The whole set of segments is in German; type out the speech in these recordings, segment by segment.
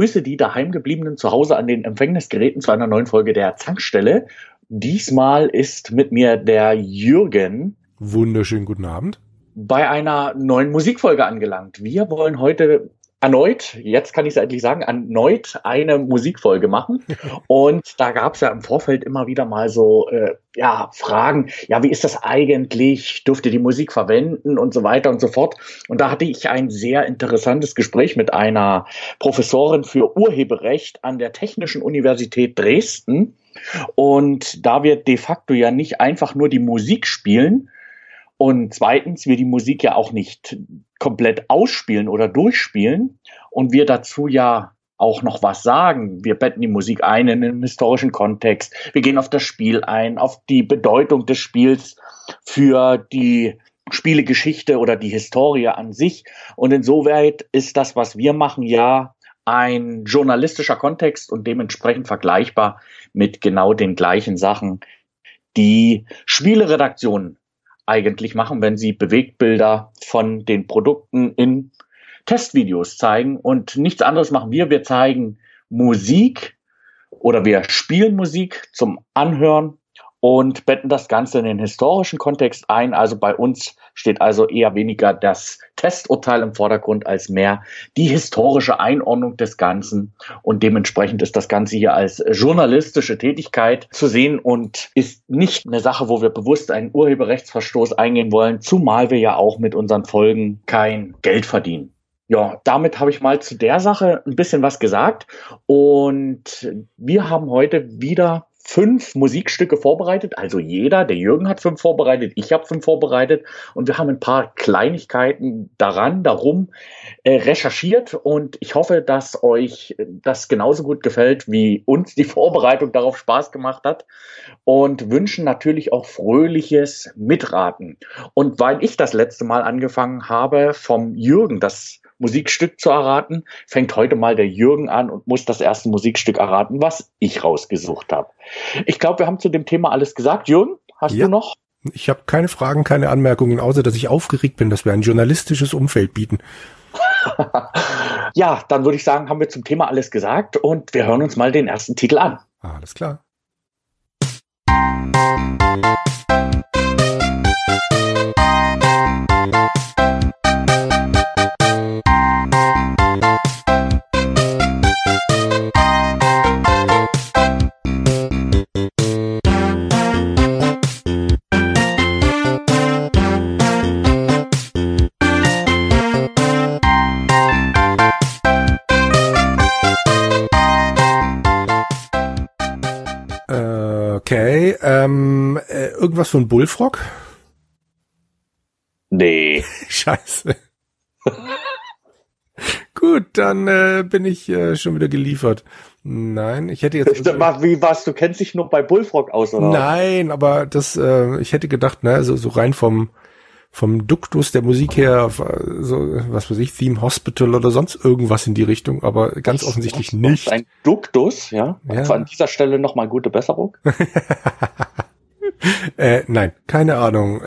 begrüße die daheimgebliebenen zu Hause an den Empfängnisgeräten zu einer neuen Folge der Zankstelle. Diesmal ist mit mir der Jürgen. Wunderschönen guten Abend. Bei einer neuen Musikfolge angelangt. Wir wollen heute erneut, jetzt kann ich es endlich sagen, erneut eine Musikfolge machen. Und da gab es ja im Vorfeld immer wieder mal so Fragen, wie ist das eigentlich, dürft ihr die Musik verwenden und so weiter und so fort. Und da hatte ich ein sehr interessantes Gespräch mit einer Professorin für Urheberrecht an der Technischen Universität Dresden. Und da wir de facto ja nicht einfach nur die Musik spielen, und zweitens, wir die Musik ja auch nicht komplett ausspielen oder durchspielen und wir dazu ja auch noch was sagen. Wir betten die Musik ein in einen historischen Kontext. Wir gehen auf das Spiel ein, auf die Bedeutung des Spiels für die Spielegeschichte oder die Historie an sich. Und insoweit ist das, was wir machen, ja ein journalistischer Kontext und dementsprechend vergleichbar mit genau den gleichen Sachen, die Spieleredaktionen eigentlich machen, wenn sie Bewegtbilder von den Produkten in Testvideos zeigen. Und nichts anderes machen wir. Wir zeigen Musik oder wir spielen Musik zum Anhören und betten das Ganze in den historischen Kontext ein. Also bei uns steht also eher weniger das Testurteil im Vordergrund als mehr die historische Einordnung des Ganzen. Und dementsprechend ist das Ganze hier als journalistische Tätigkeit zu sehen und ist nicht eine Sache, wo wir bewusst einen Urheberrechtsverstoß eingehen wollen, zumal wir ja auch mit unseren Folgen kein Geld verdienen. Ja, damit habe ich mal zu der Sache ein bisschen was gesagt. Und wir haben heute wieder 5 Musikstücke vorbereitet, also jeder, der Jürgen hat 5 vorbereitet, ich habe 5 vorbereitet und wir haben ein paar Kleinigkeiten darum recherchiert und ich hoffe, dass euch das genauso gut gefällt, wie uns die Vorbereitung darauf Spaß gemacht hat und wünschen natürlich auch fröhliches Mitraten. Und weil ich das letzte Mal angefangen habe, vom Jürgen das Musikstück zu erraten, fängt heute mal der Jürgen an und muss das erste Musikstück erraten, was ich rausgesucht habe. Ich glaube, wir haben zu dem Thema alles gesagt. Jürgen, hast du noch? Ich habe keine Fragen, keine Anmerkungen, außer dass ich aufgeregt bin, dass wir ein journalistisches Umfeld bieten. Ja, dann würde ich sagen, haben wir zum Thema alles gesagt und wir hören uns mal den ersten Titel an. Alles klar. Okay, irgendwas von Bullfrog? Nee. Scheiße. Gut, dann bin ich schon wieder geliefert. Nein, ich hätte jetzt... Wie warst du? Kennst dich noch bei Bullfrog aus, oder? Nein, aber das, ich hätte gedacht, ne, so rein vom Duktus der Musik her, so, was weiß ich, Theme Hospital oder sonst irgendwas in die Richtung, aber ganz offensichtlich nicht. Ein Duktus, ja. Also an dieser Stelle nochmal gute Besserung. Nein, keine Ahnung.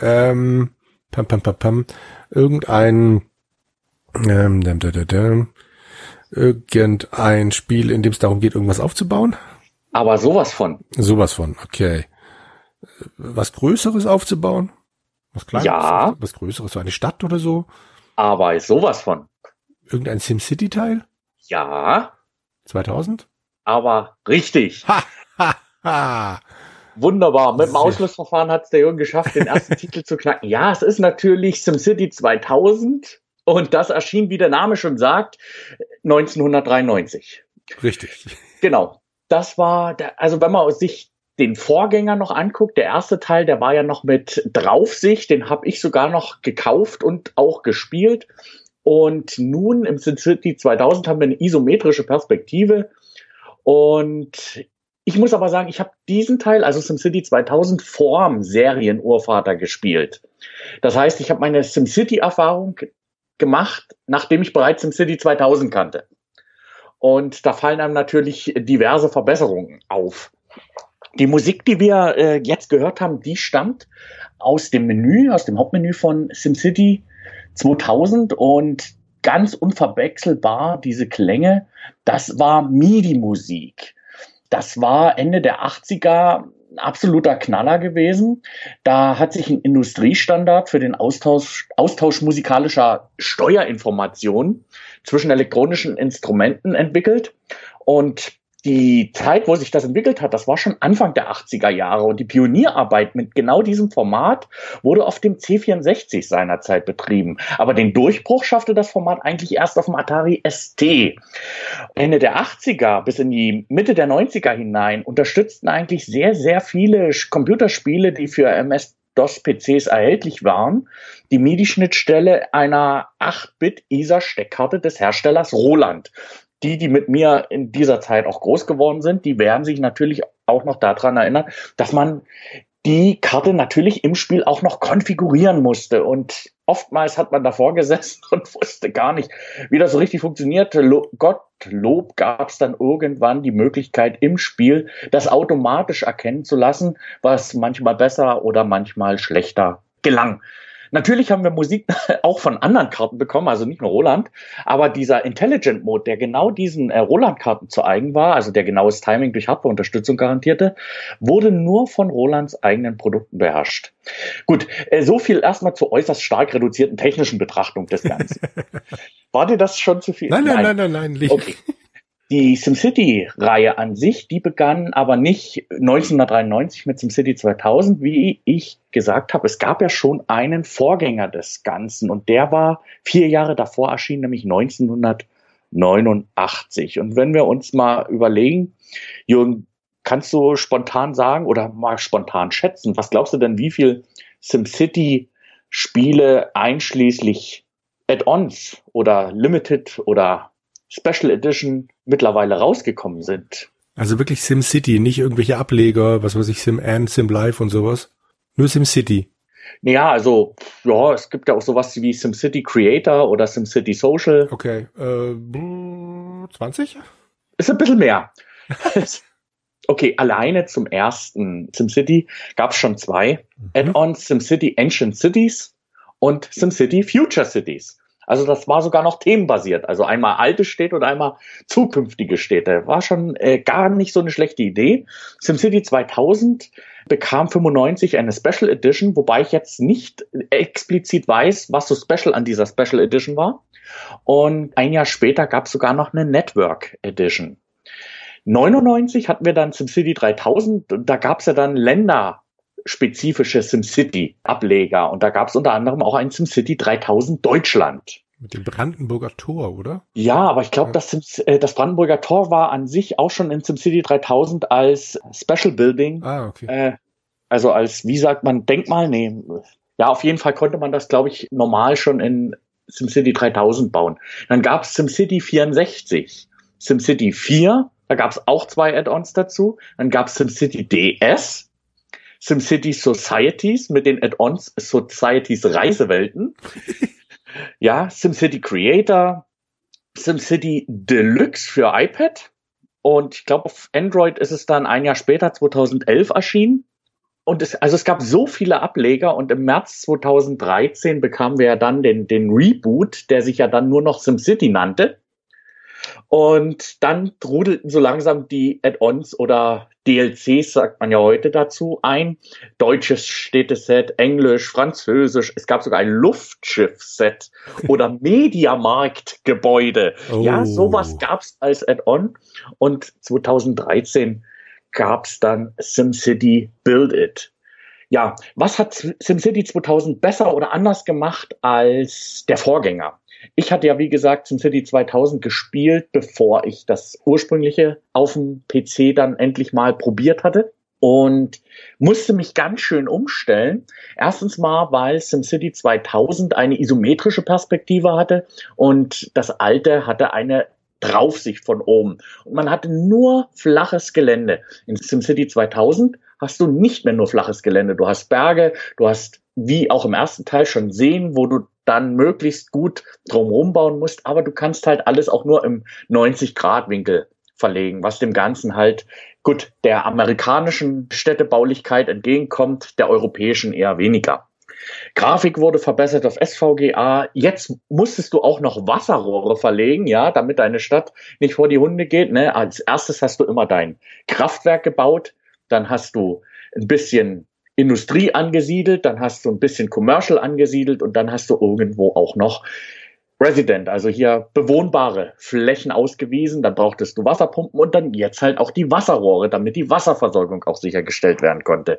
Irgendein Spiel, in dem es darum geht, irgendwas aufzubauen. Aber sowas von. Sowas von, okay. Was Größeres aufzubauen? Was Kleines, ja. Was Größeres, so eine Stadt oder so. Aber ist sowas von. Irgendein SimCity-Teil? Ja. 2000? Aber richtig. Ha, ha, ha. Wunderbar. Mit dem Ausschlussverfahren hat es der Jürgen geschafft, den ersten Titel zu knacken. Ja, es ist natürlich SimCity 2000. Und das erschien, wie der Name schon sagt, 1993. Richtig. Genau. Das war, wenn man sich den Vorgänger noch anguckt, der erste Teil, der war ja noch mit Draufsicht, den habe ich sogar noch gekauft und auch gespielt. Und nun im SimCity 2000 haben wir eine isometrische Perspektive. Und ich muss aber sagen, ich habe diesen Teil, also SimCity 2000, vorm Serienurvater gespielt. Das heißt, ich habe meine SimCity-Erfahrung gemacht, nachdem ich bereits SimCity 2000 kannte. Und da fallen einem natürlich diverse Verbesserungen auf. Die Musik, die wir jetzt gehört haben, die stammt aus dem Hauptmenü von SimCity 2000 und ganz unverwechselbar diese Klänge. Das war MIDI-Musik. Das war Ende der 80er ein absoluter Knaller gewesen. Da hat sich ein Industriestandard für den Austausch musikalischer Steuerinformationen zwischen elektronischen Instrumenten entwickelt. Und die Zeit, wo sich das entwickelt hat, das war schon Anfang der 80er Jahre. Und die Pionierarbeit mit genau diesem Format wurde auf dem C64 seinerzeit betrieben. Aber den Durchbruch schaffte das Format eigentlich erst auf dem Atari ST. Ende der 80er bis in die Mitte der 90er hinein unterstützten eigentlich sehr, sehr viele Computerspiele, die für MS-DOS-PCs erhältlich waren, die MIDI-Schnittstelle einer 8-Bit-ISA-Steckkarte des Herstellers Roland. Die mit mir in dieser Zeit auch groß geworden sind, die werden sich natürlich auch noch daran erinnern, dass man die Karte natürlich im Spiel auch noch konfigurieren musste. Und oftmals hat man davor gesessen und wusste gar nicht, wie das so richtig funktionierte. Gottlob gab es dann irgendwann die Möglichkeit im Spiel, das automatisch erkennen zu lassen, was manchmal besser oder manchmal schlechter gelang. Natürlich haben wir Musik auch von anderen Karten bekommen, also nicht nur Roland, aber dieser Intelligent Mode, der genau diesen Roland-Karten zu eigen war, also der genaues Timing durch Hardware-Unterstützung garantierte, wurde nur von Rolands eigenen Produkten beherrscht. Gut, so viel erstmal zur äußerst stark reduzierten technischen Betrachtung des Ganzen. War dir das schon zu viel? Nein. Okay. Die SimCity-Reihe an sich, die begann aber nicht 1993 mit SimCity 2000, wie ich gesagt habe. Es gab ja schon einen Vorgänger des Ganzen und der war 4 Jahre davor erschienen, nämlich 1989. Und wenn wir uns mal überlegen, Jürgen, kannst du spontan sagen oder mal spontan schätzen, was glaubst du denn, wie viel SimCity-Spiele einschließlich Add-ons oder Limited oder Special Edition mittlerweile rausgekommen sind? Also wirklich SimCity, nicht irgendwelche Ableger, was weiß ich, SimAn, SimLife und sowas. Nur SimCity. Naja, also, ja, es gibt ja auch sowas wie SimCity Creator oder SimCity Social. Okay, 20? Ist ein bisschen mehr. Okay, alleine zum ersten SimCity gab es schon 2. Mhm. Add-ons SimCity Ancient Cities und SimCity Future Cities. Also das war sogar noch themenbasiert. Also einmal alte Städte und einmal zukünftige Städte. War schon gar nicht so eine schlechte Idee. SimCity 2000 bekam 95 eine Special Edition, wobei ich jetzt nicht explizit weiß, was so special an dieser Special Edition war. Und ein Jahr später gab es sogar noch eine Network Edition. 99 hatten wir dann SimCity 3000 und da gab es ja dann länderspezifische SimCity-Ableger. Und da gab es unter anderem auch ein SimCity 3000 Deutschland. Mit dem Brandenburger Tor, oder? Ja, aber ich glaube, das Brandenburger Tor war an sich auch schon in SimCity 3000 als Special Building. Ah, okay. Also als, wie sagt man, Denkmal? Nee. Ja, auf jeden Fall konnte man das, glaube ich, normal schon in SimCity 3000 bauen. Dann gab es SimCity 64, SimCity 4, da gab es auch 2 Add-ons dazu. Dann gab es SimCity DS, SimCity Societies mit den Add-ons Societies Reisewelten, ja, SimCity Creator, SimCity Deluxe für iPad und ich glaube auf Android ist es dann ein Jahr später, 2011 erschienen und es gab so viele Ableger und im März 2013 bekamen wir ja dann den Reboot, der sich ja dann nur noch SimCity nannte. Und dann trudelten so langsam die Add-ons oder DLCs, sagt man ja heute dazu, ein. Deutsches Städteset, Englisch, Französisch. Es gab sogar ein Luftschiff-Set oder Mediamarkt-Gebäude. Oh. Ja, sowas gab es als Add-on. Und 2013 gab es dann SimCity Build It. Ja, was hat SimCity 2000 besser oder anders gemacht als der Vorgänger? Ich hatte ja, wie gesagt, SimCity 2000 gespielt, bevor ich das ursprüngliche auf dem PC dann endlich mal probiert hatte und musste mich ganz schön umstellen. Erstens mal, weil SimCity 2000 eine isometrische Perspektive hatte und das alte hatte eine Draufsicht von oben. Und man hatte nur flaches Gelände. In SimCity 2000 hast du nicht mehr nur flaches Gelände. Du hast Berge, du hast, wie auch im ersten Teil, schon Seen, wo du dann möglichst gut drumherum bauen musst, aber du kannst halt alles auch nur im 90-Grad-Winkel verlegen, was dem Ganzen halt gut der amerikanischen Städtebaulichkeit entgegenkommt, der europäischen eher weniger. Grafik wurde verbessert auf SVGA. Jetzt musstest du auch noch Wasserrohre verlegen, ja, damit deine Stadt nicht vor die Hunde geht. Ne? Als erstes hast du immer dein Kraftwerk gebaut, dann hast du ein bisschen Industrie angesiedelt, dann hast du ein bisschen Commercial angesiedelt und dann hast du irgendwo auch noch Resident, also hier bewohnbare Flächen ausgewiesen, dann brauchtest du Wasserpumpen und dann jetzt halt auch die Wasserrohre, damit die Wasserversorgung auch sichergestellt werden konnte.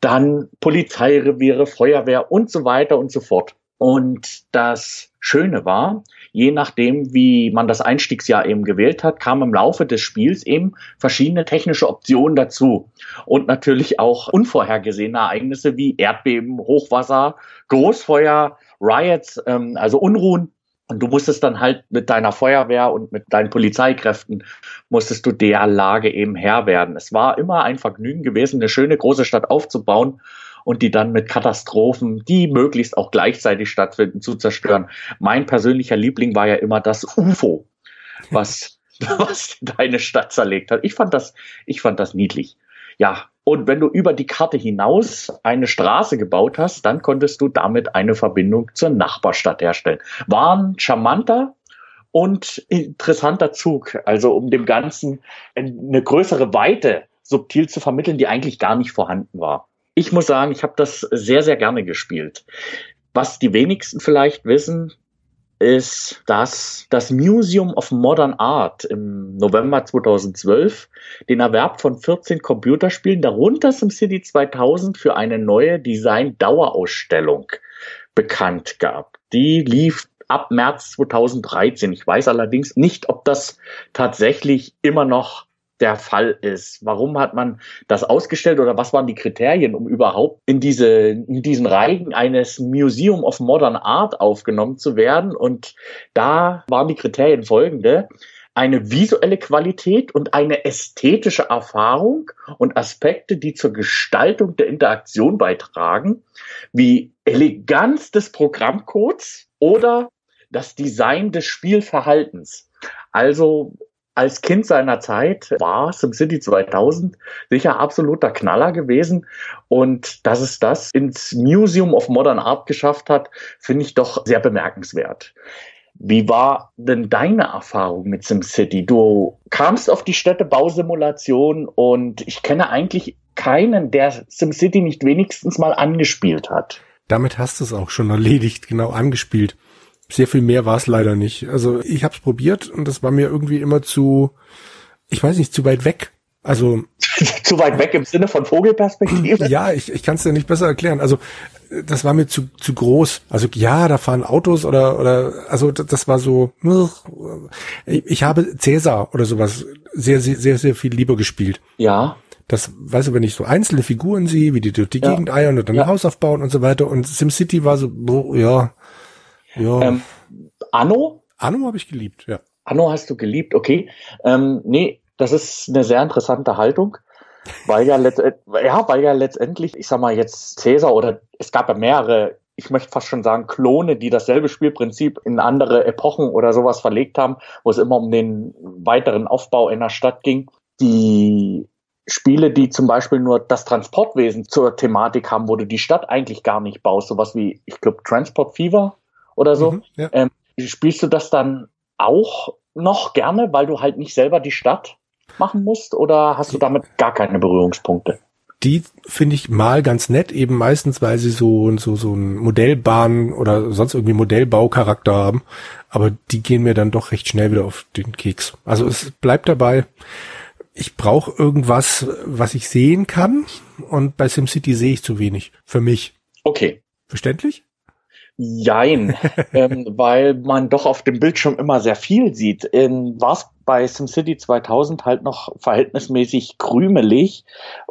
Dann Polizeireviere, Feuerwehr und so weiter und so fort. Und das Schöne war, je nachdem, wie man das Einstiegsjahr eben gewählt hat, kamen im Laufe des Spiels eben verschiedene technische Optionen dazu. Und natürlich auch unvorhergesehene Ereignisse wie Erdbeben, Hochwasser, Großfeuer, Riots, also Unruhen. Und du musstest dann halt mit deiner Feuerwehr und mit deinen Polizeikräften, musstest du der Lage eben Herr werden. Es war immer ein Vergnügen gewesen, eine schöne große Stadt aufzubauen und die dann mit Katastrophen, die möglichst auch gleichzeitig stattfinden, zu zerstören. Mein persönlicher Liebling war ja immer das UFO, was deine Stadt zerlegt hat. Ich fand das niedlich. Ja, und wenn du über die Karte hinaus eine Straße gebaut hast, dann konntest du damit eine Verbindung zur Nachbarstadt herstellen. War ein charmanter und interessanter Zug, also um dem Ganzen eine größere Weite subtil zu vermitteln, die eigentlich gar nicht vorhanden war. Ich muss sagen, ich habe das sehr, sehr gerne gespielt. Was die wenigsten vielleicht wissen, ist, dass das Museum of Modern Art im November 2012 den Erwerb von 14 Computerspielen, darunter SimCity 2000, für eine neue Design-Dauerausstellung bekannt gab. Die lief ab März 2013. Ich weiß allerdings nicht, ob das tatsächlich immer noch der Fall ist. Warum hat man das ausgestellt oder was waren die Kriterien, um überhaupt in diesen Reigen eines Museum of Modern Art aufgenommen zu werden? Und da waren die Kriterien folgende: eine visuelle Qualität und eine ästhetische Erfahrung und Aspekte, die zur Gestaltung der Interaktion beitragen, wie Eleganz des Programmcodes oder das Design des Spielverhaltens. Also als Kind seiner Zeit war SimCity 2000 sicher absoluter Knaller gewesen. Und dass es das ins Museum of Modern Art geschafft hat, finde ich doch sehr bemerkenswert. Wie war denn deine Erfahrung mit SimCity? Du kamst auf die Städtebausimulation und ich kenne eigentlich keinen, der SimCity nicht wenigstens mal angespielt hat. Damit hast du es auch schon erledigt, genau, angespielt. Sehr viel mehr war es leider nicht. Also ich habe es probiert und das war mir irgendwie immer zu, ich weiß nicht, zu weit weg. Also zu weit weg im Sinne von Vogelperspektive? Ja, ich kann es dir nicht besser erklären. Also das war mir zu groß. Also ja, da fahren Autos oder also das war so. Ich habe Cäsar oder sowas sehr, sehr, sehr, sehr viel lieber gespielt. Ja. Das, weißt du, wenn ich so einzelne Figuren sehe, wie die durch die Gegend eiern und dann ein Haus aufbauen und so weiter. Und SimCity war so, ja. Anno? Anno habe ich geliebt, ja. Anno hast du geliebt, okay. Nee, das ist eine sehr interessante Haltung, weil ja letztendlich, ich sag mal jetzt Cäsar oder es gab ja mehrere, ich möchte fast schon sagen Klone, die dasselbe Spielprinzip in andere Epochen oder sowas verlegt haben, wo es immer um den weiteren Aufbau einer Stadt ging. Die Spiele, die zum Beispiel nur das Transportwesen zur Thematik haben, wo du die Stadt eigentlich gar nicht baust, sowas wie, ich glaube, Transport Fever oder so, spielst du das dann auch noch gerne, weil du halt nicht selber die Stadt machen musst oder hast du damit gar keine Berührungspunkte? Die finde ich mal ganz nett, eben meistens, weil sie so einen Modellbahn oder sonst irgendwie Modellbaucharakter haben, aber die gehen mir dann doch recht schnell wieder auf den Keks. Also es bleibt dabei, ich brauche irgendwas, was ich sehen kann und bei SimCity sehe ich zu wenig, für mich. Okay. Verständlich? Jein, weil man doch auf dem Bildschirm immer sehr viel sieht. War es bei SimCity 2000 halt noch verhältnismäßig krümelig,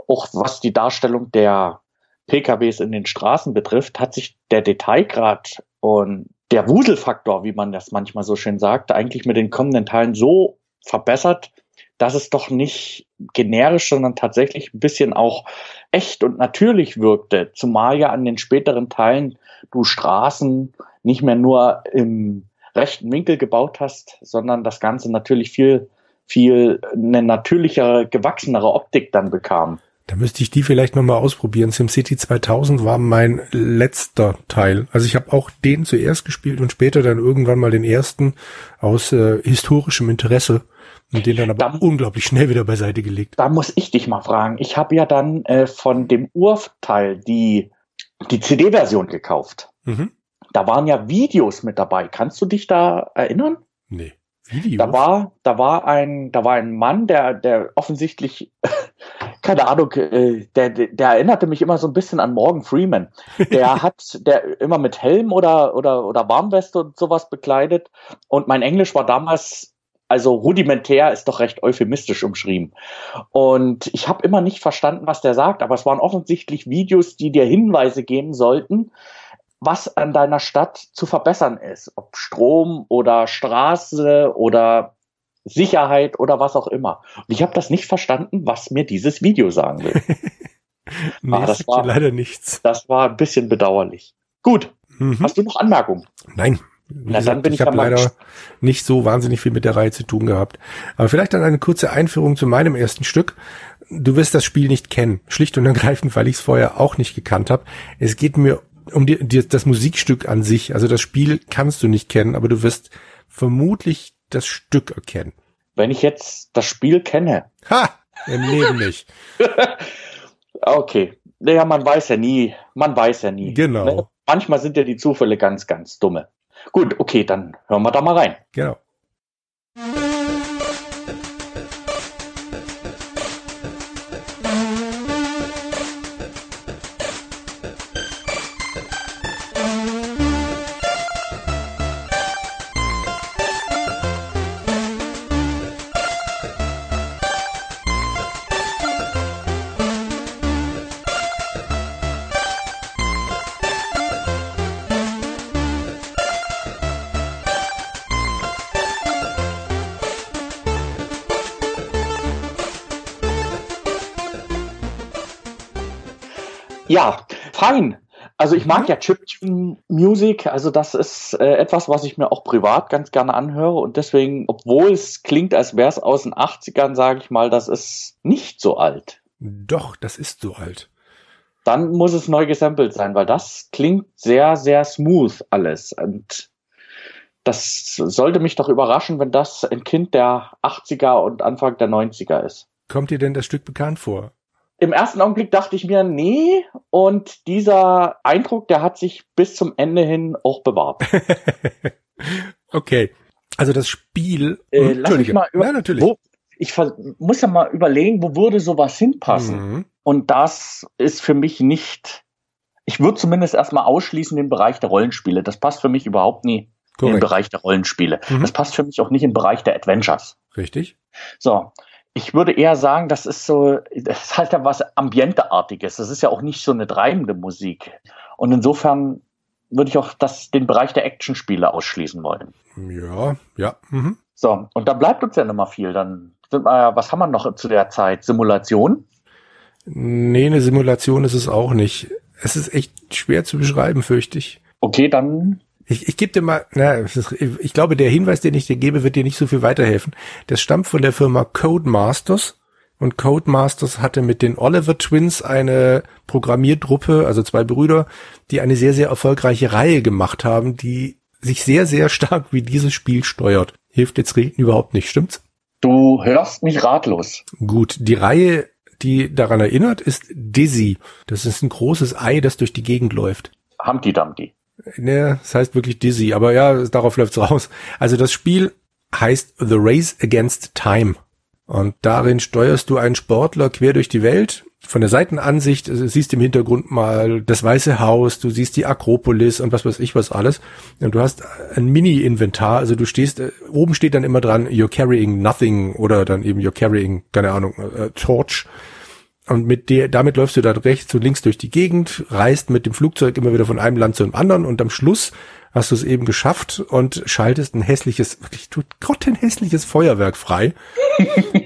auch was die Darstellung der PKWs in den Straßen betrifft, hat sich der Detailgrad und der Wuselfaktor, wie man das manchmal so schön sagt, eigentlich mit den kommenden Teilen so verbessert, dass es doch nicht generisch, sondern tatsächlich ein bisschen auch echt und natürlich wirkte. Zumal ja an den späteren Teilen du Straßen nicht mehr nur im rechten Winkel gebaut hast, sondern das Ganze natürlich viel, viel eine natürlichere, gewachsenere Optik dann bekam. Da müsste ich die vielleicht nochmal ausprobieren. SimCity 2000 war mein letzter Teil. Also ich habe auch den zuerst gespielt und später dann irgendwann mal den ersten aus historischem Interesse und den dann aber unglaublich schnell wieder beiseite gelegt. Da muss ich dich mal fragen. Ich habe ja dann von dem Urteil die CD-Version gekauft. Mhm. Da waren ja Videos mit dabei. Kannst du dich da erinnern? Nee. Videos? Da war ein Mann, der offensichtlich, keine Ahnung, der erinnerte mich immer so ein bisschen an Morgan Freeman. Der der immer mit Helm oder Warmweste und sowas bekleidet. Und mein Englisch war damals, also rudimentär ist doch recht euphemistisch umschrieben. Und ich habe immer nicht verstanden, was der sagt, aber es waren offensichtlich Videos, die dir Hinweise geben sollten, was an deiner Stadt zu verbessern ist. Ob Strom oder Straße oder Sicherheit oder was auch immer. Und ich habe das nicht verstanden, was mir dieses Video sagen will. Nee, das war leider nichts. Das war ein bisschen bedauerlich. Gut, Hast du noch Anmerkungen? Nein. Ich habe leider nicht so wahnsinnig viel mit der Reihe zu tun gehabt. Aber vielleicht dann eine kurze Einführung zu meinem ersten Stück. Du wirst das Spiel nicht kennen. Schlicht und ergreifend, weil ich es vorher auch nicht gekannt habe. Es geht mir um das Musikstück an sich. Also das Spiel kannst du nicht kennen, aber du wirst vermutlich das Stück erkennen. Wenn ich jetzt das Spiel kenne. Ha! Im Leben nicht. Okay. Naja, man weiß ja nie. Genau. Ne? Manchmal sind ja die Zufälle ganz, ganz dumme. Gut, okay, dann hören wir da mal rein. Genau. Ja, fein. Also ich mag ja Chiptune-Musik, also das ist etwas, was ich mir auch privat ganz gerne anhöre und deswegen, obwohl es klingt, als wäre es aus den 80ern, sage ich mal, das ist nicht so alt. Doch, das ist so alt. Dann muss es neu gesampelt sein, weil das klingt sehr, sehr smooth alles und das sollte mich doch überraschen, wenn das ein Kind der 80er und Anfang der 90er ist. Kommt dir denn das Stück bekannt vor? Im ersten Augenblick dachte ich mir, nee, und dieser Eindruck, der hat sich bis zum Ende hin auch bewahrt. Okay, also das Spiel... Ich muss ja mal überlegen, wo würde sowas hinpassen? Mhm. Und das ist für mich nicht... Ich würde zumindest erstmal ausschließen den Bereich der Rollenspiele. Das passt für mich überhaupt nie in den Bereich der Rollenspiele. Mhm. Das passt für mich auch nicht in den Bereich der Adventures. Richtig. So. Ich würde eher sagen, das ist halt ja was Ambienteartiges. Das ist ja auch nicht so eine treibende Musik. Und insofern würde ich auch den Bereich der Actionspiele ausschließen wollen. Ja. Mhm. So, und da bleibt uns ja nicht mal viel. Dann sind wir, was haben wir noch zu der Zeit? Simulation? Nee, eine Simulation ist es auch nicht. Es ist echt schwer zu beschreiben, fürchte ich. Okay, dann... Ich gebe dir mal, ich glaube, der Hinweis, den ich dir gebe, wird dir nicht so viel weiterhelfen. Das stammt von der Firma Codemasters und Codemasters hatte mit den Oliver Twins eine Programmiertruppe, also zwei Brüder, die eine sehr, sehr erfolgreiche Reihe gemacht haben, die sich sehr, sehr stark wie dieses Spiel steuert. Hilft jetzt Reden überhaupt nicht, stimmt's? Du hörst mich ratlos. Gut, die Reihe, die daran erinnert, ist Dizzy. Das ist ein großes Ei, das durch die Gegend läuft. Humpty Dumpty. Ne, das heißt wirklich Dizzy, aber ja, darauf läuft's raus. Also das Spiel heißt The Race Against Time. Und darin steuerst du einen Sportler quer durch die Welt. Von der Seitenansicht siehst du im Hintergrund mal das Weiße Haus, du siehst die Akropolis und was weiß ich was alles. Und du hast ein Mini-Inventar, also du stehst, oben steht dann immer dran, you're carrying nothing oder dann eben you're carrying, keine Ahnung, torch. Und damit läufst du dann rechts und links durch die Gegend, reist mit dem Flugzeug immer wieder von einem Land zu einem anderen und am Schluss hast du es eben geschafft und schaltest ein grottenhässliches Feuerwerk frei.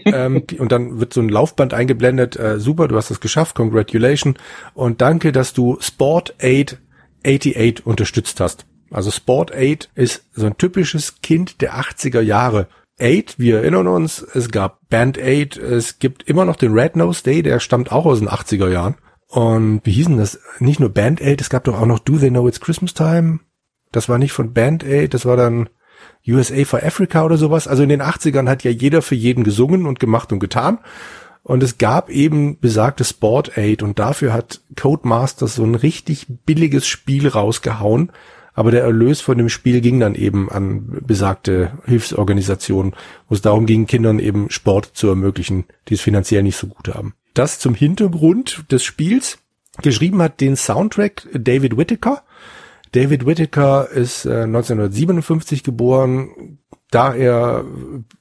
Und dann wird so ein Laufband eingeblendet, super, du hast es geschafft, congratulations und danke, dass du SportAid 88 unterstützt hast. Also SportAid ist so ein typisches Kind der 80er Jahre. Aid, wir erinnern uns, es gab Band Aid, es gibt immer noch den Red Nose Day, der stammt auch aus den 80er Jahren. Und wie hießen das? Nicht nur Band Aid, es gab doch auch noch Do They Know It's Christmas Time? Das war nicht von Band Aid, das war dann USA for Africa oder sowas. Also in den 80ern hat ja jeder für jeden gesungen und gemacht und getan. Und es gab eben besagte SportAid und dafür hat Codemasters so ein richtig billiges Spiel rausgehauen. Aber der Erlös von dem Spiel ging dann eben an besagte Hilfsorganisationen, wo es darum ging, Kindern eben Sport zu ermöglichen, die es finanziell nicht so gut haben. Das zum Hintergrund des Spiels. Geschrieben hat den Soundtrack David Whittaker. David Whittaker ist 1957 geboren. Da er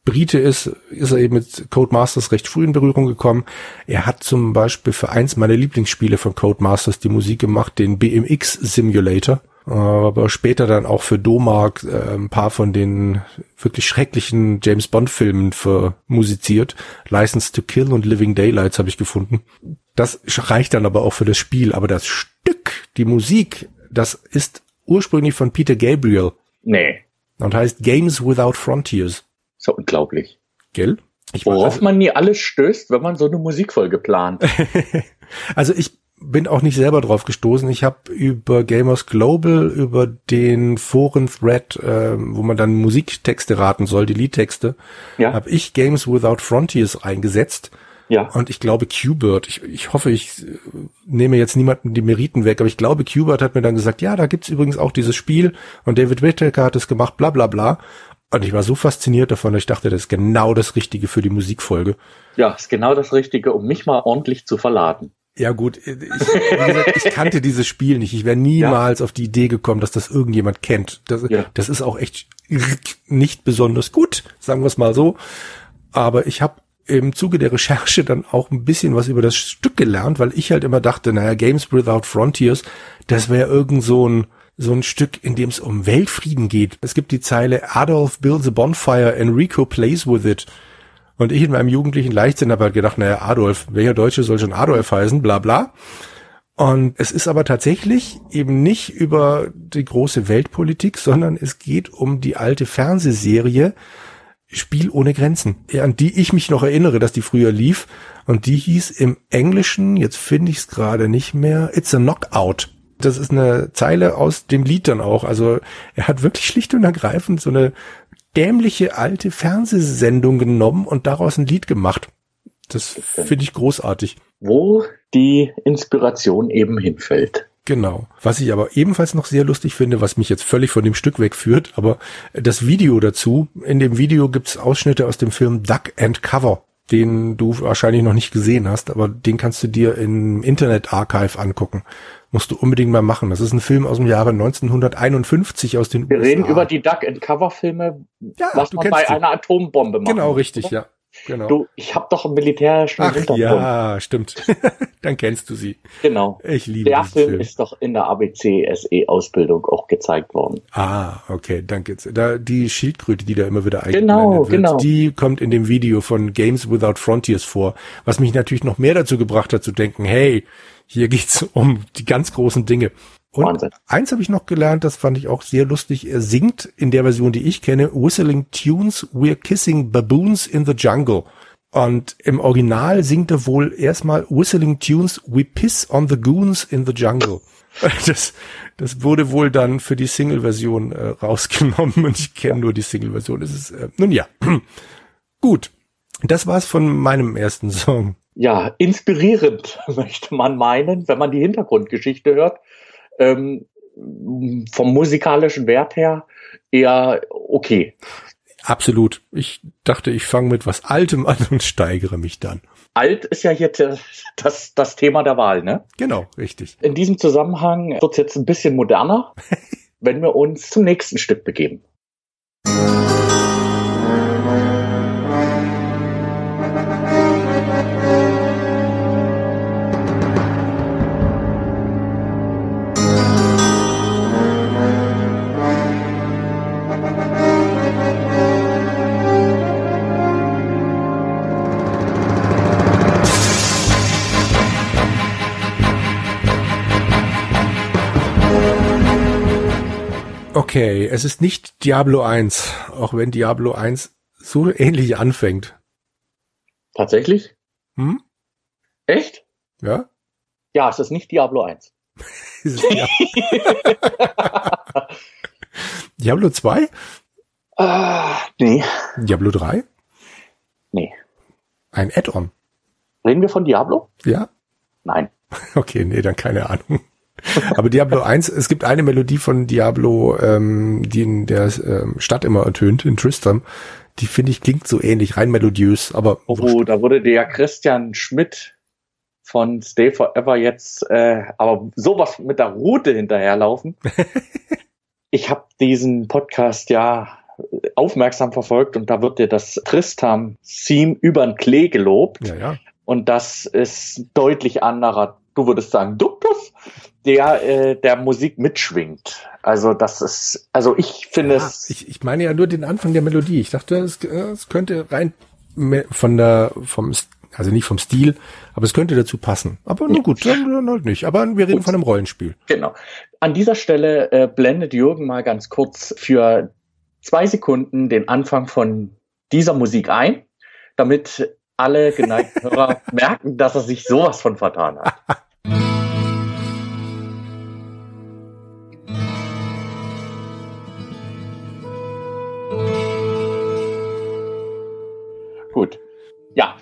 Brite ist, ist er eben mit Codemasters recht früh in Berührung gekommen. Er hat zum Beispiel für eins meiner Lieblingsspiele von Codemasters die Musik gemacht, den BMX Simulator. Aber später dann auch für Domark ein paar von den wirklich schrecklichen James-Bond-Filmen musiziert. License to Kill und Living Daylights habe ich gefunden. Das reicht dann aber auch für das Spiel. Aber das Stück, die Musik, das ist ursprünglich von Peter Gabriel. Nee. Und heißt Games Without Frontiers. So unglaublich. Gell? Worauf man nie alles stößt, wenn man so eine Musikfolge plant. Also ich bin auch nicht selber drauf gestoßen. Ich habe über Gamers Global, über den Foren-Thread, wo man dann Musiktexte raten soll, die Liedtexte, ja, habe ich Games Without Frontiers eingesetzt. Ja. Und ich glaube Q-Bird, ich hoffe, ich nehme jetzt niemanden die Meriten weg, aber ich glaube Q-Bird hat mir dann gesagt, ja, da gibt's übrigens auch dieses Spiel und David Whittaker hat es gemacht, bla bla bla. Und ich war so fasziniert davon, dass ich dachte, das ist genau das Richtige für die Musikfolge. Ja, ist genau das Richtige, um mich mal ordentlich zu verladen. Ja gut, wie gesagt, ich kannte dieses Spiel nicht. Ich wäre niemals auf die Idee gekommen, dass das irgendjemand kennt. Das ist auch echt nicht besonders gut, sagen wir es mal so. Aber ich habe im Zuge der Recherche dann auch ein bisschen was über das Stück gelernt, weil ich halt immer dachte, naja, Games Without Frontiers, das wäre irgend so ein Stück, in dem es um Weltfrieden geht. Es gibt die Zeile, Adolf builds a bonfire, Enrico plays with it. Und ich in meinem jugendlichen Leichtsinn habe halt gedacht, naja, Adolf, welcher Deutsche soll schon Adolf heißen, bla bla. Und es ist aber tatsächlich eben nicht über die große Weltpolitik, sondern es geht um die alte Fernsehserie Spiel ohne Grenzen, an die ich mich noch erinnere, dass die früher lief. Und die hieß im Englischen, jetzt finde ich es gerade nicht mehr, It's a Knockout. Das ist eine Zeile aus dem Lied dann auch. Also er hat wirklich schlicht und ergreifend so eine dämliche alte Fernsehsendung genommen und daraus ein Lied gemacht. Das finde ich großartig. Wo die Inspiration eben hinfällt. Genau. Was ich aber ebenfalls noch sehr lustig finde, was mich jetzt völlig von dem Stück wegführt, aber das Video dazu, in dem Video gibt's Ausschnitte aus dem Film Duck and Cover, den du wahrscheinlich noch nicht gesehen hast, aber den kannst du dir im Internet Archive angucken. Musst du unbedingt mal machen. Das ist ein Film aus dem Jahre 1951 aus den USA. Wir reden über die Duck and Cover Filme, ja, was man bei einer Atombombe macht. Genau, richtig, oder? Ja. Genau. Du, ich habe doch einen militärischen Hintergrund. Ja, stimmt. Dann kennst du sie. Genau. Ich liebe sie. Der Film ist doch in der ABC-SE-Ausbildung auch gezeigt worden. Ah, okay, danke. Da, die Schildkröte, die da immer wieder eingeblendet wird, die kommt in dem Video von Games Without Frontiers vor, was mich natürlich noch mehr dazu gebracht hat zu denken, hey, hier geht's um die ganz großen Dinge. Und Wahnsinn. Eins habe ich noch gelernt, das fand ich auch sehr lustig. Er singt in der Version, die ich kenne, Whistling Tunes, We're Kissing Baboons in the Jungle. Und im Original singt er wohl erstmal Whistling Tunes, We Piss on the Goons in the Jungle. Das wurde wohl dann für die Single-Version rausgenommen und ich kenne nur die Single-Version. Es ist, nun ja, gut. Das war's von meinem ersten Song. Ja, inspirierend möchte man meinen, wenn man die Hintergrundgeschichte hört. Vom musikalischen Wert her eher okay. Absolut. Ich dachte, ich fange mit was Altem an und steigere mich dann. Alt ist ja jetzt das Thema der Wahl, ne? Genau, richtig. In diesem Zusammenhang wird es jetzt ein bisschen moderner, wenn wir uns zum nächsten Stück begeben. Okay, es ist nicht Diablo 1, auch wenn Diablo 1 so ähnlich anfängt. Tatsächlich? Hm? Echt? Ja. Ja, es ist nicht Diablo 1. Diablo 2? Nee. Diablo 3? Nee. Ein Add-on. Reden wir von Diablo? Ja. Nein. Okay, nee, dann keine Ahnung. Aber Diablo 1, es gibt eine Melodie von Diablo, die in der Stadt immer ertönt, in Tristram. Die, finde ich, klingt so ähnlich, rein melodiös. Aber oh, da wurde der Christian Schmidt von Stay Forever jetzt aber sowas mit der Route hinterherlaufen. Ich habe diesen Podcast ja aufmerksam verfolgt und da wird dir das Tristram-Theme über den Klee gelobt. Ja, ja. Und das ist deutlich anderer, du würdest sagen, Duktus, der Musik mitschwingt. Also das ist, also ich finde ja, es... Ich meine ja nur den Anfang der Melodie. Ich dachte, es könnte rein also nicht vom Stil, aber es könnte dazu passen. Aber na gut, dann halt nicht. Aber wir reden von einem Rollenspiel. Genau. An dieser Stelle blendet Jürgen mal ganz kurz für 2 Sekunden den Anfang von dieser Musik ein, damit alle geneigten Hörer merken, dass er sich sowas von vertan hat. Gut. Ja,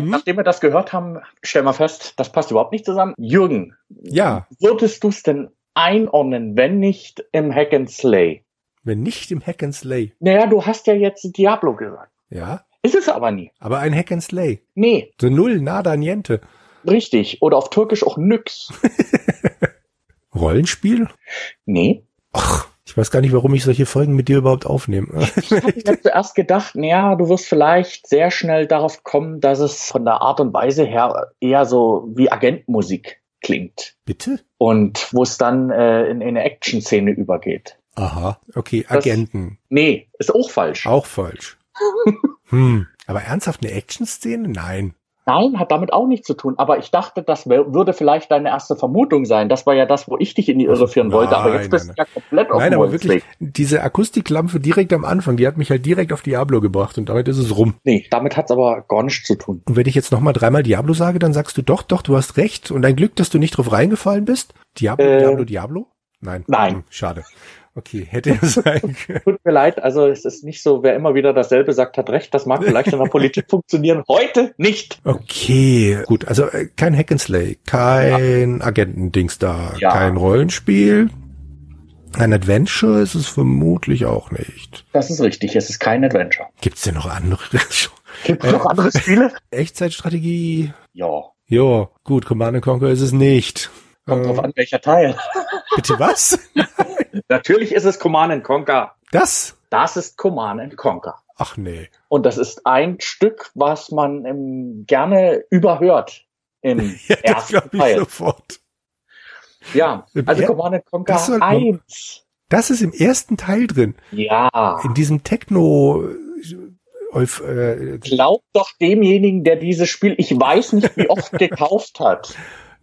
nachdem wir das gehört haben, stellen wir fest, das passt überhaupt nicht zusammen. Jürgen, ja. Würdest du es denn einordnen, wenn nicht im Hack and Slay? Wenn nicht im Hack and Slay? Naja, du hast ja jetzt Diablo gehört. Ja. Ist es aber nie. Aber ein Hack and Slay? Nee. So null, nada, niente. Richtig. Oder auf Türkisch auch nix. Rollenspiel? Nee. Och, ich weiß gar nicht, warum ich solche Folgen mit dir überhaupt aufnehme. Ich habe zuerst gedacht, naja, du wirst vielleicht sehr schnell darauf kommen, dass es von der Art und Weise her eher so wie Agentenmusik klingt. Bitte? Und wo es dann in eine Action-Szene übergeht. Aha, okay, Agenten. Nee, ist auch falsch. Auch falsch. Aber ernsthaft eine Action-Szene? Nein. Nein, hat damit auch nichts zu tun. Aber ich dachte, das würde vielleicht deine erste Vermutung sein. Das war ja das, wo ich dich in die Irre führen wollte. Aber jetzt bist du ja komplett auf dem Holzweg. Nein, aber wirklich, diese Akustiklampe direkt am Anfang, die hat mich halt direkt auf Diablo gebracht und damit ist es rum. Nee, damit hat's aber gar nichts zu tun. Und wenn ich jetzt nochmal 3-mal Diablo sage, dann sagst du doch, du hast recht. Und ein Glück, dass du nicht drauf reingefallen bist. Diablo? Nein. Nein. Schade. Okay, hätte ja sein können. Tut mir leid, also es ist nicht so, wer immer wieder dasselbe sagt, hat recht. Das mag vielleicht in der Politik funktionieren, heute nicht. Okay, gut, also kein Hack and Slay, kein Agentendings da, kein Rollenspiel. Ein Adventure ist es vermutlich auch nicht. Das ist richtig, es ist kein Adventure. Gibt's denn noch andere? Gibt's noch andere Spiele? Echtzeitstrategie? Ja. Ja, gut, Command & Conquer ist es nicht. Kommt drauf an, welcher Teil. Bitte was? Natürlich ist es Command & Conquer. Das? Das ist Command & Conquer. Ach nee. Und das ist ein Stück, was man gerne überhört im ersten Teil. Ich sofort. Ja, also Command & Conquer 1. Das ist im ersten Teil drin. Ja. In diesem Techno... Glaub doch demjenigen, der dieses Spiel, ich weiß nicht, wie oft gekauft hat.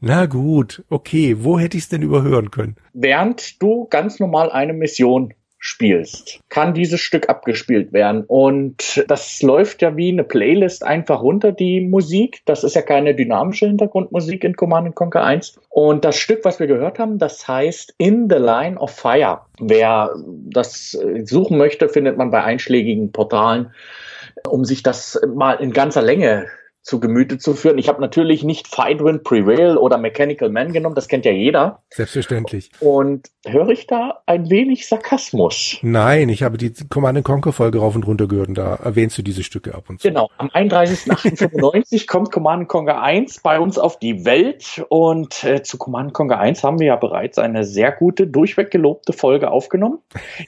Na gut, okay, wo hätte ich es denn überhören können? Während du ganz normal eine Mission spielst, kann dieses Stück abgespielt werden. Und das läuft ja wie eine Playlist einfach runter, die Musik. Das ist ja keine dynamische Hintergrundmusik in Command & Conquer 1. Und das Stück, was wir gehört haben, das heißt In the Line of Fire. Wer das suchen möchte, findet man bei einschlägigen Portalen, um sich das mal in ganzer Länge zu Gemüte zu führen. Ich habe natürlich nicht Fight, Win, Prevail oder Mechanical Man genommen, das kennt ja jeder. Selbstverständlich. Und höre ich da ein wenig Sarkasmus? Nein, ich habe die Command & Conquer Folge rauf und runter gehört und da erwähnst du diese Stücke ab und zu. Genau, am 31.08.95 kommt Command & Conquer 1 bei uns auf die Welt und zu Command & Conquer 1 haben wir ja bereits eine sehr gute, durchweg gelobte Folge aufgenommen.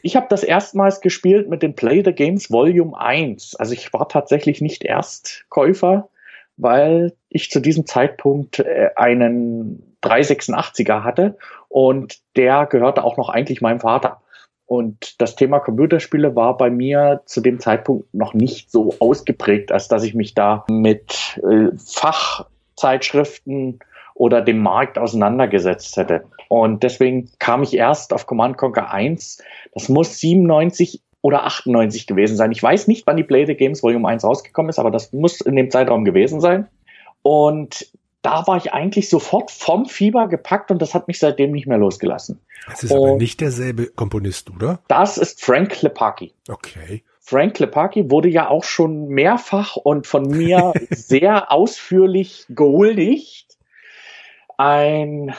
Ich habe das erstmals gespielt mit dem Play the Games Volume 1. Also ich war tatsächlich nicht Erstkäufer, weil ich zu diesem Zeitpunkt einen 386er hatte und der gehörte auch noch eigentlich meinem Vater. Und das Thema Computerspiele war bei mir zu dem Zeitpunkt noch nicht so ausgeprägt, als dass ich mich da mit Fachzeitschriften oder dem Markt auseinandergesetzt hätte. Und deswegen kam ich erst auf Command Conquer 1. Das muss 97 oder 98 gewesen sein. Ich weiß nicht, wann die Play the Games Volume 1 rausgekommen ist, aber das muss in dem Zeitraum gewesen sein. Und da war ich eigentlich sofort vom Fieber gepackt und das hat mich seitdem nicht mehr losgelassen. Das ist aber nicht derselbe Komponist, oder? Das ist Frank Klepacki. Okay. Frank Klepacki wurde ja auch schon mehrfach und von mir sehr ausführlich gehuldigt. Ein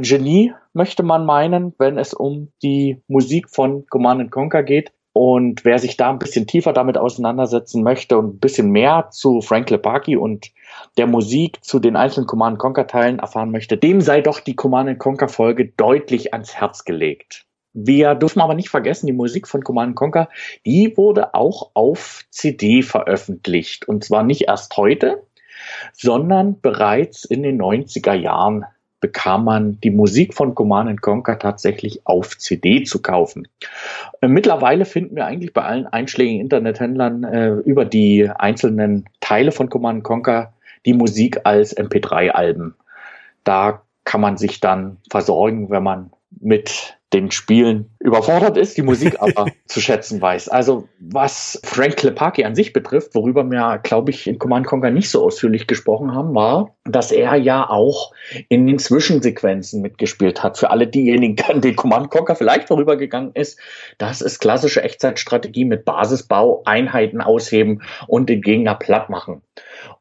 Genie, möchte man meinen, wenn es um die Musik von Command & Conquer geht. Und wer sich da ein bisschen tiefer damit auseinandersetzen möchte und ein bisschen mehr zu Frank Klepacki und der Musik zu den einzelnen Command & Conquer Teilen erfahren möchte, dem sei doch die Command & Conquer Folge deutlich ans Herz gelegt. Wir dürfen aber nicht vergessen, die Musik von Command & Conquer, die wurde auch auf CD veröffentlicht. Und zwar nicht erst heute, sondern bereits in den 90er Jahren bekam man die Musik von Command & Conquer tatsächlich auf CD zu kaufen. Mittlerweile finden wir eigentlich bei allen einschlägigen Internethändlern über die einzelnen Teile von Command & Conquer die Musik als MP3-Alben. Da kann man sich dann versorgen, wenn man mit den Spielen überfordert ist, die Musik aber zu schätzen weiß. Also was Frank Klepacki an sich betrifft, worüber wir, glaube ich, in Command & Conquer nicht so ausführlich gesprochen haben, war, dass er ja auch in den Zwischensequenzen mitgespielt hat. Für alle diejenigen, an denen Command & Conquer vielleicht vorübergegangen ist, das ist klassische Echtzeitstrategie mit Basisbau, Einheiten ausheben und den Gegner platt machen.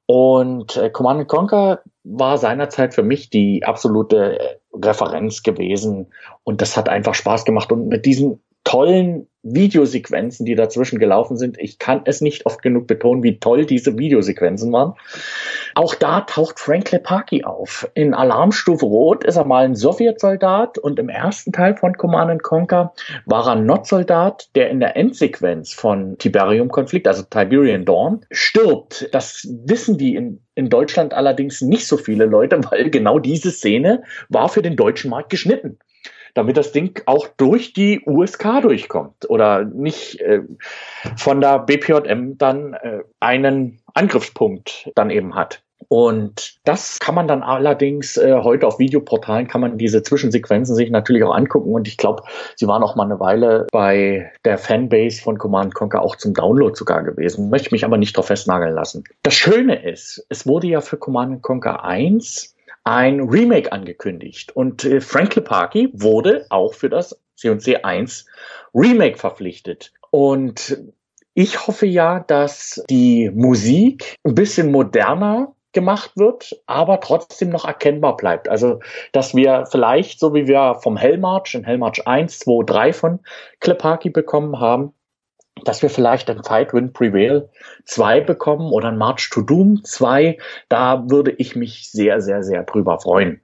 Und Command & Conquer war seinerzeit für mich die absolute Referenz gewesen und das hat einfach Spaß gemacht und mit diesen tollen Videosequenzen, die dazwischen gelaufen sind, ich kann es nicht oft genug betonen, wie toll diese Videosequenzen waren. Auch da taucht Frank Klepacki auf. In Alarmstufe Rot ist er mal ein Sowjetsoldat und im ersten Teil von Command & Conquer war er ein Notsoldat, der in der Endsequenz von Tiberium-Konflikt, also Tiberian Dawn, stirbt. Das wissen die in Deutschland allerdings nicht so viele Leute, weil genau diese Szene war für den deutschen Markt geschnitten, damit das Ding auch durch die USK durchkommt oder nicht von der BPJM dann einen Angriffspunkt dann eben hat. Und das kann man dann allerdings heute auf Videoportalen, kann man diese Zwischensequenzen sich natürlich auch angucken. Und ich glaube, sie waren auch mal eine Weile bei der Fanbase von Command & Conquer auch zum Download sogar gewesen. Möchte mich aber nicht drauf festnageln lassen. Das Schöne ist, es wurde ja für Command & Conquer 1 ein Remake angekündigt. Und Frank Klepacki wurde auch für das C&C 1 Remake verpflichtet. Und ich hoffe ja, dass die Musik ein bisschen moderner gemacht wird, aber trotzdem noch erkennbar bleibt. Also, dass wir vielleicht, so wie wir vom Hellmarch, in Hellmarch 1, 2, 3 von Klepacki bekommen haben, dass wir vielleicht ein Fight, Win, Prevail 2 bekommen oder ein March to Doom 2, da würde ich mich sehr, sehr, sehr drüber freuen.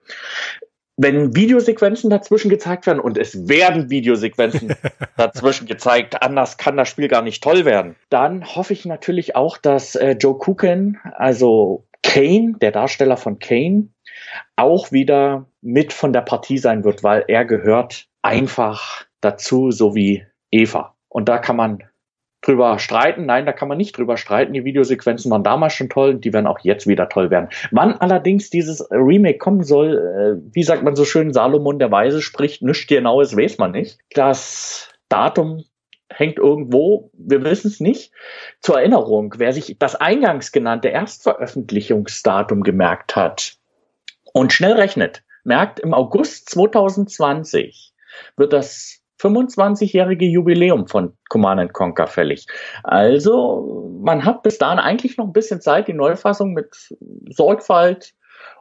Wenn Videosequenzen dazwischen gezeigt werden, und es werden Videosequenzen dazwischen gezeigt, anders kann das Spiel gar nicht toll werden, dann hoffe ich natürlich auch, dass Joe Kukin, also Kane, der Darsteller von Kane, auch wieder mit von der Partie sein wird, weil er gehört einfach dazu, so wie Eva. Und da kann man drüber streiten. Nein, da kann man nicht drüber streiten. Die Videosequenzen waren damals schon toll und die werden auch jetzt wieder toll werden. Wann allerdings dieses Remake kommen soll, wie sagt man so schön, Salomon der Weise spricht, nichts Genaues weiß man nicht. Das Datum hängt irgendwo, wir wissen es nicht. Zur Erinnerung, wer sich das eingangs genannte Erstveröffentlichungsdatum gemerkt hat und schnell rechnet, merkt, im August 2020 wird das 25-jährige Jubiläum von Command & Conquer fällig. Also man hat bis dahin eigentlich noch ein bisschen Zeit, die Neufassung mit Sorgfalt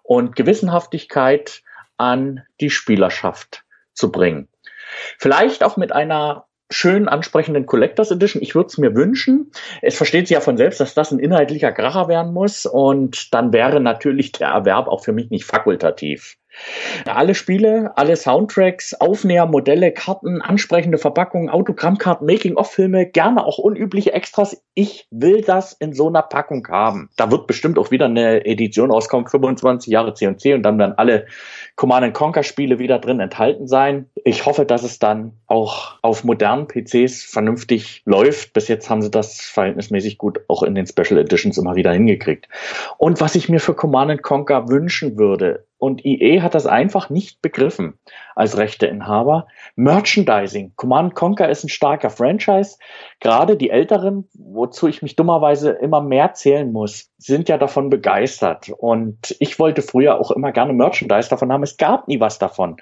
und Gewissenhaftigkeit an die Spielerschaft zu bringen. Vielleicht auch mit einer schön ansprechenden Collectors Edition. Ich würde es mir wünschen. Es versteht sich ja von selbst, dass das ein inhaltlicher Kracher werden muss und dann wäre natürlich der Erwerb auch für mich nicht fakultativ. Alle Spiele, alle Soundtracks, Aufnäher, Modelle, Karten, ansprechende Verpackungen, Autogrammkarten, Making-of-Filme, gerne auch unübliche Extras. Ich will das in so einer Packung haben. Da wird bestimmt auch wieder eine Edition rauskommen, 25 Jahre C&C und dann werden alle Command & Conquer Spiele wieder drin enthalten sein. Ich hoffe, dass es dann auch auf modernen PCs vernünftig läuft. Bis jetzt haben sie das verhältnismäßig gut auch in den Special Editions immer wieder hingekriegt. Und was ich mir für Command & Conquer wünschen würde, Und EA hat das einfach nicht begriffen als Rechteinhaber. Merchandising. Command & Conquer ist ein starker Franchise. Gerade die Älteren, wozu ich mich dummerweise immer mehr zählen muss, sind ja davon begeistert. Und ich wollte früher auch immer gerne Merchandise davon haben. Es gab nie was davon.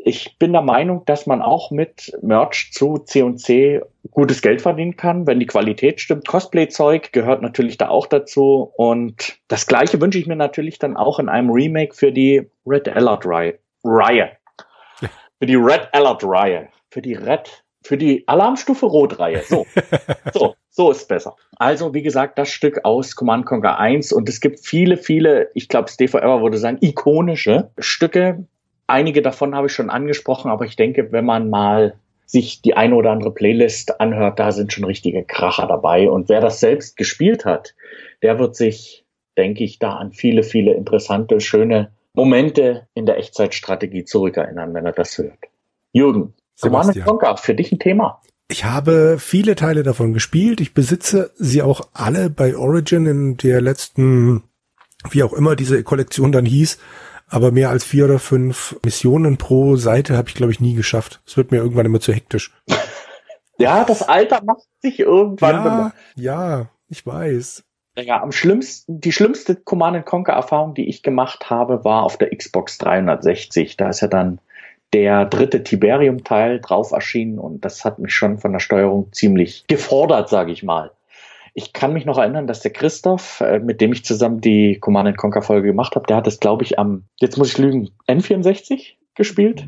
Ich bin der Meinung, dass man auch mit Merch zu C&C gutes Geld verdienen kann, wenn die Qualität stimmt. Cosplay-Zeug gehört natürlich da auch dazu. Und das Gleiche wünsche ich mir natürlich dann auch in einem Remake für die Red Alert Reihe. Für die Red Alert Reihe. Für die Alarmstufe Rot Reihe. So ist besser. Also, wie gesagt, das Stück aus Command & Conquer 1. Und es gibt viele, viele, ich glaube, Stay Forever würde sagen, ikonische Stücke. Einige davon habe ich schon angesprochen, aber ich denke, wenn man mal sich die eine oder andere Playlist anhört, da sind schon richtige Kracher dabei. Und wer das selbst gespielt hat, der wird sich, denke ich, da an viele, viele interessante, schöne Momente in der Echtzeitstrategie zurückerinnern, wenn er das hört. Jürgen, Command & Conquer, für dich ein Thema. Ich habe viele Teile davon gespielt. Ich besitze sie auch alle bei Origin in der letzten, wie auch immer diese Kollektion dann hieß. Aber mehr als 4 oder 5 Missionen pro Seite habe ich, glaube ich, nie geschafft. Es wird mir irgendwann immer zu hektisch. Ja, das Alter macht sich irgendwann. Ja, ich weiß. Ja, die schlimmste Command & Conquer Erfahrung, die ich gemacht habe, war auf der Xbox 360. Da ist ja dann der 3. Tiberium-Teil drauf erschienen und das hat mich schon von der Steuerung ziemlich gefordert, sage ich mal. Ich kann mich noch erinnern, dass der Christoph, mit dem ich zusammen die Command & Conquer Folge gemacht habe, der hat es, glaube ich, am, jetzt muss ich lügen, N64 gespielt.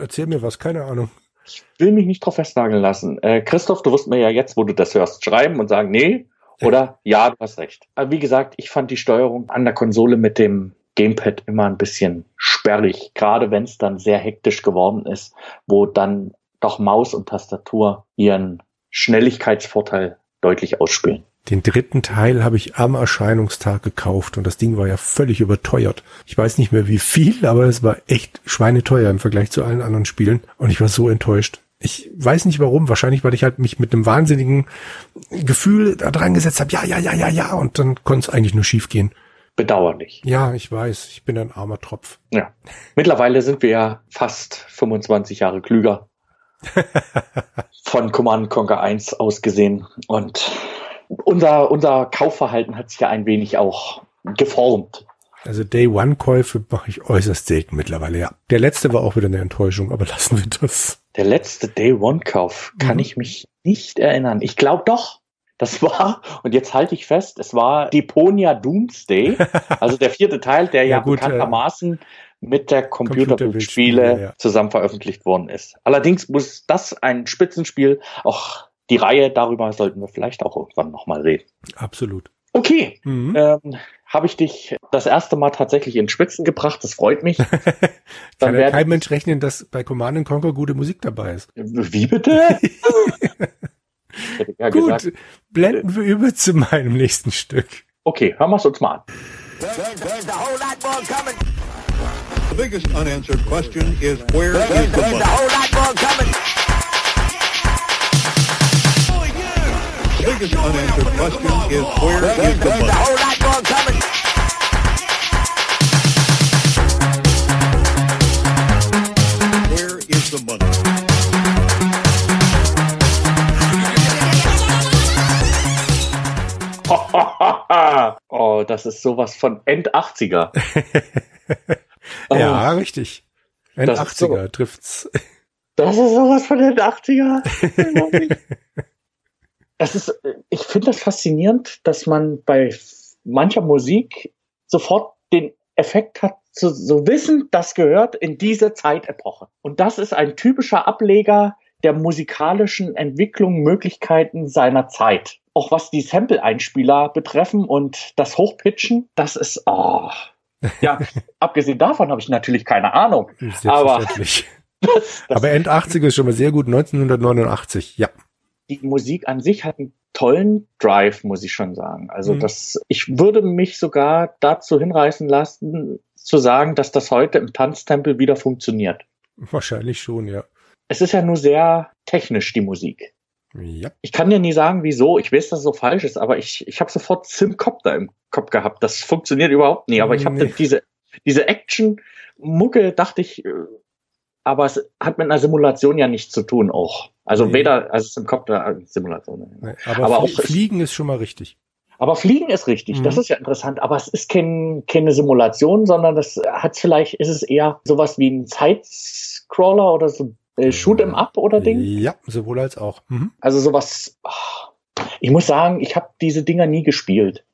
Erzähl mir was, keine Ahnung. Ich will mich nicht drauf festnageln lassen. Christoph, du wirst mir ja jetzt, wo du das hörst, schreiben und sagen, nee, oder ja, du hast recht. Aber wie gesagt, ich fand die Steuerung an der Konsole mit dem Gamepad immer ein bisschen sperrig, gerade wenn es dann sehr hektisch geworden ist, wo dann doch Maus und Tastatur ihren Schnelligkeitsvorteil deutlich ausspielen. Den 3. Teil habe ich am Erscheinungstag gekauft und das Ding war ja völlig überteuert. Ich weiß nicht mehr wie viel, aber es war echt schweineteuer im Vergleich zu allen anderen Spielen und ich war so enttäuscht. Ich weiß nicht warum, wahrscheinlich weil ich halt mich mit einem wahnsinnigen Gefühl da dran gesetzt habe, ja und dann konnte es eigentlich nur schief gehen. Bedauerlich. Ja, ich weiß, ich bin ein armer Tropf. Ja, mittlerweile sind wir ja fast 25 Jahre klüger. Von Command & Conquer 1 aus gesehen. Und unser Kaufverhalten hat sich ja ein wenig auch geformt. Also Day-One-Käufe mache ich äußerst selten mittlerweile, ja. Der letzte war auch wieder eine Enttäuschung, aber lassen wir das. Der letzte Day-One-Kauf kann ich mich nicht erinnern. Ich glaube doch, das war, und jetzt halte ich fest, es war Deponia Doomsday, also der 4. Teil, der ja gut, bekanntermaßen mit der Computerbildspiele zusammen veröffentlicht worden ist. Allerdings muss das ein Spitzenspiel, auch die Reihe, darüber sollten wir vielleicht auch irgendwann nochmal reden. Absolut. Okay, habe ich dich das erste Mal tatsächlich in Spitzen gebracht, das freut mich. Dann kann kein Mensch rechnen, dass bei Command & Conquer gute Musik dabei ist. Wie bitte? Ja, gut, gesagt. Blenden wir über zu meinem nächsten Stück. Okay, hören wir es uns mal an. There's a whole lot more coming. The biggest unanswered question is where is the money? There's a whole lot more coming. The biggest unanswered question is where is the money? There's a whole lot more coming. Where is the money? Oh, das ist sowas von End-80er. Ja, richtig. End-80er so, trifft's. Das ist sowas von End-80er. Ich finde das faszinierend, dass man bei mancher Musik sofort den Effekt hat, zu wissen, das gehört in diese Zeitepoche. Und das ist ein typischer Ableger der musikalischen Entwicklung, Möglichkeiten seiner Zeit. Auch was die Sample-Einspieler betreffen und das Hochpitchen, das ist, ja, abgesehen davon habe ich natürlich keine Ahnung. Selbstverständlich. Aber End 80er ist schon mal sehr gut, 1989, ja. Die Musik an sich hat einen tollen Drive, muss ich schon sagen. Also ich würde mich sogar dazu hinreißen lassen, zu sagen, dass das heute im Tanztempel wieder funktioniert. Wahrscheinlich schon, ja. Es ist ja nur sehr technisch, die Musik. Ja. Ich kann dir nie sagen, wieso. Ich weiß, dass es so falsch ist, aber ich habe sofort SimCopter im Kopf gehabt. Das funktioniert überhaupt nie, aber ich habe diese diese Action-Mucke, dachte ich, aber es hat mit einer Simulation ja nichts zu tun auch. Also nee. Weder, also es ist im Kopf eine Simulation. Nee, aber auch Fliegen ist schon mal richtig. Aber Fliegen ist richtig, das ist ja interessant, aber es ist keine Simulation, sondern das hat vielleicht, ist es eher sowas wie ein Sidescroller oder so Shoot-em-up oder Ding? Ja, sowohl als auch. Mhm. Also sowas, ich muss sagen, ich habe diese Dinger nie gespielt,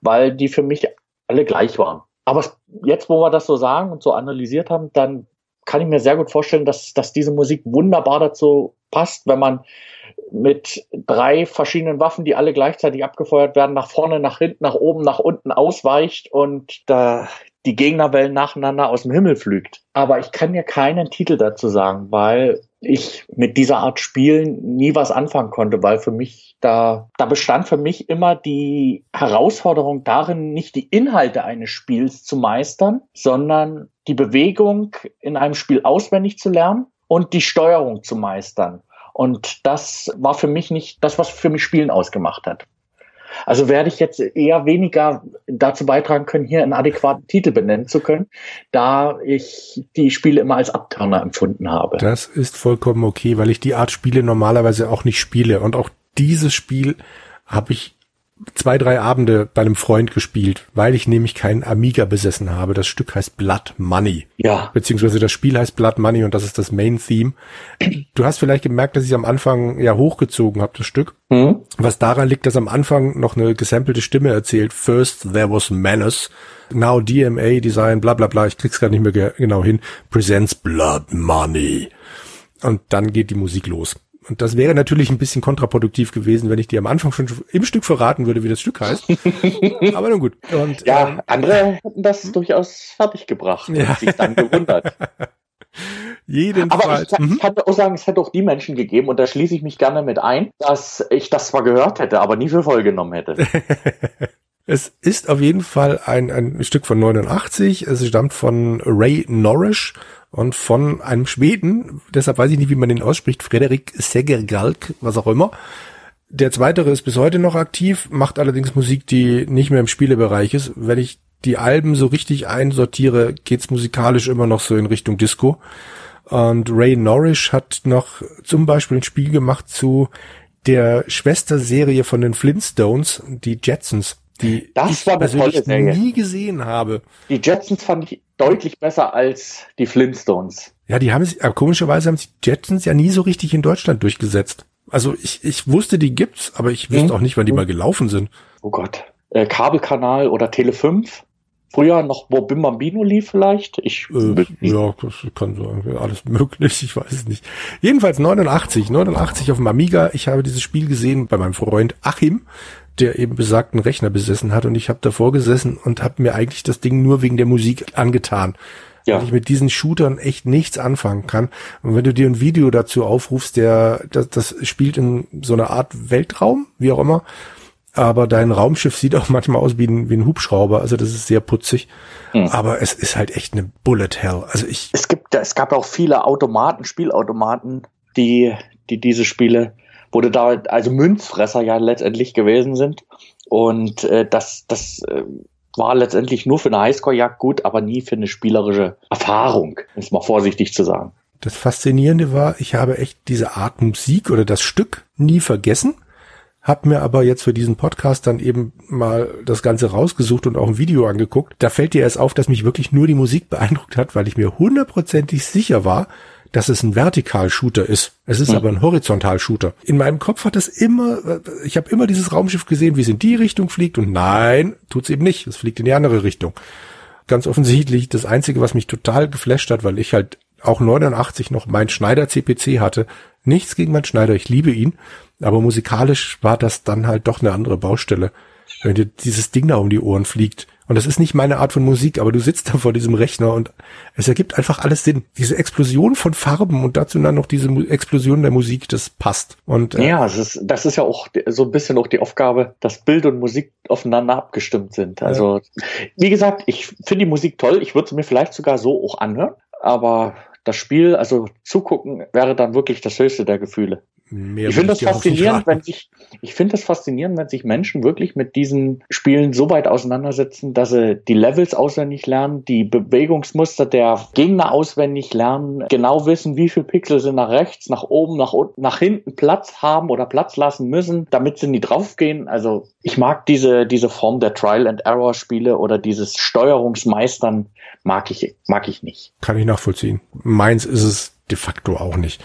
weil die für mich alle gleich waren. Aber jetzt, wo wir das so sagen und so analysiert haben, dann kann ich mir sehr gut vorstellen, dass diese Musik wunderbar dazu passt, wenn man mit 3 verschiedenen Waffen, die alle gleichzeitig abgefeuert werden, nach vorne, nach hinten, nach oben, nach unten ausweicht und da die Gegnerwellen nacheinander aus dem Himmel pflügt. Aber ich kann dir keinen Titel dazu sagen, weil ich mit dieser Art Spielen nie was anfangen konnte, weil für mich da bestand für mich immer die Herausforderung darin, nicht die Inhalte eines Spiels zu meistern, sondern die Bewegung in einem Spiel auswendig zu lernen und die Steuerung zu meistern. Und das war für mich nicht das, was für mich Spielen ausgemacht hat. Also werde ich jetzt eher weniger dazu beitragen können, hier einen adäquaten Titel benennen zu können, da ich die Spiele immer als Abturner empfunden habe. Das ist vollkommen okay, weil ich die Art Spiele normalerweise auch nicht spiele. Und auch dieses Spiel habe ich 2-3 Abende bei einem Freund gespielt, weil ich nämlich keinen Amiga besessen habe. Das Stück heißt Blood Money. Ja. Beziehungsweise das Spiel heißt Blood Money und das ist das Main Theme. Du hast vielleicht gemerkt, dass ich am Anfang ja hochgezogen habe, das Stück. Mhm. Was daran liegt, dass am Anfang noch eine gesampelte Stimme erzählt. First there was menace. Now DMA Design, bla bla bla. Ich krieg's gerade nicht mehr genau hin. Presents Blood Money. Und dann geht die Musik los. Und das wäre natürlich ein bisschen kontraproduktiv gewesen, wenn ich dir am Anfang schon im Stück verraten würde, wie das Stück heißt. Aber nun gut. Und, ja, andere hätten das durchaus fertig gebracht und sich dann gewundert. Jedenfalls. Aber ich kann auch sagen, es hätte auch die Menschen gegeben, und da schließe ich mich gerne mit ein, dass ich das zwar gehört hätte, aber nie für voll genommen hätte. Es ist auf jeden Fall ein Stück von 89. Es stammt von Ray Norrish und von einem Schweden. Deshalb weiß ich nicht, wie man den ausspricht. Frederik Segergalk, was auch immer. Der Zweitere ist bis heute noch aktiv, macht allerdings Musik, die nicht mehr im Spielebereich ist. Wenn ich die Alben so richtig einsortiere, geht's musikalisch immer noch so in Richtung Disco. Und Ray Norrish hat noch zum Beispiel ein Spiel gemacht zu der Schwesterserie von den Flintstones, die Jetsons. Das war eine tolle Serie, die ich nie gesehen habe. Die Jetsons fand ich deutlich besser als die Flintstones. Ja, die haben sich, aber komischerweise haben sich die Jetsons ja nie so richtig in Deutschland durchgesetzt. Also ich wusste, die gibt's, aber ich wüsste auch nicht, wann die mal gelaufen sind. Oh Gott. Kabelkanal oder Tele5? Früher noch Bim Bambino lief vielleicht? Ja, das kann so alles möglich, ich weiß es nicht. Jedenfalls 89 auf dem Amiga. Ich habe dieses Spiel gesehen bei meinem Freund Achim, der eben besagten Rechner besessen hat, und ich habe davor gesessen und habe mir eigentlich das Ding nur wegen der Musik angetan, weil ich mit diesen Shootern echt nichts anfangen kann. Und wenn du dir ein Video dazu aufrufst, das spielt in so einer Art Weltraum, wie auch immer, aber dein Raumschiff sieht auch manchmal aus wie ein Hubschrauber, also das ist sehr putzig, aber es ist halt echt eine Bullet Hell. Also es gab auch viele Spielautomaten, die diese Spiele, wurde da also Münzfresser ja letztendlich gewesen sind, und das war letztendlich nur für eine Highscore-Jagd gut, aber nie für eine spielerische Erfahrung, um es mal vorsichtig zu sagen. Das Faszinierende war, ich habe echt diese Art Musik oder das Stück nie vergessen, habe mir aber jetzt für diesen Podcast dann eben mal das Ganze rausgesucht und auch ein Video angeguckt. Da fällt dir erst auf, dass mich wirklich nur die Musik beeindruckt hat, weil ich mir 100% sicher war, dass es ein Vertikalshooter ist. Es ist aber ein Horizontalshooter. In meinem Kopf hat das immer, ich habe immer dieses Raumschiff gesehen, wie es in die Richtung fliegt, und nein, tut's eben nicht. Es fliegt in die andere Richtung. Ganz offensichtlich das Einzige, was mich total geflasht hat, weil ich halt auch 89 noch mein Schneider CPC hatte. Nichts gegen meinen Schneider, ich liebe ihn. Aber musikalisch war das dann halt doch eine andere Baustelle. Wenn dir dieses Ding da um die Ohren fliegt. Und das ist nicht meine Art von Musik, aber du sitzt da vor diesem Rechner und es ergibt einfach alles Sinn. Diese Explosion von Farben und dazu dann noch diese Explosion der Musik, das passt. Und ja, das ist ja auch so ein bisschen auch die Aufgabe, dass Bild und Musik aufeinander abgestimmt sind. Also wie gesagt, ich finde die Musik toll. Ich würde es mir vielleicht sogar so auch anhören. Aber das Spiel, also zugucken, wäre dann wirklich das höchste der Gefühle. Ich finde das faszinierend, wenn sich Menschen wirklich mit diesen Spielen so weit auseinandersetzen, dass sie die Levels auswendig lernen, die Bewegungsmuster der Gegner auswendig lernen, genau wissen, wie viele Pixel sie nach rechts, nach oben, nach unten, nach hinten Platz haben oder Platz lassen müssen, damit sie nie draufgehen. Also ich mag diese Form der Trial-and-Error-Spiele oder dieses Steuerungsmeistern mag ich nicht. Kann ich nachvollziehen. Meins ist es de facto auch nicht.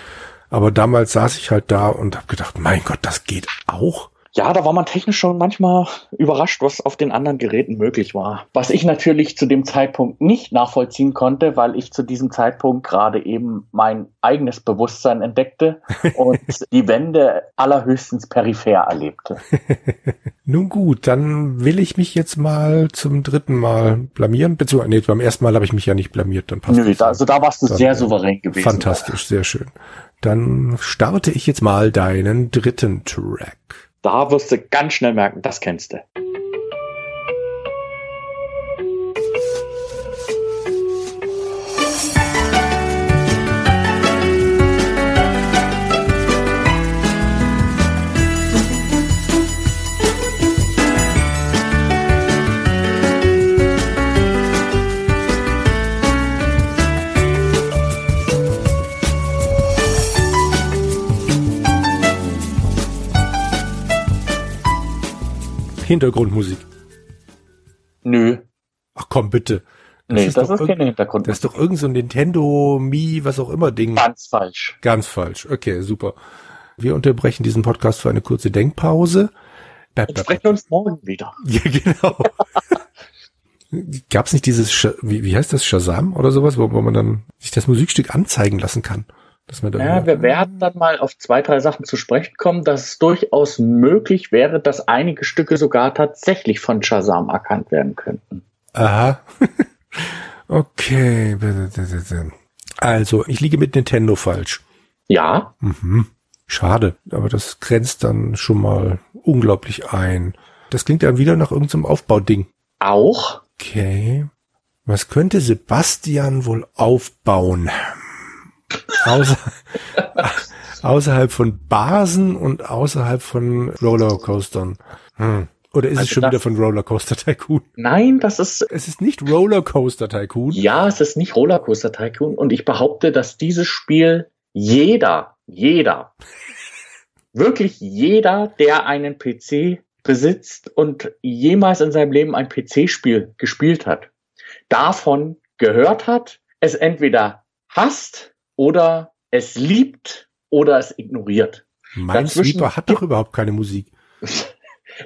Aber damals saß ich halt da und habe gedacht, mein Gott, das geht auch? Ja, da war man technisch schon manchmal überrascht, was auf den anderen Geräten möglich war. Was ich natürlich zu dem Zeitpunkt nicht nachvollziehen konnte, weil ich zu diesem Zeitpunkt gerade eben mein eigenes Bewusstsein entdeckte und die Wende allerhöchstens peripher erlebte. Nun gut, dann will ich mich jetzt mal zum dritten Mal blamieren. Beziehungsweise, nee, beim ersten Mal habe ich mich ja nicht blamiert, dann passt das. Also da warst du dann sehr souverän gewesen. Fantastisch, sehr schön. Dann starte ich jetzt mal deinen dritten Track. Da wirst du ganz schnell merken, das kennst du. Hintergrundmusik? Nö. Ach komm, bitte. Das ist keine Hintergrundmusik. Das ist doch irgend so ein Nintendo, Mii, was auch immer Ding. Ganz falsch. Ganz falsch. Okay, super. Wir unterbrechen diesen Podcast für eine kurze Denkpause. Wir sprechen uns morgen wieder. Ja, genau. Gab's nicht dieses, wie heißt das, Shazam oder sowas, wo man dann sich das Musikstück anzeigen lassen kann? Ja, wir werden dann mal auf 2, 3 Sachen zu sprechen kommen, dass es durchaus möglich wäre, dass einige Stücke sogar tatsächlich von Shazam erkannt werden könnten. Aha. Okay. Also, ich liege mit Nintendo falsch. Ja. Mhm. Schade, aber das grenzt dann schon mal unglaublich ein. Das klingt dann wieder nach irgendeinem Aufbauding. Auch. Okay. Was könnte Sebastian wohl aufbauen? Außerhalb von Basen und außerhalb von Rollercoastern. Hm. Oder ist es schon wieder von Rollercoaster Tycoon? Nein, es ist nicht Rollercoaster Tycoon. Ja, es ist nicht Rollercoaster Tycoon. Und ich behaupte, dass dieses Spiel wirklich jeder, der einen PC besitzt und jemals in seinem Leben ein PC-Spiel gespielt hat, davon gehört hat, es entweder hasst oder es liebt oder es ignoriert. Mein Sleeper hat doch überhaupt keine Musik.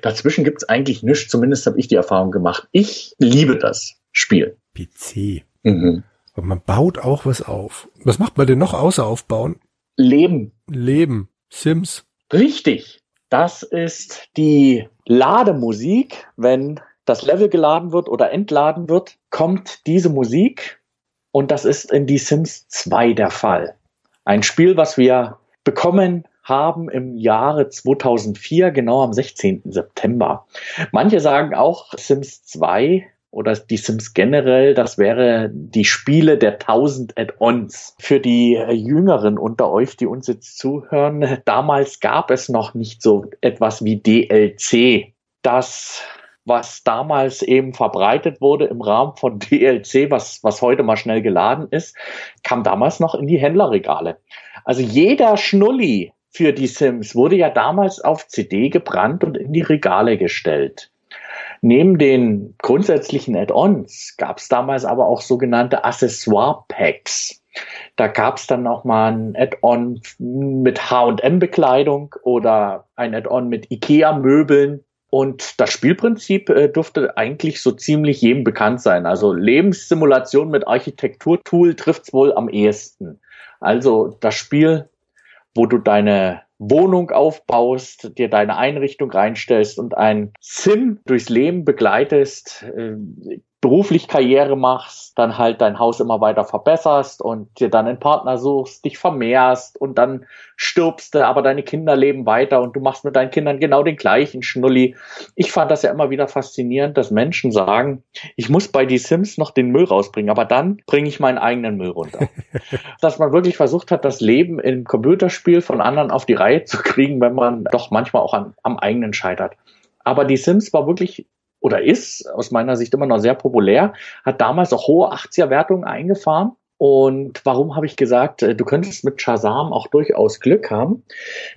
Dazwischen gibt's eigentlich nichts, zumindest habe ich die Erfahrung gemacht. Ich liebe das Spiel. PC. Mhm. Und man baut auch was auf. Was macht man denn noch außer aufbauen? Leben. Sims. Richtig. Das ist die Lademusik. Wenn das Level geladen wird oder entladen wird, kommt diese Musik. Und das ist in The Sims 2 der Fall. Ein Spiel, was wir bekommen haben im Jahre 2004, genau am 16. September. Manche sagen auch, Sims 2 oder The Sims generell, das wäre die Spiele der 1000 Add-ons. Für die Jüngeren unter euch, die uns jetzt zuhören, damals gab es noch nicht so etwas wie DLC. Das, was damals eben verbreitet wurde im Rahmen von DLC, was heute mal schnell geladen ist, kam damals noch in die Händlerregale. Also jeder Schnulli für die Sims wurde ja damals auf CD gebrannt und in die Regale gestellt. Neben den grundsätzlichen Add-ons gab es damals aber auch sogenannte Accessoire-Packs. Da gab es dann nochmal ein Add-on mit H&M-Bekleidung oder ein Add-on mit Ikea-Möbeln. Und das Spielprinzip dürfte eigentlich so ziemlich jedem bekannt sein. Also Lebenssimulation mit Architekturtool trifft's wohl am ehesten. Also das Spiel, wo du deine Wohnung aufbaust, dir deine Einrichtung reinstellst und ein Sim durchs Leben begleitest, beruflich Karriere machst, dann halt dein Haus immer weiter verbesserst und dir dann einen Partner suchst, dich vermehrst und dann stirbst du, aber deine Kinder leben weiter und du machst mit deinen Kindern genau den gleichen Schnulli. Ich fand das ja immer wieder faszinierend, dass Menschen sagen, ich muss bei die Sims noch den Müll rausbringen, aber dann bringe ich meinen eigenen Müll runter. Dass man wirklich versucht hat, das Leben im Computerspiel von anderen auf die Reihe zu kriegen, wenn man doch manchmal auch am eigenen scheitert. Aber die Sims war wirklich oder ist aus meiner Sicht immer noch sehr populär, hat damals auch hohe 80er-Wertungen eingefahren. Und warum habe ich gesagt, du könntest mit Shazam auch durchaus Glück haben?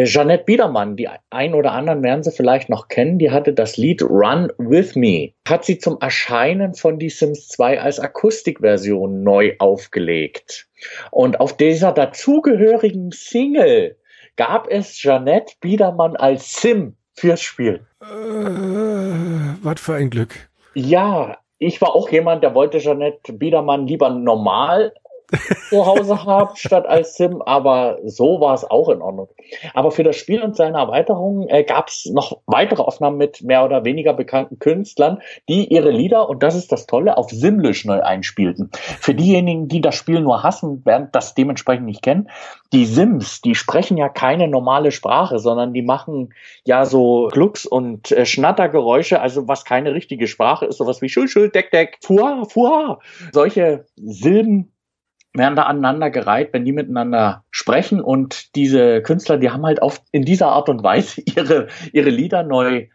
Jeanette Biedermann, die ein oder anderen werden sie vielleicht noch kennen, die hatte das Lied Run With Me, hat sie zum Erscheinen von Die Sims 2 als Akustikversion neu aufgelegt. Und auf dieser dazugehörigen Single gab es Jeanette Biedermann als Sim fürs Spiel. Was für ein Glück. Ja, ich war auch jemand, der wollte Jeanette Biedermann lieber normal zu Hause haben, statt als Sim, aber so war es auch in Ordnung. Aber für das Spiel und seine Erweiterungen gab es noch weitere Aufnahmen mit mehr oder weniger bekannten Künstlern, die ihre Lieder, und das ist das Tolle, auf Simlisch neu einspielten. Für diejenigen, die das Spiel nur hassen, werden das dementsprechend nicht kennen. Die Sims, die sprechen ja keine normale Sprache, sondern die machen ja so Glucks- und Schnattergeräusche, also was keine richtige Sprache ist, sowas wie Schul, Schul, Deck, Deck, Fuah, Fuah. Solche Silben werden da aneinander gereiht, wenn die miteinander sprechen, und diese Künstler, die haben halt oft in dieser Art und Weise ihre Lieder neu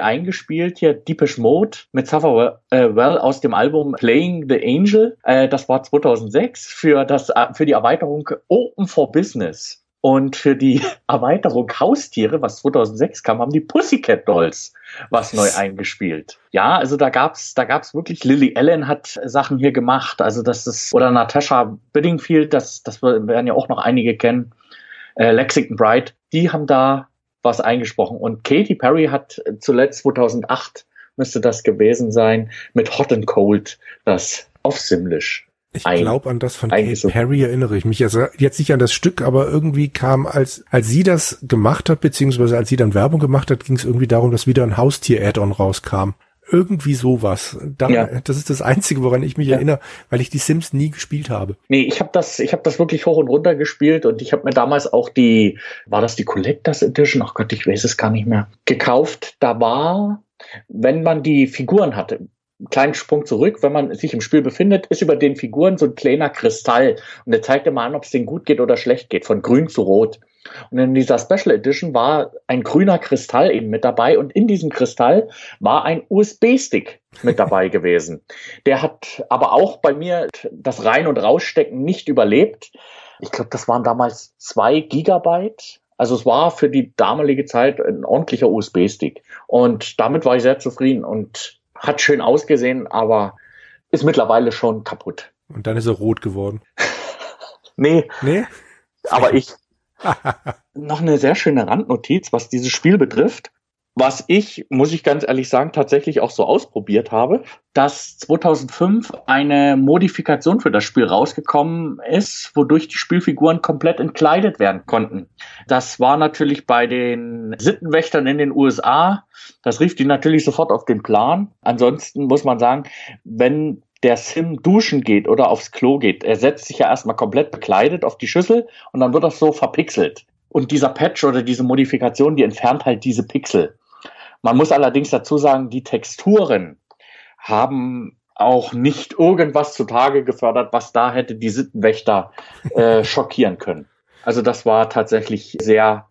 eingespielt. Hier Deepish Mode mit Suffer Well aus dem Album Playing the Angel, das war 2006 für die Erweiterung Open for Business. Und für die Erweiterung Haustiere, was 2006 kam, haben die Pussycat Dolls was neu eingespielt. Ja, also da gab's wirklich, Lily Allen hat Sachen hier gemacht, also das ist, oder Natasha Bedingfield, das werden ja auch noch einige kennen, Lexington Bright, die haben da was eingesprochen. Und Katy Perry hat zuletzt 2008, müsste das gewesen sein, mit Hot and Cold das auf Simlisch. Ich glaube, an das von Kate Perry erinnere ich mich. Also jetzt nicht an das Stück, aber irgendwie kam, als sie das gemacht hat, beziehungsweise als sie dann Werbung gemacht hat, ging es irgendwie darum, dass wieder ein Haustier-Add-on rauskam. Irgendwie sowas. Das ist das Einzige, woran ich mich erinnere, weil ich die Sims nie gespielt habe. Nee, ich habe das wirklich hoch und runter gespielt, und ich habe mir damals auch war das die Collectors Edition? Ach Gott, ich weiß es gar nicht mehr. Gekauft, da war, wenn man die Figuren hatte, kleinen Sprung zurück, wenn man sich im Spiel befindet, ist über den Figuren so ein kleiner Kristall, und der zeigt immer an, ob es denen gut geht oder schlecht geht, von grün zu rot. Und in dieser Special Edition war ein grüner Kristall eben mit dabei, und in diesem Kristall war ein USB-Stick mit dabei gewesen. Der hat aber auch bei mir das Rein- und Rausstecken nicht überlebt. Ich glaube, das waren damals 2 Gigabyte. Also es war für die damalige Zeit ein ordentlicher USB-Stick. Und damit war ich sehr zufrieden und hat schön ausgesehen, aber ist mittlerweile schon kaputt. Und dann ist er rot geworden. Nee, aber ich. Noch eine sehr schöne Randnotiz, was dieses Spiel betrifft, was ich, muss ich ganz ehrlich sagen, tatsächlich auch so ausprobiert habe, dass 2005 eine Modifikation für das Spiel rausgekommen ist, wodurch die Spielfiguren komplett entkleidet werden konnten. Das war natürlich bei den Sittenwächtern in den USA, das rief die natürlich sofort auf den Plan. Ansonsten muss man sagen, wenn der Sim duschen geht oder aufs Klo geht, er setzt sich ja erstmal komplett bekleidet auf die Schüssel, und dann wird das so verpixelt. Und dieser Patch oder diese Modifikation, die entfernt halt diese Pixel. Man muss allerdings dazu sagen, die Texturen haben auch nicht irgendwas zutage gefördert, was da hätte die Sittenwächter schockieren können. Also das war tatsächlich sehr,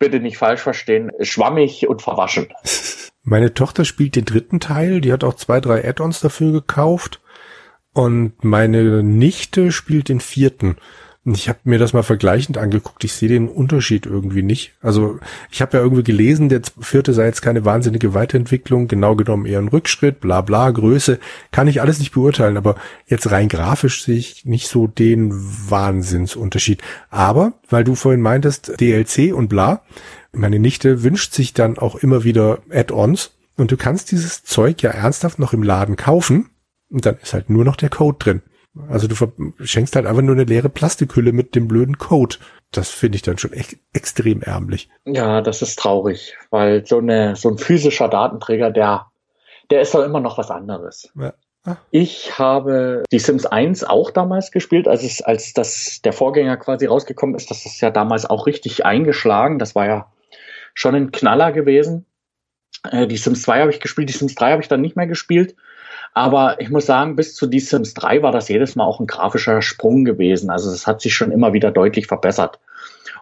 bitte nicht falsch verstehen, schwammig und verwaschen. Meine Tochter spielt den 3. Teil, die hat auch 2, 3 Add-ons dafür gekauft, und meine Nichte spielt den 4. Ich habe mir das mal vergleichend angeguckt. Ich sehe den Unterschied irgendwie nicht. Also ich habe ja irgendwie gelesen, der 4. sei jetzt keine wahnsinnige Weiterentwicklung, genau genommen eher ein Rückschritt, bla bla, Größe. Kann ich alles nicht beurteilen, aber jetzt rein grafisch sehe ich nicht so den Wahnsinnsunterschied. Aber, weil du vorhin meintest, DLC und bla, meine Nichte wünscht sich dann auch immer wieder Add-ons. Und du kannst dieses Zeug ja ernsthaft noch im Laden kaufen, und dann ist halt nur noch der Code drin. Also du schenkst halt einfach nur eine leere Plastikhülle mit dem blöden Code. Das finde ich dann schon echt extrem ärmlich. Ja, das ist traurig, weil so ein physischer Datenträger, der ist doch immer noch was anderes. Ja. Ich habe die Sims 1 auch damals gespielt, als der Vorgänger quasi rausgekommen ist. Das ist ja damals auch richtig eingeschlagen. Das war ja schon ein Knaller gewesen. Die Sims 2 habe ich gespielt, die Sims 3 habe ich dann nicht mehr gespielt. Aber ich muss sagen, bis zu die Sims 3 war das jedes Mal auch ein grafischer Sprung gewesen. Also das hat sich schon immer wieder deutlich verbessert.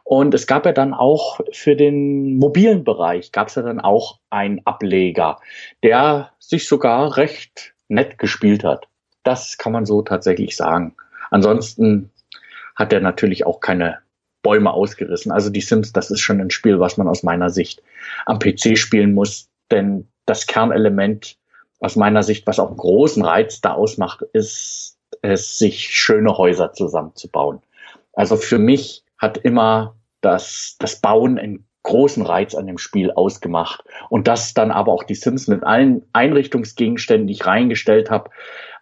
Und es gab ja dann auch für den mobilen Bereich, gab es ja dann auch einen Ableger, der sich sogar recht nett gespielt hat. Das kann man so tatsächlich sagen. Ansonsten hat er natürlich auch keine Bäume ausgerissen. Also die Sims, das ist schon ein Spiel, was man aus meiner Sicht am PC spielen muss, denn das Kernelement aus meiner Sicht, was auch einen großen Reiz da ausmacht, ist es, sich schöne Häuser zusammenzubauen. Also für mich hat immer das Bauen ein großen Reiz an dem Spiel ausgemacht. Und dass dann aber auch die Sims mit allen Einrichtungsgegenständen, die ich reingestellt habe,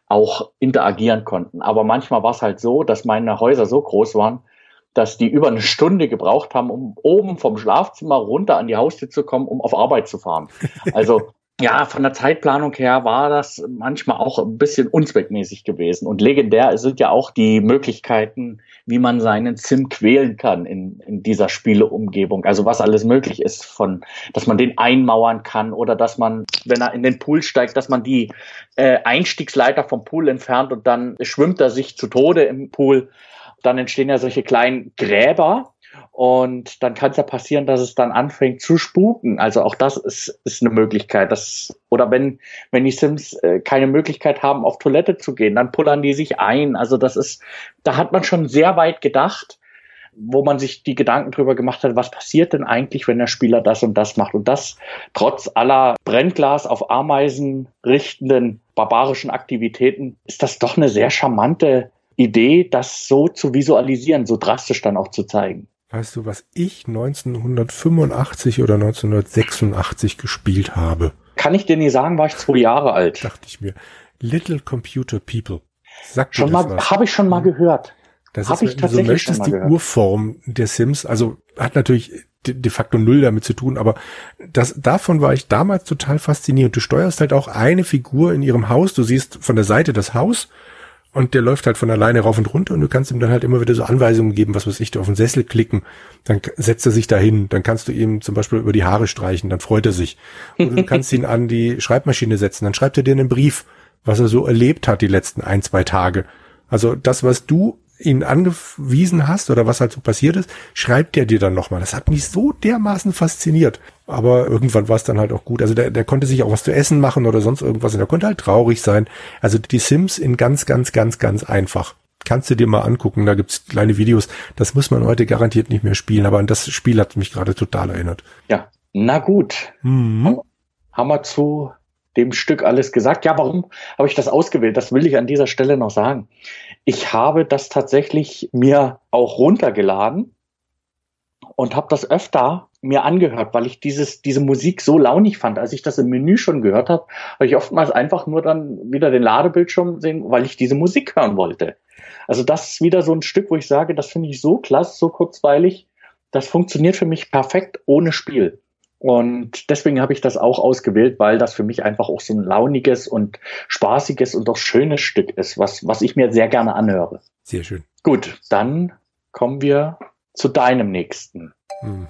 auch interagieren konnten. Aber manchmal war es halt so, dass meine Häuser so groß waren, dass die über eine Stunde gebraucht haben, um oben vom Schlafzimmer runter an die Haustür zu kommen, um auf Arbeit zu fahren. Also ja, von der Zeitplanung her war das manchmal auch ein bisschen unzweckmäßig gewesen. Und legendär sind ja auch die Möglichkeiten, wie man seinen Sim quälen kann in dieser Spieleumgebung. Also was alles möglich ist, dass man den einmauern kann oder dass man, wenn er in den Pool steigt, dass man die Einstiegsleiter vom Pool entfernt und dann schwimmt er sich zu Tode im Pool. Dann entstehen ja solche kleinen Gräber. Und dann kann es ja passieren, dass es dann anfängt zu spuken. Also auch das ist eine Möglichkeit. Oder wenn die Sims keine Möglichkeit haben, auf Toilette zu gehen, dann pullern die sich ein. Also da hat man schon sehr weit gedacht, wo man sich die Gedanken drüber gemacht hat, was passiert denn eigentlich, wenn der Spieler das und das macht. Und das trotz aller Brennglas auf Ameisen richtenden barbarischen Aktivitäten ist das doch eine sehr charmante Idee, das so zu visualisieren, so drastisch dann auch zu zeigen. Weißt du, was ich 1985 oder 1986 gespielt habe? Kann ich dir nicht sagen, war ich 2 Jahre alt. Dachte ich mir. Little Computer People. Sagt schon mal, habe ich schon mal gehört. Das ist, wenn du so möchtest, die Urform der Sims. Also hat natürlich de facto null damit zu tun, aber davon war ich damals total fasziniert. Du steuerst halt auch eine Figur in ihrem Haus. Du siehst von der Seite das Haus. Und der läuft halt von alleine rauf und runter und du kannst ihm dann halt immer wieder so Anweisungen geben, was weiß ich, auf den Sessel klicken, dann setzt er sich dahin, dann kannst du ihm zum Beispiel über die Haare streichen, dann freut er sich. Oder du kannst ihn an die Schreibmaschine setzen, dann schreibt er dir einen Brief, was er so erlebt hat die letzten 1-2 Tage. Also das, was du ihn angewiesen hast oder was halt so passiert ist, schreibt er dir dann nochmal. Das hat mich so dermaßen fasziniert. Aber irgendwann war es dann halt auch gut. Also der konnte sich auch was zu essen machen oder sonst irgendwas. Und der konnte halt traurig sein. Also die Sims in ganz, ganz, ganz, ganz einfach. Kannst du dir mal angucken. Da gibt's kleine Videos. Das muss man heute garantiert nicht mehr spielen. Aber an das Spiel hat mich gerade total erinnert. Ja, na gut. Mhm. Haben wir zu dem Stück alles gesagt. Ja, warum habe ich das ausgewählt? Das will ich an dieser Stelle noch sagen. Ich habe das tatsächlich mir auch runtergeladen und habe das öfter mir angehört, weil ich diese Musik so launig fand. Als ich das im Menü schon gehört habe, habe ich oftmals einfach nur dann wieder den Ladebildschirm gesehen, weil ich diese Musik hören wollte. Also das ist wieder so ein Stück, wo ich sage, das finde ich so klasse, so kurzweilig. Das funktioniert für mich perfekt ohne Spiel. Und deswegen habe ich das auch ausgewählt, weil das für mich einfach auch so ein launiges und spaßiges und auch schönes Stück ist, was ich mir sehr gerne anhöre. Sehr schön. Gut, dann kommen wir zu deinem nächsten. Mhm.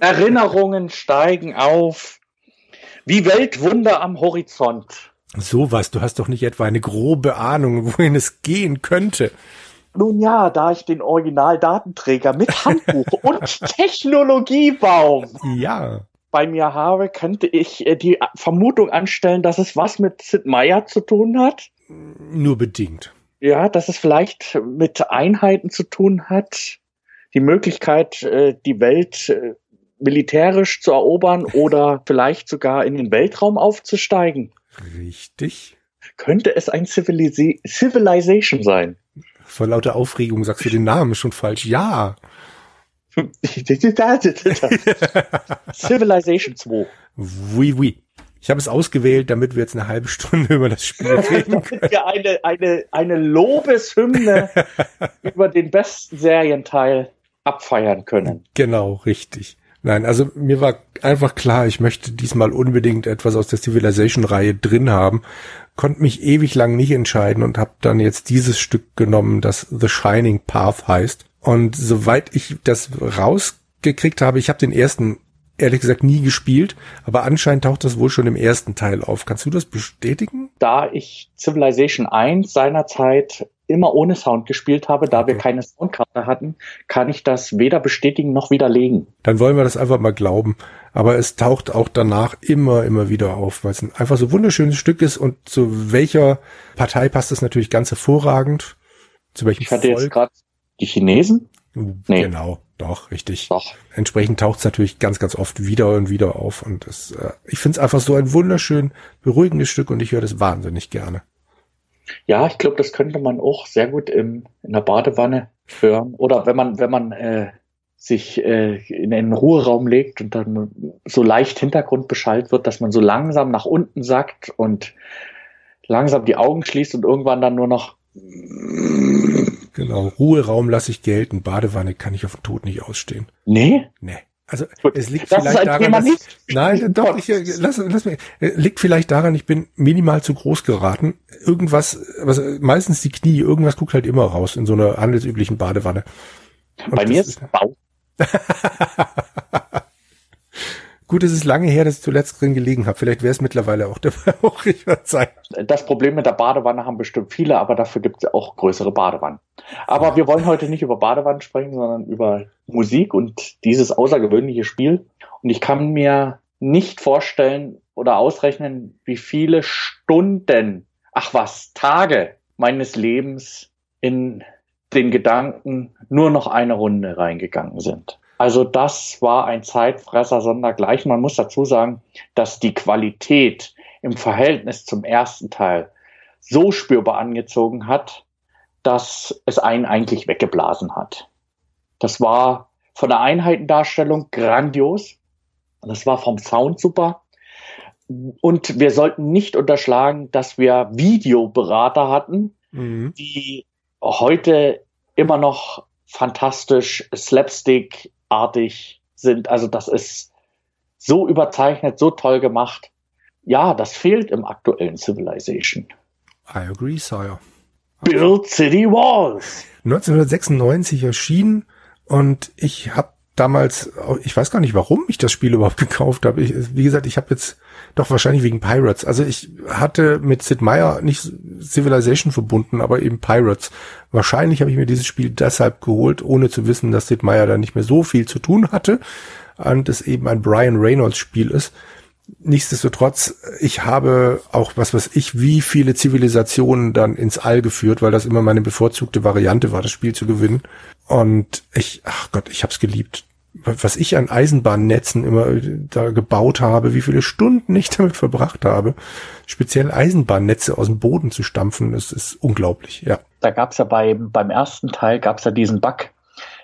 Erinnerungen steigen auf, wie Weltwunder am Horizont. Sowas, du hast doch nicht etwa eine grobe Ahnung, wohin es gehen könnte. Nun ja, da ich den Original-Datenträger mit Handbuch und Technologiebaum ja bei mir habe, könnte ich die Vermutung anstellen, dass es was mit Sid Meier zu tun hat. Nur bedingt. Ja, dass es vielleicht mit Einheiten zu tun hat. Die Möglichkeit, die Welt militärisch zu erobern oder vielleicht sogar in den Weltraum aufzusteigen. Richtig. Könnte es ein Civilization sein? Vor lauter Aufregung sagst du den Namen schon falsch. Ja! Civilization 2. Oui, oui. Ich habe es ausgewählt, damit wir jetzt eine halbe Stunde über das Spiel reden können. Ja, eine Lobeshymne über den besten Serienteil abfeiern können. Genau, richtig. Nein, also mir war einfach klar, ich möchte diesmal unbedingt etwas aus der Civilization-Reihe drin haben. Konnte mich ewig lang nicht entscheiden und habe dann jetzt dieses Stück genommen, das The Shining Path heißt. Und soweit ich das rausgekriegt habe, ich habe den ersten ehrlich gesagt nie gespielt, aber anscheinend taucht das wohl schon im ersten Teil auf. Kannst du das bestätigen? Da ich Civilization 1 seinerzeit immer ohne Sound gespielt habe, da wir keine Soundkarte hatten, kann ich das weder bestätigen noch widerlegen. Dann wollen wir das einfach mal glauben. Aber es taucht auch danach immer wieder auf, weil es einfach so ein wunderschönes Stück ist und zu welcher Partei passt es natürlich ganz hervorragend. Zu welchem Volk? Ich hatte jetzt gerade die Chinesen? Nee. Genau, doch, richtig. Doch. Entsprechend taucht es natürlich ganz oft wieder auf und ich finde es einfach so ein wunderschön beruhigendes Stück und ich höre das wahnsinnig gerne. Ja, ich glaube, das könnte man auch sehr gut in der Badewanne hören. Oder wenn man sich in einen Ruheraum legt und dann so leicht Hintergrundbeschallt wird, dass man so langsam nach unten sackt und langsam die Augen schließt und irgendwann dann nur noch... Genau, Ruheraum lasse ich gelten. Badewanne kann ich auf den Tod nicht ausstehen. Nee. Also es liegt vielleicht daran, liegt vielleicht daran, ich bin minimal zu groß geraten. Meistens die Knie, irgendwas guckt halt immer raus in so einer handelsüblichen Badewanne. Und bei mir ist es Bauch. Gut, es ist lange her, dass ich zuletzt drin gelegen habe. Vielleicht wäre es mittlerweile auch der Bauch. Ich würde sagen. Das Problem mit der Badewanne haben bestimmt viele, aber dafür gibt es auch größere Badewannen. Aber Wir wollen heute nicht über Badewannen sprechen, sondern über Musik und dieses außergewöhnliche Spiel. Und ich kann mir nicht vorstellen oder ausrechnen, wie viele Stunden, Tage meines Lebens in den Gedanken nur noch eine Runde reingegangen sind. Also das war ein Zeitfresser sondergleichen. Man muss dazu sagen, dass die Qualität im Verhältnis zum ersten Teil so spürbar angezogen hat, dass es einen eigentlich weggeblasen hat. Das war von der Einheitendarstellung grandios. Das war vom Sound super. Und wir sollten nicht unterschlagen, dass wir Videoberater hatten, die heute immer noch fantastisch Slapstick sind. Also das ist so überzeichnet, so toll gemacht. Ja, das fehlt im aktuellen Civilization. I agree, Sire. Build City Walls. 1996 erschienen und ich habe damals, ich weiß gar nicht, warum ich das Spiel überhaupt gekauft habe. Wie gesagt, ich habe jetzt doch wahrscheinlich wegen Pirates. Also ich hatte mit Sid Meier nicht Civilization verbunden, aber eben Pirates. Wahrscheinlich habe ich mir dieses Spiel deshalb geholt, ohne zu wissen, dass Sid Meier da nicht mehr so viel zu tun hatte und es eben ein Brian Reynolds Spiel ist. Nichtsdestotrotz, ich habe auch, was weiß ich, wie viele Zivilisationen dann ins All geführt, weil das immer meine bevorzugte Variante war, das Spiel zu gewinnen. Und ich hab's geliebt. Was ich an Eisenbahnnetzen immer da gebaut habe, wie viele Stunden ich damit verbracht habe, speziell Eisenbahnnetze aus dem Boden zu stampfen, das ist unglaublich, ja. Da gab's ja beim ersten Teil gab's ja diesen Bug,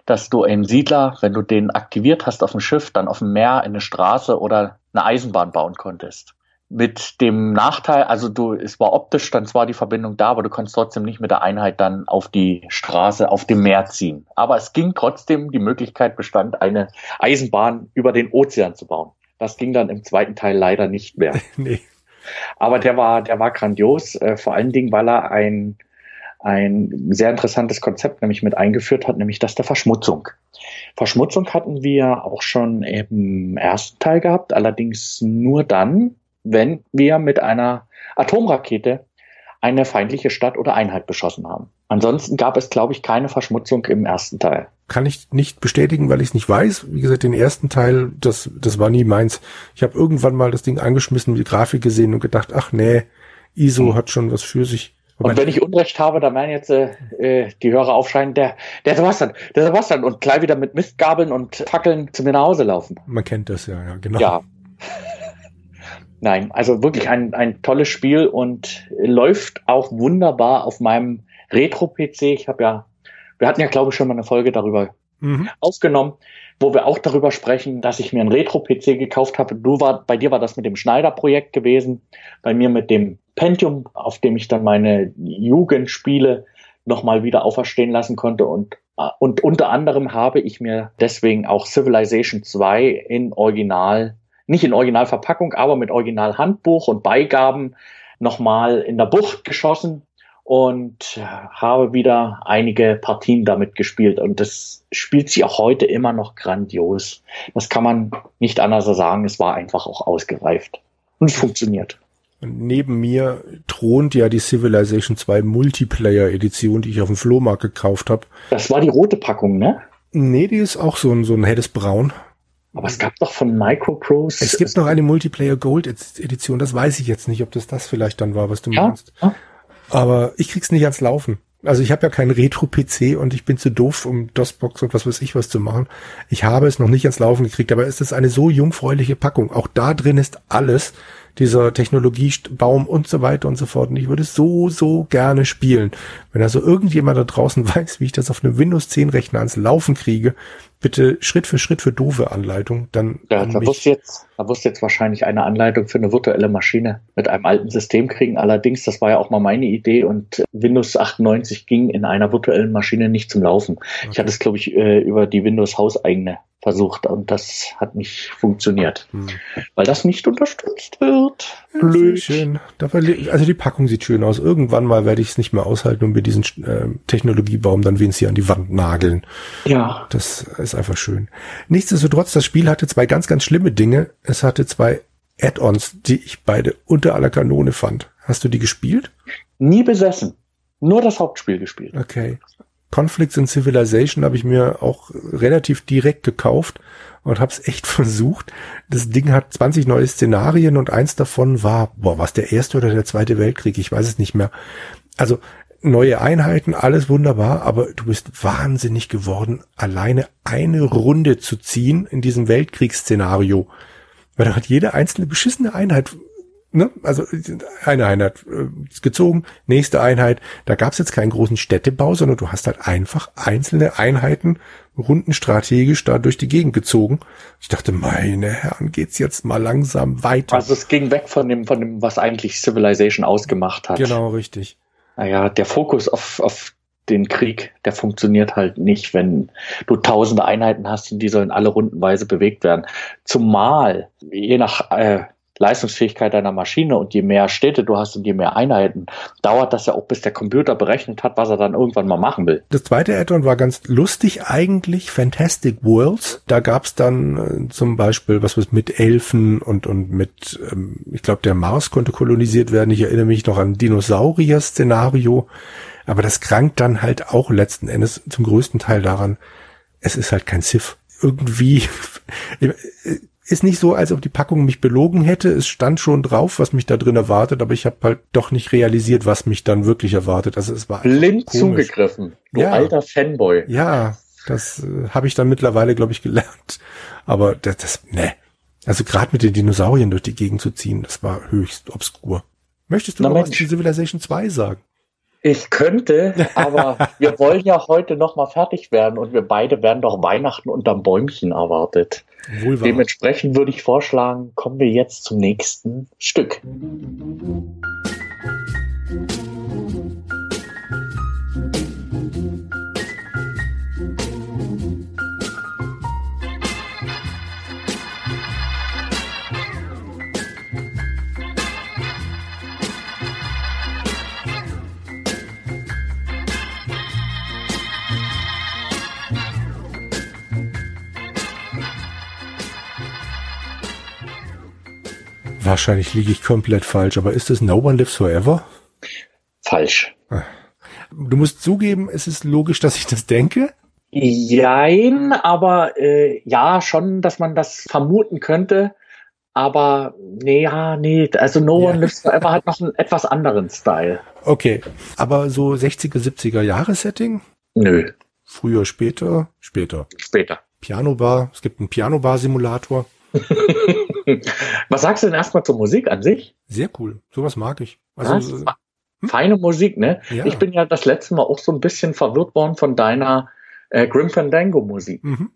dass du einen Siedler, wenn du den aktiviert hast auf dem Schiff, dann auf dem Meer eine Straße oder eine Eisenbahn bauen konntest. Mit dem Nachteil, also es war optisch dann zwar die Verbindung da, aber du konntest trotzdem nicht mit der Einheit dann auf die Straße, auf dem Meer ziehen. Aber es ging trotzdem, die Möglichkeit bestand, eine Eisenbahn über den Ozean zu bauen. Das ging dann im zweiten Teil leider nicht mehr. Nee. Aber der war grandios, vor allen Dingen, weil er ein sehr interessantes Konzept nämlich mit eingeführt hat, nämlich das der Verschmutzung. Verschmutzung hatten wir auch schon im ersten Teil gehabt, allerdings nur dann, wenn wir mit einer Atomrakete eine feindliche Stadt oder Einheit beschossen haben. Ansonsten gab es, glaube ich, keine Verschmutzung im ersten Teil. Kann ich nicht bestätigen, weil ich es nicht weiß. Wie gesagt, den ersten Teil, das war nie meins. Ich habe irgendwann mal das Ding angeschmissen, die Grafik gesehen und gedacht, ach nee, ISO hat schon was für sich. Und wenn ich Unrecht habe, dann werden jetzt die Hörer aufschreien, der Sebastian und gleich wieder mit Mistgabeln und Fackeln zu mir nach Hause laufen. Man kennt das ja, genau. Ja. Nein, also wirklich ein tolles Spiel und läuft auch wunderbar auf meinem Retro-PC. Wir hatten ja, glaube ich, schon mal eine Folge darüber aufgenommen, wo wir auch darüber sprechen, dass ich mir einen Retro-PC gekauft habe. Bei dir war das mit dem Schneider-Projekt gewesen, bei mir mit dem Pentium, auf dem ich dann meine Jugendspiele nochmal wieder auferstehen lassen konnte. Und unter anderem habe ich mir deswegen auch Civilization 2 nicht in Originalverpackung, aber mit Originalhandbuch und Beigaben nochmal in der Bucht geschossen und habe wieder einige Partien damit gespielt. Und das spielt sich auch heute immer noch grandios. Das kann man nicht anders sagen. Es war einfach auch ausgereift und es funktioniert. Und neben mir thront ja die Civilization 2 Multiplayer-Edition, die ich auf dem Flohmarkt gekauft habe. Das war die rote Packung, ne? Nee, die ist auch so ein helles Braun. Aber es gab doch von Microprose... Es gibt noch eine Multiplayer-Gold-Edition. Das weiß ich jetzt nicht, ob das vielleicht dann war, was du meinst. Ja. Aber ich krieg's nicht ans Laufen. Also ich habe ja keinen Retro-PC und ich bin zu doof, um DOSBox und was weiß ich was zu machen. Ich habe es noch nicht ans Laufen gekriegt, aber es ist eine so jungfräuliche Packung. Auch da drin ist alles, dieser Technologiebaum und so weiter und so fort. Und ich würde es so gerne spielen. Wenn also irgendjemand da draußen weiß, wie ich das auf einem Windows 10 Rechner ans Laufen kriege, bitte Schritt für doofe Anleitung. Dann ja, da wirst du jetzt wahrscheinlich eine Anleitung für eine virtuelle Maschine mit einem alten System kriegen. Allerdings, das war ja auch mal meine Idee und Windows 98 ging in einer virtuellen Maschine nicht zum Laufen. Okay. Ich hatte es, glaube ich, über die Windows hauseigene versucht und das hat nicht funktioniert, weil das nicht unterstützt wird. Blöd. Schön. Also die Packung sieht schön aus. Irgendwann mal werde ich es nicht mehr aushalten und mir diesen Technologiebaum dann wenigstens hier an die Wand nageln. Ja. Das ist einfach schön. Nichtsdestotrotz, das Spiel hatte zwei ganz, ganz schlimme Dinge. Es hatte zwei Add-ons, die ich beide unter aller Kanone fand. Hast du die gespielt? Nie besessen. Nur das Hauptspiel gespielt. Okay. Conflicts in Civilization habe ich mir auch relativ direkt gekauft und habe es echt versucht. Das Ding hat 20 neue Szenarien und eins davon war, was der Erste oder der Zweite Weltkrieg, ich weiß es nicht mehr. Also neue Einheiten, alles wunderbar, aber du bist wahnsinnig geworden, alleine eine Runde zu ziehen in diesem Weltkriegsszenario. Weil da hat jede einzelne beschissene Einheit... Ne? Also eine Einheit gezogen, nächste Einheit. Da gab es jetzt keinen großen Städtebau, sondern du hast halt einfach einzelne Einheiten rundenstrategisch da durch die Gegend gezogen. Ich dachte, meine Herren, geht's jetzt mal langsam weiter. Also es ging weg von dem, was eigentlich Civilization ausgemacht hat. Genau, richtig. Naja, der Fokus auf den Krieg, der funktioniert halt nicht, wenn du tausende Einheiten hast und die sollen alle rundenweise bewegt werden. Zumal, je nach... Leistungsfähigkeit deiner Maschine und je mehr Städte du hast und je mehr Einheiten, dauert das ja auch, bis der Computer berechnet hat, was er dann irgendwann mal machen will. Das zweite Add-on war ganz lustig eigentlich, Fantastic Worlds. Da gab's dann zum Beispiel, mit Elfen und mit, ich glaube, der Mars konnte kolonisiert werden. Ich erinnere mich noch an Dinosaurier-Szenario. Aber das krankt dann halt auch letzten Endes zum größten Teil daran, es ist halt kein Civ. Irgendwie... Ist nicht so, als ob die Packung mich belogen hätte. Es stand schon drauf, was mich da drin erwartet, aber ich habe halt doch nicht realisiert, was mich dann wirklich erwartet. Also es war blind komisch. Zugegriffen, du alter Fanboy. Ja, das habe ich dann mittlerweile, glaube ich, gelernt. Aber das also gerade mit den Dinosauriern durch die Gegend zu ziehen, das war höchst obskur. Möchtest du noch was zu Civilization 2 sagen? Ich könnte, aber wir wollen ja heute noch mal fertig werden und wir beide werden doch Weihnachten unterm Bäumchen erwartet. Wohl wahr. Dementsprechend würde ich vorschlagen, kommen wir jetzt zum nächsten Stück. Wahrscheinlich liege ich komplett falsch, aber ist es No One Lives Forever? Falsch. Du musst zugeben, es ist logisch, dass ich das denke? Nein, aber ja, schon, dass man das vermuten könnte, aber nee, also No One Lives Forever hat noch einen etwas anderen Style. Okay, aber so 60er, 70er Jahre Setting? Nö. Früher, später? Später. Pianobar, es gibt einen Pianobar-Simulator. Was sagst du denn erstmal zur Musik an sich? Sehr cool. Sowas mag ich. Also, ja, feine Musik, ne? Ja. Ich bin ja das letzte Mal auch so ein bisschen verwirrt worden von deiner Grim Fandango-Musik. Mhm.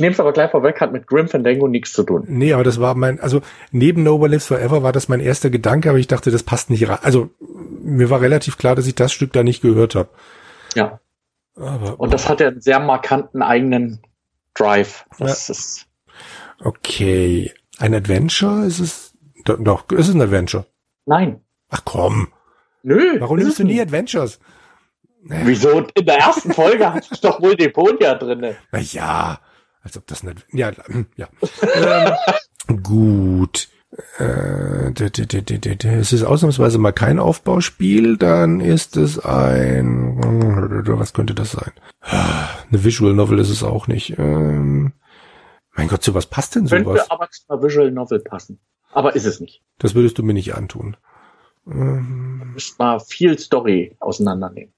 Nehm's aber gleich vorweg, hat mit Grim Fandango nichts zu tun. Nee, aber das war mein, also neben No One Lives Forever war das mein erster Gedanke, aber ich dachte, das passt nicht rein. Also mir war relativ klar, dass ich das Stück da nicht gehört habe. Ja. Aber, und das hat ja einen sehr markanten eigenen Drive. Das ist okay. Ein Adventure? Ist es? Doch, ist es ein Adventure? Nein. Ach komm. Nö. Warum nimmst du nie Adventures? Wieso? In der ersten Folge hast du doch wohl Deponia drin. Na ja. Als ob das nicht... Ja, ja. Gut. Es ist ausnahmsweise mal kein Aufbauspiel. Dann ist es ein... Was könnte das sein? Eine Visual Novel ist es auch nicht. Mein Gott, zu was passt denn sowas? Könnte aber zu einer Visual Novel passen. Aber ist es nicht. Das würdest du mir nicht antun. Du musst mal viel Story auseinandernehmen.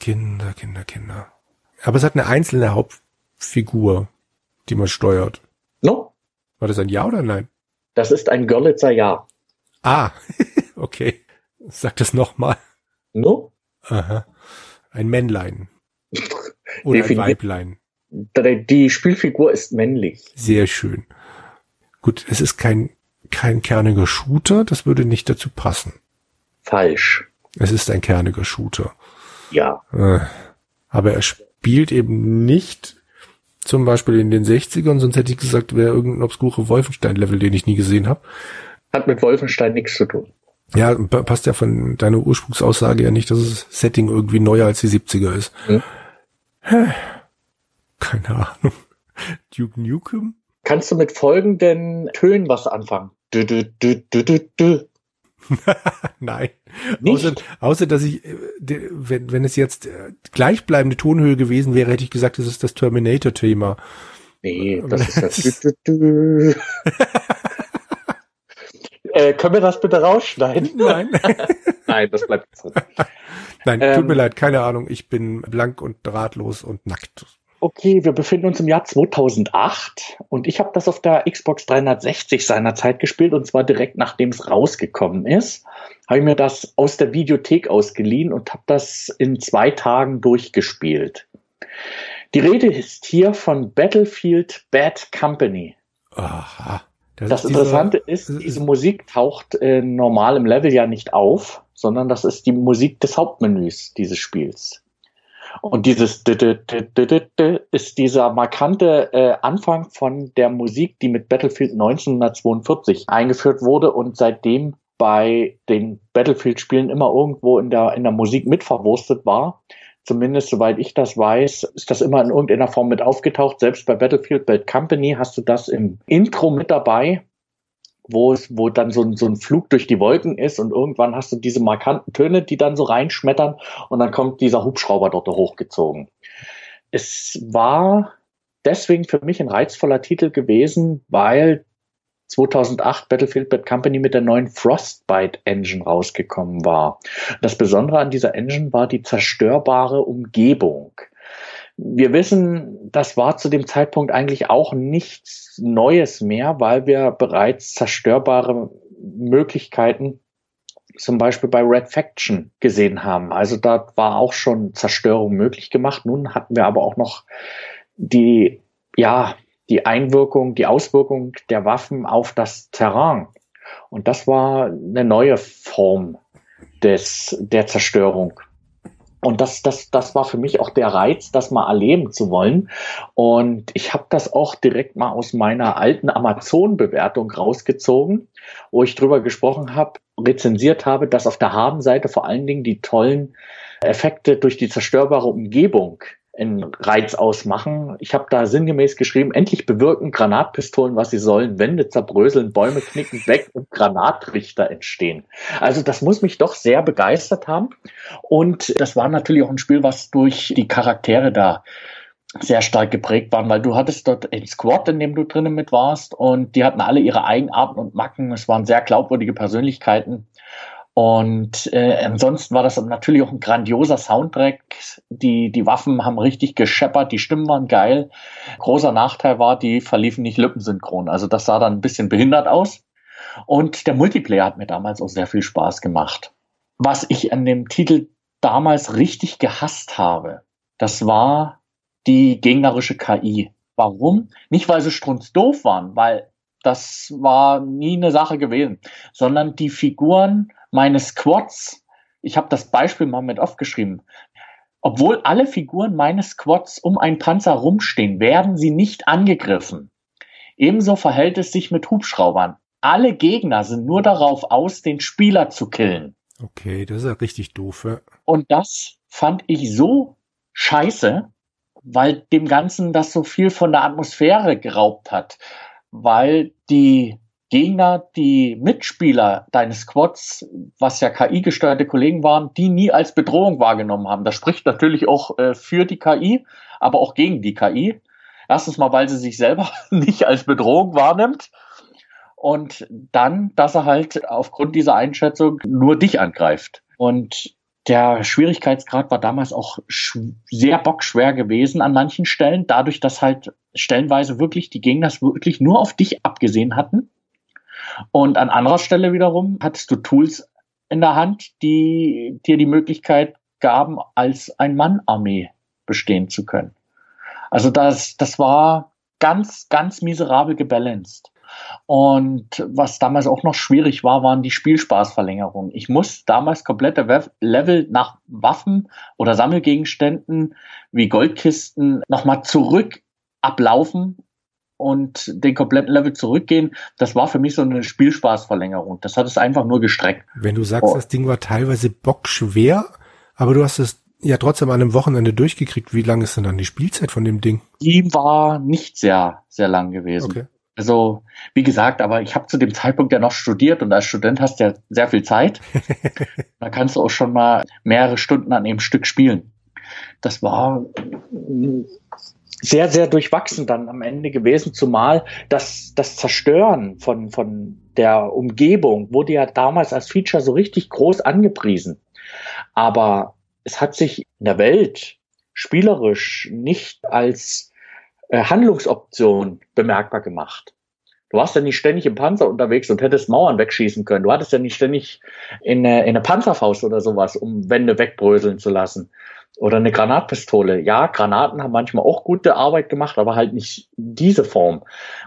Kinder. Aber es hat eine einzelne Hauptfigur, die man steuert. No? War das ein Ja oder Nein? Das ist ein Görlitzer Ja. Ah, okay. Sag das nochmal. No? Aha. Ein Männlein. Oder definitiv. Ein Weiblein. Die Spielfigur ist männlich. Sehr schön. Gut, es ist kein kerniger Shooter. Das würde nicht dazu passen. Falsch. Es ist ein kerniger Shooter. Ja. Aber er spielt eben nicht zum Beispiel in den 60ern, sonst hätte ich gesagt, wäre irgendein obskure Wolfenstein-Level, den ich nie gesehen habe. Hat mit Wolfenstein nichts zu tun. Ja, passt ja von deiner Ursprungsaussage ja nicht, dass das Setting irgendwie neuer als die 70er ist. Hm? Keine Ahnung. Duke Nukem? Kannst du mit folgenden Tönen was anfangen? Dü, dü, dü, dü, dü, dü. Nein. Außer, dass ich, wenn es jetzt gleichbleibende Tonhöhe gewesen wäre, hätte ich gesagt, das ist das Terminator-Thema. Nee, das ist das. Können wir das bitte rausschneiden? Nein. Nein, das bleibt drin. Nein, tut mir leid, keine Ahnung, ich bin blank und drahtlos und nackt. Okay, wir befinden uns im Jahr 2008 und ich habe das auf der Xbox 360 seinerzeit gespielt und zwar direkt nachdem es rausgekommen ist, habe ich mir das aus der Videothek ausgeliehen und habe das in 2 Tagen durchgespielt. Die Rede ist hier von Battlefield Bad Company. Aha. Das Interessante ist, diese Musik taucht normal im Level ja nicht auf, sondern das ist die Musik des Hauptmenüs dieses Spiels. Und dieses ist dieser markante Anfang von der Musik, die mit Battlefield 1942 eingeführt wurde und seitdem bei den Battlefield-Spielen immer irgendwo in der Musik mit verwurstet war. Zumindest soweit ich das weiß, ist das immer in irgendeiner Form mit aufgetaucht. Selbst bei Battlefield Bad Company hast du das im Intro mit dabei, wo dann so ein Flug durch die Wolken ist und irgendwann hast du diese markanten Töne, die dann so reinschmettern und dann kommt dieser Hubschrauber dort hochgezogen. Es war deswegen für mich ein reizvoller Titel gewesen, weil 2008 Battlefield Bad Company mit der neuen Frostbite-Engine rausgekommen war. Das Besondere an dieser Engine war die zerstörbare Umgebung. Wir wissen, das war zu dem Zeitpunkt eigentlich auch nichts Neues mehr, weil wir bereits zerstörbare Möglichkeiten zum Beispiel bei Red Faction gesehen haben. Also da war auch schon Zerstörung möglich gemacht. Nun hatten wir aber auch noch die Auswirkung der Waffen auf das Terrain. Und das war eine neue Form der Zerstörung. Und das war für mich auch der Reiz, das mal erleben zu wollen. Und ich habe das auch direkt mal aus meiner alten Amazon-Bewertung rausgezogen, wo ich drüber gesprochen habe, rezensiert habe, dass auf der Habenseite vor allen Dingen die tollen Effekte durch die zerstörbare Umgebung einen Reiz ausmachen. Ich habe da sinngemäß geschrieben, endlich bewirken Granatpistolen, was sie sollen, Wände zerbröseln, Bäume knicken weg und Granatrichter entstehen. Also das muss mich doch sehr begeistert haben. Und das war natürlich auch ein Spiel, was durch die Charaktere da sehr stark geprägt waren, weil du hattest dort einen Squad, in dem du drinnen mit warst und die hatten alle ihre Eigenarten und Macken. Es waren sehr glaubwürdige Persönlichkeiten. Und ansonsten war das natürlich auch ein grandioser Soundtrack. Die Waffen haben richtig gescheppert, die Stimmen waren geil. Großer Nachteil war, die verliefen nicht lippensynchron. Also das sah dann ein bisschen behindert aus. Und der Multiplayer hat mir damals auch sehr viel Spaß gemacht. Was ich an dem Titel damals richtig gehasst habe, das war die gegnerische KI. Warum? Nicht, weil sie strunzdoof waren, weil das war nie eine Sache gewesen, sondern die Figuren meine Squads, ich habe das Beispiel mal mit aufgeschrieben, obwohl alle Figuren meines Squads um einen Panzer rumstehen, werden sie nicht angegriffen. Ebenso verhält es sich mit Hubschraubern. Alle Gegner sind nur darauf aus, den Spieler zu killen. Okay, das ist ja richtig doof. Ja. Und das fand ich so scheiße, weil dem Ganzen das so viel von der Atmosphäre geraubt hat. Weil die Gegner, die Mitspieler deines Squads, was ja KI-gesteuerte Kollegen waren, die nie als Bedrohung wahrgenommen haben. Das spricht natürlich auch für die KI, aber auch gegen die KI. Erstens mal, weil sie sich selber nicht als Bedrohung wahrnimmt und dann, dass er halt aufgrund dieser Einschätzung nur dich angreift. Und der Schwierigkeitsgrad war damals auch sehr bockschwer gewesen an manchen Stellen, dadurch, dass halt stellenweise wirklich die Gegner es wirklich nur auf dich abgesehen hatten. Und an anderer Stelle wiederum hattest du Tools in der Hand, die dir die Möglichkeit gaben, als Ein-Mann-Armee bestehen zu können. Also das war ganz, ganz miserabel gebalanced. Und was damals auch noch schwierig war, waren die Spielspaßverlängerungen. Ich muss damals komplette Level nach Waffen oder Sammelgegenständen wie Goldkisten nochmal zurück ablaufen und den kompletten Level zurückgehen. Das war für mich so eine Spielspaßverlängerung. Das hat es einfach nur gestreckt. Wenn du sagst, das Ding war teilweise bockschwer, aber du hast es ja trotzdem an einem Wochenende durchgekriegt. Wie lang ist denn dann die Spielzeit von dem Ding? Die war nicht sehr, sehr lang gewesen. Okay. Also, wie gesagt, aber ich habe zu dem Zeitpunkt ja noch studiert und als Student hast du ja sehr viel Zeit. Da kannst du auch schon mal mehrere Stunden an einem Stück spielen. Das war sehr, sehr durchwachsen dann am Ende gewesen, zumal das Zerstören von der Umgebung wurde ja damals als Feature so richtig groß angepriesen. Aber es hat sich in der Welt spielerisch nicht als Handlungsoption bemerkbar gemacht. Du warst ja nicht ständig im Panzer unterwegs und hättest Mauern wegschießen können. Du hattest ja nicht ständig in eine Panzerfaust oder sowas, um Wände wegbröseln zu lassen. Oder eine Granatpistole. Ja, Granaten haben manchmal auch gute Arbeit gemacht, aber halt nicht diese Form.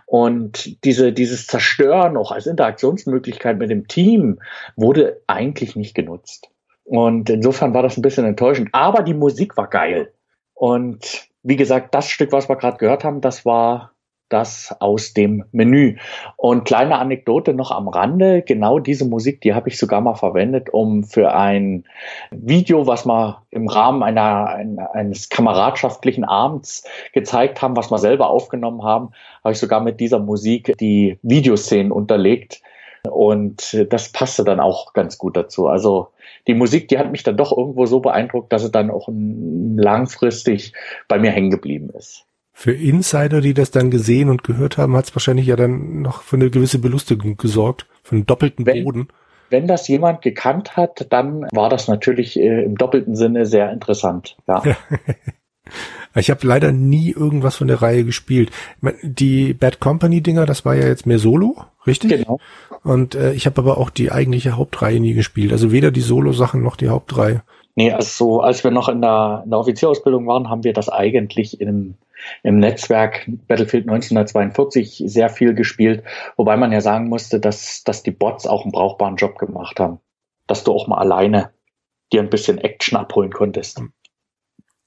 Und dieses Zerstören auch als Interaktionsmöglichkeit mit dem Team wurde eigentlich nicht genutzt. Und insofern war das ein bisschen enttäuschend. Aber die Musik war geil. Und wie gesagt, das Stück, was wir gerade gehört haben, das war das aus dem Menü. Und kleine Anekdote noch am Rande, genau diese Musik, die habe ich sogar mal verwendet, um für ein Video, was wir im Rahmen eines kameradschaftlichen Abends gezeigt haben, was wir selber aufgenommen haben, habe ich sogar mit dieser Musik die Videoszenen unterlegt. Und das passte dann auch ganz gut dazu. Also die Musik, die hat mich dann doch irgendwo so beeindruckt, dass sie dann auch langfristig bei mir hängen geblieben ist. Für Insider, die das dann gesehen und gehört haben, hat es wahrscheinlich ja dann noch für eine gewisse Belustigung gesorgt, für einen doppelten Boden. Wenn das jemand gekannt hat, dann war das natürlich im doppelten Sinne sehr interessant. Ja. Ich habe leider nie irgendwas von der Reihe gespielt. Die Bad Company-Dinger, das war ja jetzt mehr Solo, richtig? Genau. Und ich habe aber auch die eigentliche Hauptreihe nie gespielt. Also weder die Solo-Sachen noch die Hauptreihe. Nee, also als wir noch in der Offizierausbildung waren, haben wir das eigentlich im Netzwerk Battlefield 1942 sehr viel gespielt. Wobei man ja sagen musste, dass die Bots auch einen brauchbaren Job gemacht haben. Dass du auch mal alleine dir ein bisschen Action abholen konntest.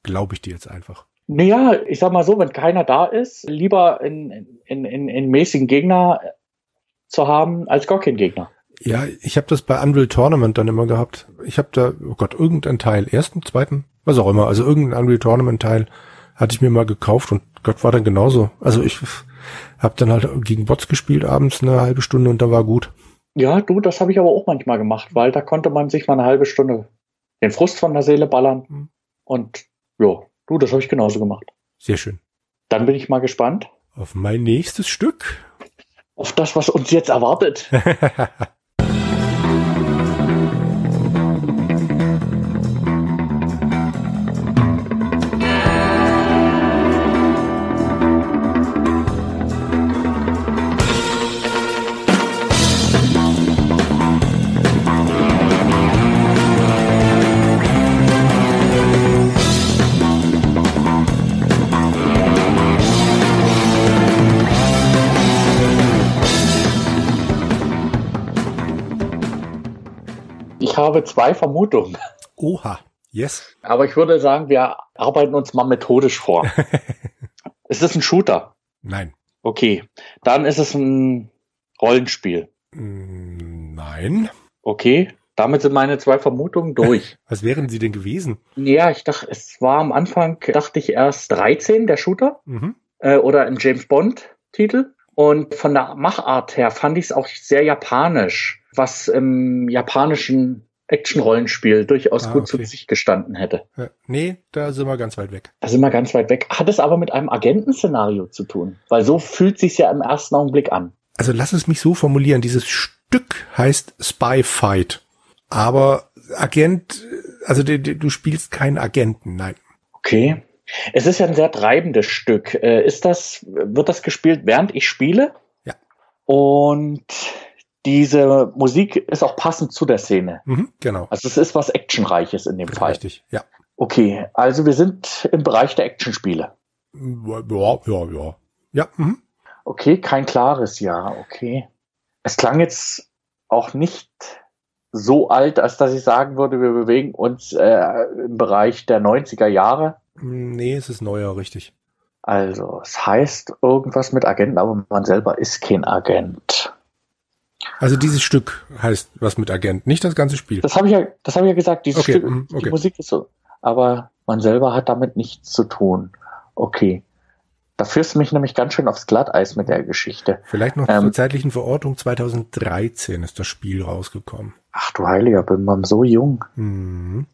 Glaube ich dir jetzt einfach. Naja, ich sag mal so, wenn keiner da ist, lieber in mäßigen Gegner zu haben, als gar keinen Gegner. Ja, ich habe das bei Unreal Tournament dann immer gehabt. Ich habe da, oh Gott, irgendeinen Teil, ersten, zweiten, was auch immer, also irgendeinen Unreal Tournament Teil hatte ich mir mal gekauft und Gott war dann genauso. Also ich habe dann halt gegen Bots gespielt abends eine halbe Stunde und da war gut. Ja, du, das habe ich aber auch manchmal gemacht, weil da konnte man sich mal eine halbe Stunde den Frust von der Seele ballern und ja, du, das habe ich genauso gemacht. Sehr schön. Dann bin ich mal gespannt. Auf mein nächstes Stück. Auf das, was uns jetzt erwartet. habe zwei Vermutungen. Oha, yes. Aber ich würde sagen, wir arbeiten uns mal methodisch vor. Ist es ein Shooter? Nein. Okay, dann ist es ein Rollenspiel. Nein. Okay, damit sind meine zwei Vermutungen durch. Was wären sie denn gewesen? Ja, ich dachte, es war am Anfang, dachte ich erst 13, der Shooter, oder im James-Bond-Titel. Und von der Machart her fand ich es auch sehr japanisch, was im japanischen Action-Rollenspiel durchaus gut zu sich gestanden hätte. Ja, nee, da sind wir ganz weit weg. Hat es aber mit einem Agentenszenario zu tun, weil so fühlt es sich ja im ersten Augenblick an. Also lass es mich so formulieren, dieses Stück heißt Spy Fight, aber Agent, also du spielst keinen Agenten, nein. Okay. Es ist ja ein sehr treibendes Stück. Wird das gespielt, während ich spiele? Ja. Und diese Musik ist auch passend zu der Szene. Mhm, genau. Also es ist was Actionreiches in dem Fall. Richtig, ja. Okay, also wir sind im Bereich der Actionspiele. Ja. Ja, mhm. Okay, kein klares Ja, okay. Es klang jetzt auch nicht so alt, als dass ich sagen würde, wir bewegen uns im Bereich der 90er Jahre. Nee, es ist neuer, richtig. Also, es heißt irgendwas mit Agenten, aber man selber ist kein Agent. Also dieses Stück heißt was mit Agent, nicht das ganze Spiel. Das habe ich ja gesagt, dieses Stück, die Musik ist so, aber man selber hat damit nichts zu tun. Okay. Da führst du mich nämlich ganz schön aufs Glatteis mit der Geschichte. Vielleicht noch zur zeitlichen Verortung, 2013 ist das Spiel rausgekommen. Ach du Heiliger, bin man so jung. Mhm.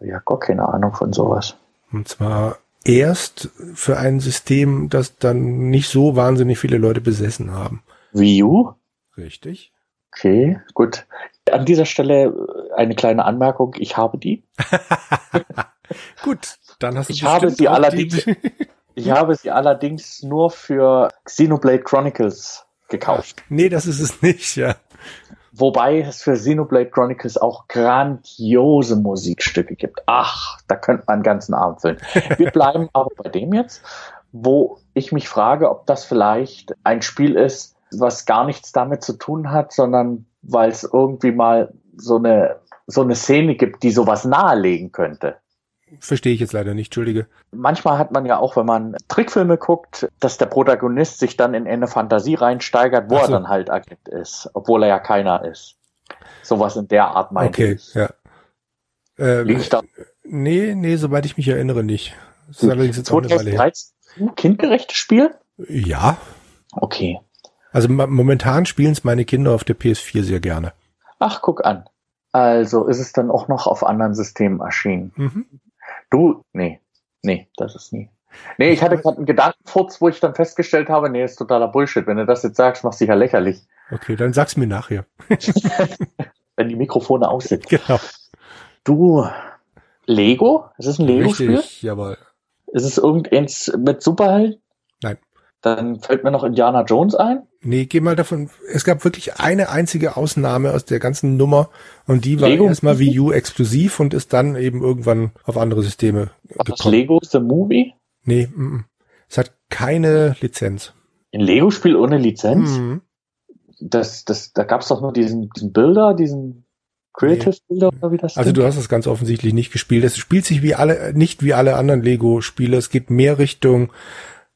Ja, gar keine Ahnung von sowas. Und zwar erst für ein System, das dann nicht so wahnsinnig viele Leute besessen haben. Wii U? Richtig. Okay, gut. An dieser Stelle eine kleine Anmerkung. Ich habe die. Gut, dann hast du Ich habe sie allerdings nur für Xenoblade Chronicles gekauft. Nee, das ist es nicht, ja. Wobei es für Xenoblade Chronicles auch grandiose Musikstücke gibt. Ach, da könnte man einen ganzen Abend füllen. Wir bleiben aber bei dem jetzt, wo ich mich frage, ob das vielleicht ein Spiel ist, was gar nichts damit zu tun hat, sondern weil es irgendwie mal so eine Szene gibt, die sowas nahelegen könnte. Verstehe ich jetzt leider nicht, entschuldige. Manchmal hat man ja auch, wenn man Trickfilme guckt, dass der Protagonist sich dann in eine Fantasie reinsteigert, wo er dann halt Agent ist, obwohl er ja keiner ist. Sowas in der Art meinte ich. Okay, ja. Nee, soweit ich mich erinnere, nicht. Das ist allerdings jetzt auch eine Weile her. Kindgerechtes Spiel? Ja. Okay. Also momentan spielen es meine Kinder auf der PS4 sehr gerne. Ach, guck an. Also ist es dann auch noch auf anderen Systemen erschienen. Mhm. Das ist nie. Nee, ich hatte gerade einen Gedankenfurz, wo ich dann festgestellt habe, nee, ist totaler Bullshit. Wenn du das jetzt sagst, machst du dich ja lächerlich. Okay, dann sag's mir nachher. Wenn die Mikrofone aus sind. Genau. Du, Lego? Ist es ein Lego-Spiel? Richtig, jawohl. Ist es irgendeins mit Superhelden? Nein. Dann fällt mir noch Indiana Jones ein. Nee, geh mal davon. Es gab wirklich eine einzige Ausnahme aus der ganzen Nummer und die war erstmal Wii U exklusiv und ist dann eben irgendwann auf andere Systeme gekommen. Das Lego The Movie? Nee, es hat keine Lizenz. Ein Lego-Spiel ohne Lizenz? Mhm. Da gab es doch nur diesen Builder, diesen Creative Builder oder wie das ist. Also du hast es ganz offensichtlich nicht gespielt. Es spielt sich nicht wie alle anderen Lego-Spiele. Es geht mehr Richtung.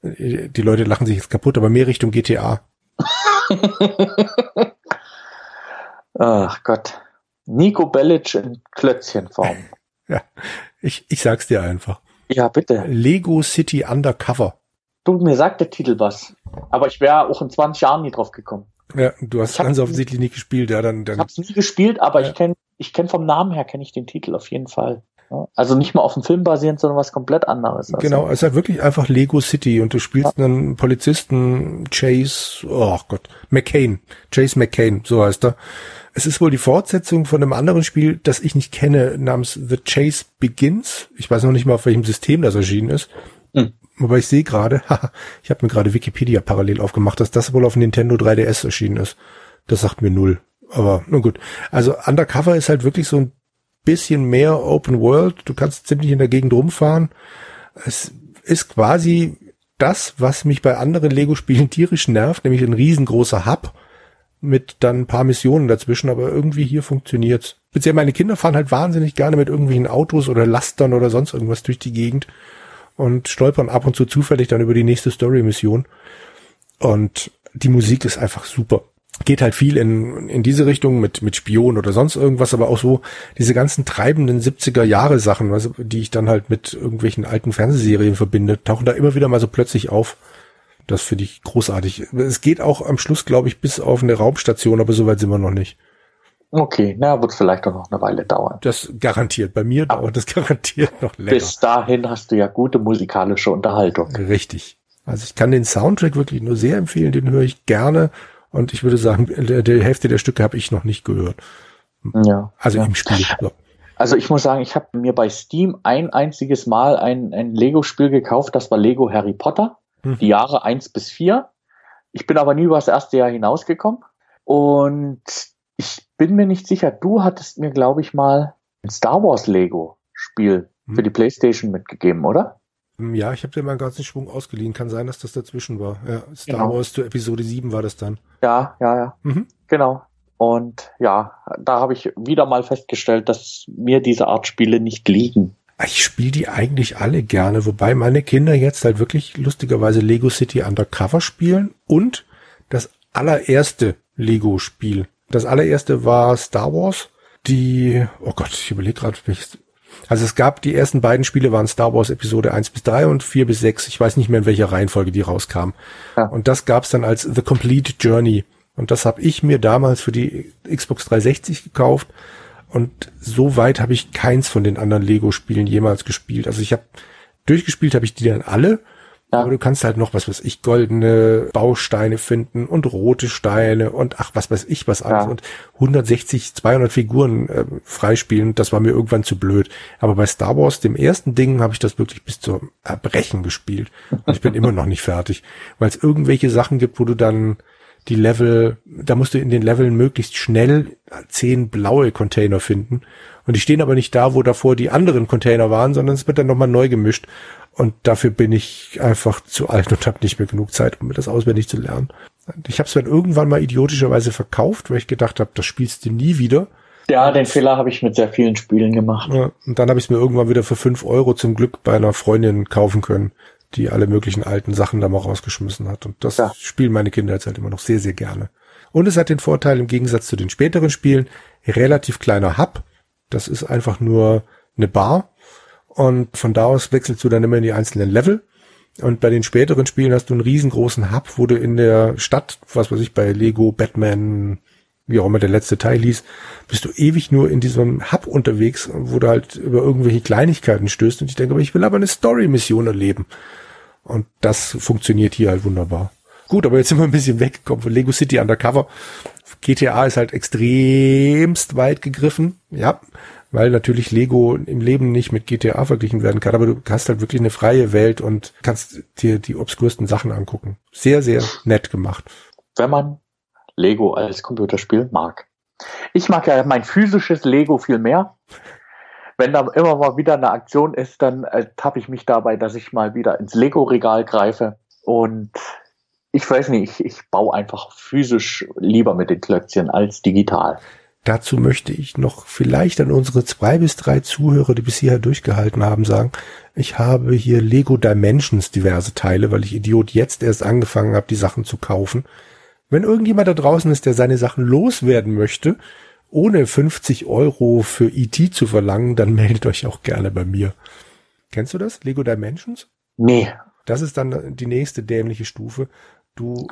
Die Leute lachen sich jetzt kaputt, aber mehr Richtung GTA. Ach Gott. Nico Bellic in Klötzchenform. Ja, ich sag's dir einfach. Ja, bitte. Lego City Undercover. Du, mir sagt der Titel was. Aber ich wäre auch in 20 Jahren nie drauf gekommen. Ja, du hast ganz offensichtlich nicht gespielt. Ja, dann. Ich hab's nie gespielt, aber ich kenn vom Namen her, kenne ich den Titel auf jeden Fall. Also nicht mal auf dem Film basierend, sondern was komplett anderes. Also. Genau, es ist halt wirklich einfach Lego City und du spielst einen Polizisten, Chase McCain, so heißt er. Es ist wohl die Fortsetzung von einem anderen Spiel, das ich nicht kenne, namens The Chase Begins. Ich weiß noch nicht mal, auf welchem System das erschienen ist. Hm. Wobei ich sehe gerade, ich habe mir gerade Wikipedia parallel aufgemacht, dass das wohl auf Nintendo 3DS erschienen ist. Das sagt mir null. Aber nun gut. Also Undercover ist halt wirklich so ein bisschen mehr Open World. Du kannst ziemlich in der Gegend rumfahren. Es ist quasi das, was mich bei anderen Lego-Spielen tierisch nervt, nämlich ein riesengroßer Hub mit dann ein paar Missionen dazwischen, aber irgendwie hier funktioniert's. Speziell meine Kinder fahren halt wahnsinnig gerne mit irgendwelchen Autos oder Lastern oder sonst irgendwas durch die Gegend und stolpern ab und zu zufällig dann über die nächste Story-Mission. Und die Musik ist einfach super. Geht halt viel in diese Richtung mit Spion oder sonst irgendwas, aber auch so diese ganzen treibenden 70er-Jahre-Sachen, also die ich dann halt mit irgendwelchen alten Fernsehserien verbinde, tauchen da immer wieder mal so plötzlich auf. Das finde ich großartig. Es geht auch am Schluss, glaube ich, bis auf eine Raumstation, aber so weit sind wir noch nicht. Okay, na, wird vielleicht auch noch eine Weile dauern. Das garantiert. Bei mir dauert das garantiert noch länger. Bis dahin hast du ja gute musikalische Unterhaltung. Richtig. Also ich kann den Soundtrack wirklich nur sehr empfehlen, den höre ich gerne. Und ich würde sagen, die Hälfte der Stücke habe ich noch nicht gehört. Ja. Also ja. Im Spiel. So. Also ich muss sagen, ich habe mir bei Steam ein einziges Mal ein Lego-Spiel gekauft. Das war Lego Harry Potter, die Jahre 1-4. Ich bin aber nie über das erste Jahr hinausgekommen. Und ich bin mir nicht sicher, du hattest mir, glaube ich, mal ein Star Wars Lego-Spiel für die PlayStation mitgegeben, oder? Ja, ich habe dir meinen ganzen Schwung ausgeliehen. Kann sein, dass das dazwischen war. Ja, Star Wars zu Episode 7 war das dann. Ja. Mhm. Genau. Und ja, da habe ich wieder mal festgestellt, dass mir diese Art Spiele nicht liegen. Ich spiele die eigentlich alle gerne, wobei meine Kinder jetzt halt wirklich lustigerweise Lego City Undercover spielen und das allererste Lego-Spiel. Das allererste war Star Wars. Ich überlege gerade, welches... Also es gab, die ersten beiden Spiele waren Star Wars Episode 1-3 und 4-6. Ich weiß nicht mehr, in welcher Reihenfolge die rauskamen. Ja. Und das gab es dann als The Complete Journey. Und das habe ich mir damals für die Xbox 360 gekauft. Und so weit habe ich keins von den anderen Lego-Spielen jemals gespielt. Also durchgespielt habe ich die dann alle. Ja. Aber du kannst halt noch, was weiß ich, goldene Bausteine finden und rote Steine und was weiß ich, was alles. Ja. Und 160, 200 Figuren freispielen, das war mir irgendwann zu blöd. Aber bei Star Wars, dem ersten Ding, habe ich das wirklich bis zum Erbrechen gespielt. Und ich bin immer noch nicht fertig, weil es irgendwelche Sachen gibt, wo du dann die Level, da musst du in den Leveln möglichst schnell 10 blaue Container finden. Und die stehen aber nicht da, wo davor die anderen Container waren, sondern es wird dann nochmal neu gemischt. Und dafür bin ich einfach zu alt und habe nicht mehr genug Zeit, um mir das auswendig zu lernen. Ich habe es dann irgendwann mal idiotischerweise verkauft, weil ich gedacht habe, das spielst du nie wieder. Ja, den Fehler habe ich mit sehr vielen Spielen gemacht. Ja, und dann habe ich es mir irgendwann wieder für 5 € zum Glück bei einer Freundin kaufen können, die alle möglichen alten Sachen da mal rausgeschmissen hat. Und das spielen meine Kinder jetzt halt immer noch sehr, sehr gerne. Und es hat den Vorteil, im Gegensatz zu den späteren Spielen, relativ kleiner Hub. Das ist einfach nur eine Bar. Und von da aus wechselst du dann immer in die einzelnen Level. Und bei den späteren Spielen hast du einen riesengroßen Hub, wo du in der Stadt, was weiß ich, bei Lego, Batman, wie auch immer der letzte Teil hieß, bist du ewig nur in diesem Hub unterwegs, wo du halt über irgendwelche Kleinigkeiten stößt. Und ich denke, aber ich will aber eine Story-Mission erleben. Und das funktioniert hier halt wunderbar. Gut, aber jetzt sind wir ein bisschen weggekommen von Lego City Undercover. GTA ist halt extremst weit gegriffen, ja, weil natürlich Lego im Leben nicht mit GTA verglichen werden kann, aber du hast halt wirklich eine freie Welt und kannst dir die obskursten Sachen angucken. Sehr, sehr nett gemacht. Wenn man Lego als Computerspiel mag. Ich mag ja mein physisches Lego viel mehr. Wenn da immer mal wieder eine Aktion ist, dann tappe ich mich dabei, dass ich mal wieder ins Lego-Regal greife und ich weiß nicht, ich baue einfach physisch lieber mit den Klötzchen als digital. Dazu möchte ich noch vielleicht an unsere 2 bis 3 Zuhörer, die bis hierher durchgehalten haben, sagen, ich habe hier Lego Dimensions diverse Teile, weil ich Idiot jetzt erst angefangen habe, die Sachen zu kaufen. Wenn irgendjemand da draußen ist, der seine Sachen loswerden möchte, ohne 50 € für E.T. zu verlangen, dann meldet euch auch gerne bei mir. Kennst du das? Lego Dimensions? Nee. Das ist dann die nächste dämliche Stufe.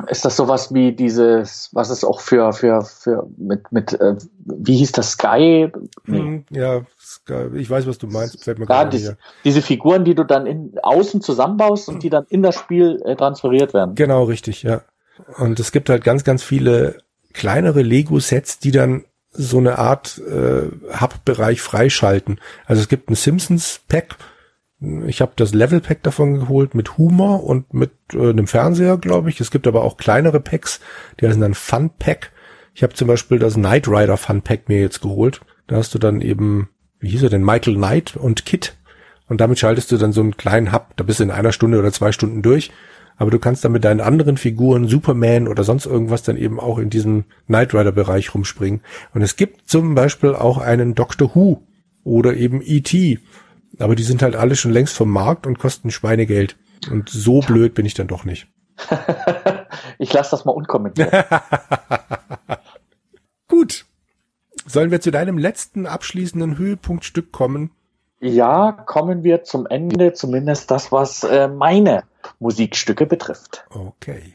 Ist das sowas wie dieses, was es auch für wie hieß das, Sky? Nee. Ja, Sky, ich weiß, was du meinst. Fällt mir gerade diese Figuren, die du dann außen zusammenbaust und die dann in das Spiel transferiert werden. Genau, richtig, ja. Und es gibt halt ganz, ganz viele kleinere Lego-Sets, die dann so eine Art Hub-Bereich freischalten. Also es gibt ein Simpsons-Pack. Ich habe das Level-Pack davon geholt mit Humor und mit einem Fernseher, glaube ich. Es gibt aber auch kleinere Packs, die heißen dann Fun-Pack. Ich habe zum Beispiel das Knight Rider Fun-Pack mir jetzt geholt. Da hast du dann eben, wie hieß er denn, Michael Knight und Kit. Und damit schaltest du dann so einen kleinen Hub. Da bist du in 1 Stunde oder 2 Stunden durch. aber du kannst dann mit deinen anderen Figuren, Superman oder sonst irgendwas, dann eben auch in diesem Knight Rider-Bereich rumspringen. Und es gibt zum Beispiel auch einen Doctor Who oder eben E.T., aber die sind halt alle schon längst vom Markt und kosten Schweinegeld. Und so blöd bin ich dann doch nicht. Ich lasse das mal unkommentiert. Gut. Sollen wir zu deinem letzten abschließenden Höhepunktstück kommen? Ja, kommen wir zum Ende, zumindest das, was meine Musikstücke betrifft. Okay.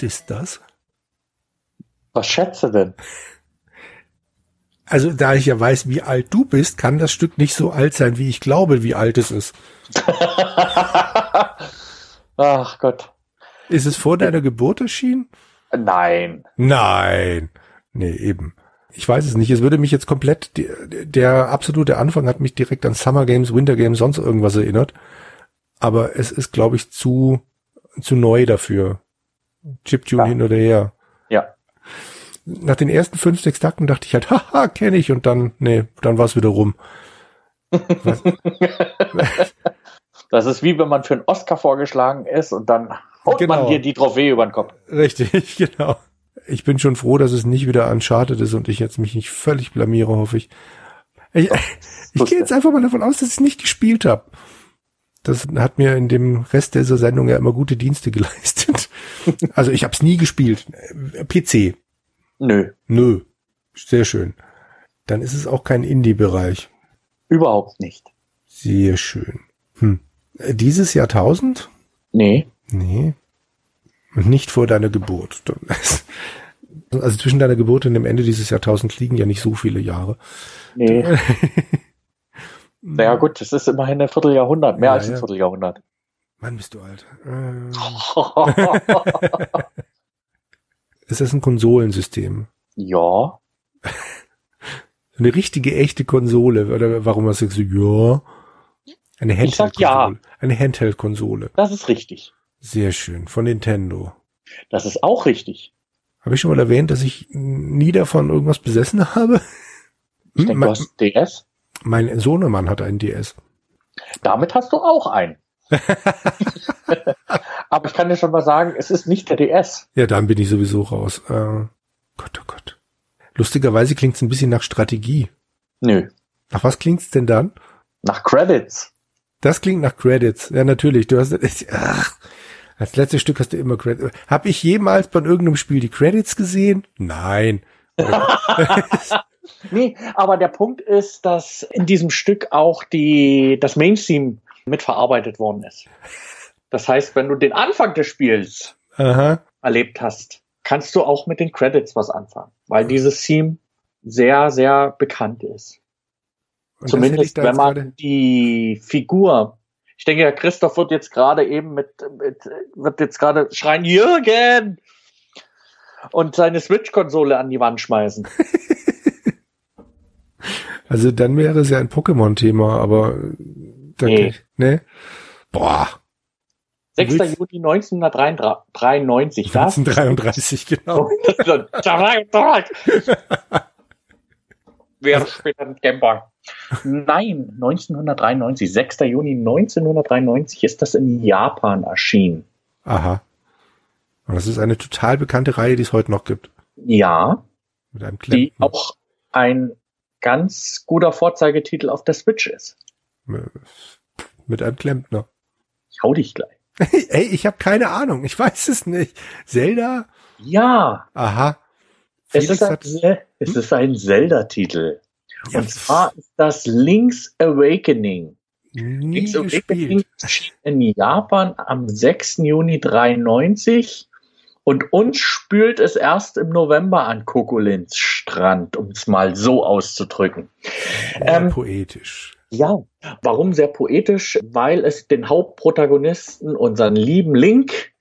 Ist das? Was schätze denn? Also, da ich ja weiß, wie alt du bist, kann das Stück nicht so alt sein, wie ich glaube, wie alt es ist. Ach Gott. Ist es vor deiner Geburt erschienen? Nein. Nein. Nee, eben. Ich weiß es nicht. Es würde mich jetzt komplett, der absolute Anfang hat mich direkt an Summer Games, Winter Games, sonst irgendwas erinnert. Aber es ist, glaube ich, zu neu dafür. Chiptune hin oder her. Ja. Nach den ersten 5, 6 Takten dachte ich halt, haha, kenne ich. Und dann, nee, dann war es wieder rum. Das ist wie, wenn man für einen Oscar vorgeschlagen ist und dann haut man dir die Trophäe über den Kopf. Richtig, genau. Ich bin schon froh, dass es nicht wieder Uncharted ist und ich jetzt mich nicht völlig blamiere, hoffe ich. Ich gehe jetzt einfach mal davon aus, dass ich es nicht gespielt habe. Das hat mir in dem Rest dieser Sendung ja immer gute Dienste geleistet. Also ich habe es nie gespielt. PC. Nö. Sehr schön. Dann ist es auch kein Indie-Bereich. Überhaupt nicht. Sehr schön. Dieses Jahrtausend? Nee. Und nicht vor deiner Geburt. Also zwischen deiner Geburt und dem Ende dieses Jahrtausends liegen ja nicht so viele Jahre. Nee. Naja gut, das ist immerhin ein Vierteljahrhundert, mehr als ein Vierteljahrhundert. Mann, bist du alt. Ist das ein Konsolensystem? Ja. Eine richtige, echte Konsole. Oder warum hast du gesagt, ja? Eine Handheld-Konsole. Ich sag ja. Eine Handheld-Konsole. Das ist richtig. Sehr schön, von Nintendo. Das ist auch richtig. Habe ich schon mal erwähnt, dass ich nie davon irgendwas besessen habe? Ich denke, du hast DS? Mein Sohnemann hat einen DS. Damit hast du auch einen. Aber ich kann dir schon mal sagen, es ist nicht der DS. Ja, dann bin ich sowieso raus. Gott, oh Gott. Lustigerweise klingt es ein bisschen nach Strategie. Nö. Nach was klingt es denn dann? Nach Credits. Das klingt nach Credits. Ja, natürlich. Du hast als letztes Stück hast du immer Credits. Habe ich jemals bei irgendeinem Spiel die Credits gesehen? Nein. Nee, aber der Punkt ist, dass in diesem Stück auch das Main-Theme mitverarbeitet worden ist. Das heißt, wenn du den Anfang des Spiels erlebt hast, kannst du auch mit den Credits was anfangen, weil dieses Theme sehr, sehr bekannt ist. Und zumindest, wenn man die Figur, ich denke, Herr Christoph wird jetzt gerade eben wird jetzt gerade schreien, Jürgen! Und seine Switch-Konsole an die Wand schmeißen. Also dann wäre es ja ein Pokémon-Thema, aber ne? Boah. 6. Juni 1993. 1933, genau. Wäre später im Dezember. Nein, 1993. 6. Juni 1993 ist das in Japan erschienen. Aha. Und das ist eine total bekannte Reihe, die es heute noch gibt. Ja. Mit einem Kleppen. Die auch ein ganz guter Vorzeigetitel auf der Switch ist. Mit einem Klempner. Ich hau dich gleich. Ey, ich habe keine Ahnung. Ich weiß es nicht. Zelda? Ja. Aha. Es ist ein Zelda-Titel. Ja. Und zwar ist das Link's Awakening. Link's Awakening erschien in Japan am 6. Juni 93 und uns spült es erst im November an Kokolins Strand, um es mal so auszudrücken. Poetisch. Ja, warum sehr poetisch? Weil es den Hauptprotagonisten, unseren lieben Link,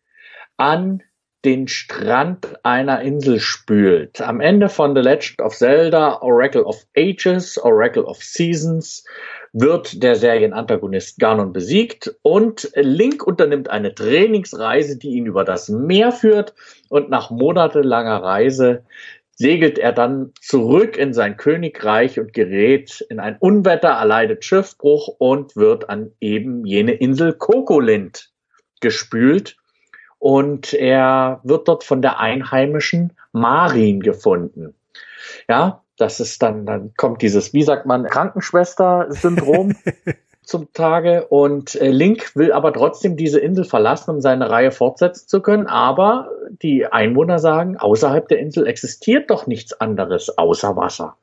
an den Strand einer Insel spült. Am Ende von The Legend of Zelda, Oracle of Ages, Oracle of Seasons wird der Serienantagonist Ganon besiegt und Link unternimmt eine Trainingsreise, die ihn über das Meer führt, und nach monatelanger Reise segelt er dann zurück in sein Königreich und gerät in ein Unwetter, erleidet Schiffbruch und wird an eben jene Insel Kokolind gespült. Und er wird dort von der einheimischen Marin gefunden. Ja, das ist dann kommt dieses, wie sagt man, Krankenschwester-Syndrom zum Tage. Und Link will aber trotzdem diese Insel verlassen, um seine Reihe fortsetzen zu können. Aber die Einwohner sagen, außerhalb der Insel existiert doch nichts anderes außer Wasser.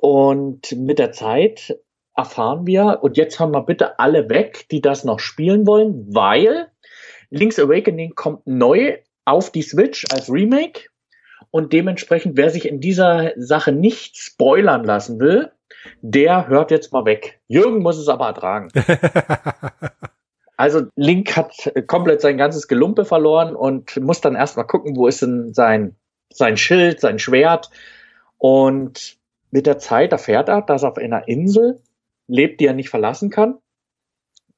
Und mit der Zeit erfahren wir, und jetzt hören wir bitte alle weg, die das noch spielen wollen, weil Link's Awakening kommt neu auf die Switch als Remake, und dementsprechend, wer sich in dieser Sache nicht spoilern lassen will, der hört jetzt mal weg. Jürgen muss es aber ertragen. Also Link hat komplett sein ganzes Gelumpe verloren und muss dann erstmal gucken, wo ist denn sein Schild, sein Schwert, und mit der Zeit erfährt er, dass er auf einer Insel lebt, die er nicht verlassen kann,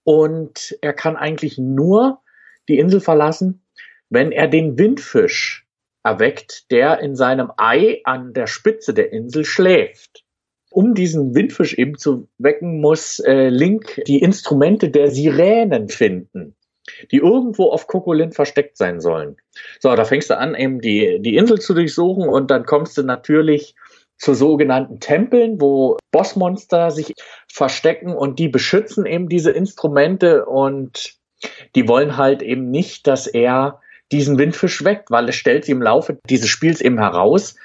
und er kann eigentlich nur die Insel verlassen, wenn er den Windfisch erweckt, der in seinem Ei an der Spitze der Insel schläft. Um diesen Windfisch eben zu wecken, muss Link die Instrumente der Sirenen finden, die irgendwo auf Kokolind versteckt sein sollen. So, da fängst du an, eben die Insel zu durchsuchen, und dann kommst du natürlich zu sogenannten Tempeln, wo Bossmonster sich verstecken, und die beschützen eben diese Instrumente, und die wollen halt eben nicht, dass er diesen Windfisch weckt, weil es stellt sie im Laufe dieses Spiels eben heraus,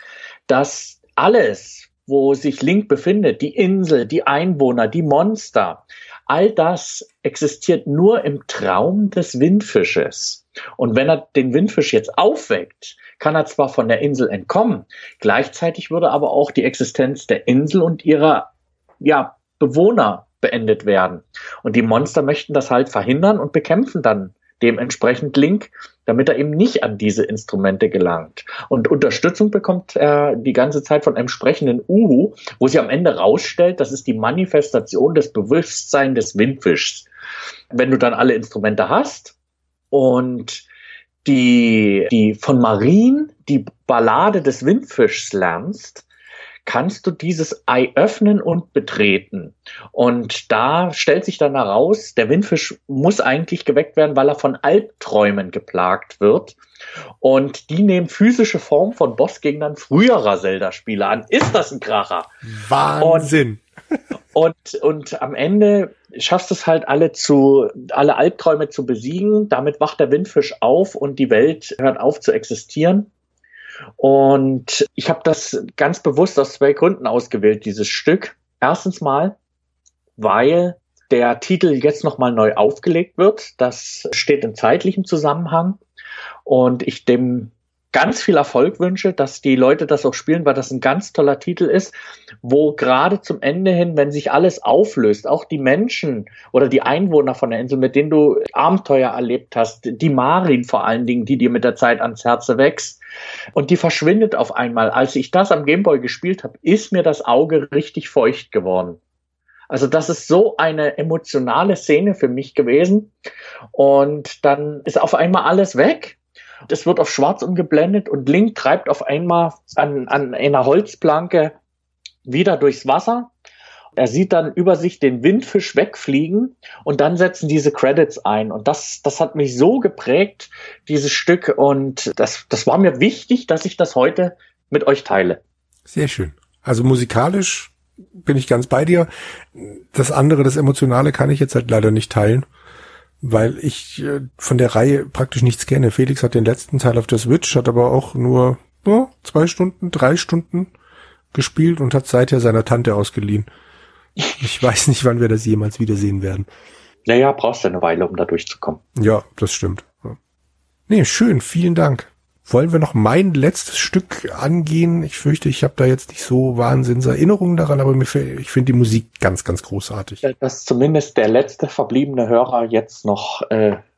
dass alles, wo sich Link befindet, die Insel, die Einwohner, die Monster, all das existiert nur im Traum des Windfisches. Und wenn er den Windfisch jetzt aufweckt, kann er zwar von der Insel entkommen, gleichzeitig würde aber auch die Existenz der Insel und ihrer, ja, Bewohner beendet werden. Und die Monster möchten das halt verhindern und bekämpfen dann dementsprechend Link, damit er eben nicht an diese Instrumente gelangt. Und Unterstützung bekommt er die ganze Zeit von einem sprechenden Uhu, wo sie am Ende rausstellt, das ist die Manifestation des Bewusstseins des Windfischs. Wenn du dann alle Instrumente hast und die von Marien die Ballade des Windfischs lernst, kannst du dieses Ei öffnen und betreten. Und da stellt sich dann heraus, der Windfisch muss eigentlich geweckt werden, weil er von Albträumen geplagt wird. Und die nehmen physische Form von Bossgegnern früherer Zelda-Spiele an. Ist das ein Kracher? Wahnsinn! Und am Ende schaffst du es halt, alle Albträume zu besiegen. Damit wacht der Windfisch auf und die Welt hört auf zu existieren. Und ich habe das ganz bewusst aus zwei Gründen ausgewählt, dieses Stück. Erstens mal, weil der Titel jetzt nochmal neu aufgelegt wird. Das steht im zeitlichen Zusammenhang. Und ich dem ganz viel Erfolg wünsche, dass die Leute das auch spielen, weil das ein ganz toller Titel ist, wo gerade zum Ende hin, wenn sich alles auflöst, auch die Menschen oder die Einwohner von der Insel, mit denen du Abenteuer erlebt hast, die Marin vor allen Dingen, die dir mit der Zeit ans Herz wächst, und die verschwindet auf einmal. Als ich das am Gameboy gespielt habe, ist mir das Auge richtig feucht geworden. Also das ist so eine emotionale Szene für mich gewesen, und dann ist auf einmal alles weg. Es wird auf schwarz umgeblendet und Link treibt auf einmal an einer Holzplanke wieder durchs Wasser. Er sieht dann über sich den Windfisch wegfliegen und dann setzen diese Credits ein. Und das hat mich so geprägt, dieses Stück. Und das war mir wichtig, dass ich das heute mit euch teile. Sehr schön. Also musikalisch bin ich ganz bei dir. Das andere, das Emotionale, kann ich jetzt halt leider nicht teilen, weil ich von der Reihe praktisch nichts kenne. Felix hat den letzten Teil auf der Switch, hat aber auch nur 2 Stunden, 3 Stunden gespielt und hat seither seiner Tante ausgeliehen. Ich weiß nicht, wann wir das jemals wiedersehen werden. Naja, brauchst du eine Weile, um da durchzukommen. Ja, das stimmt. Nee, schön, vielen Dank. Wollen wir noch mein letztes Stück angehen? Ich fürchte, ich habe da jetzt nicht so Wahnsinnserinnerungen daran, aber ich finde die Musik ganz, ganz großartig. Dass zumindest der letzte verbliebene Hörer jetzt noch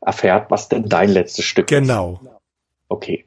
erfährt, was denn dein letztes Stück ist. Genau. Okay.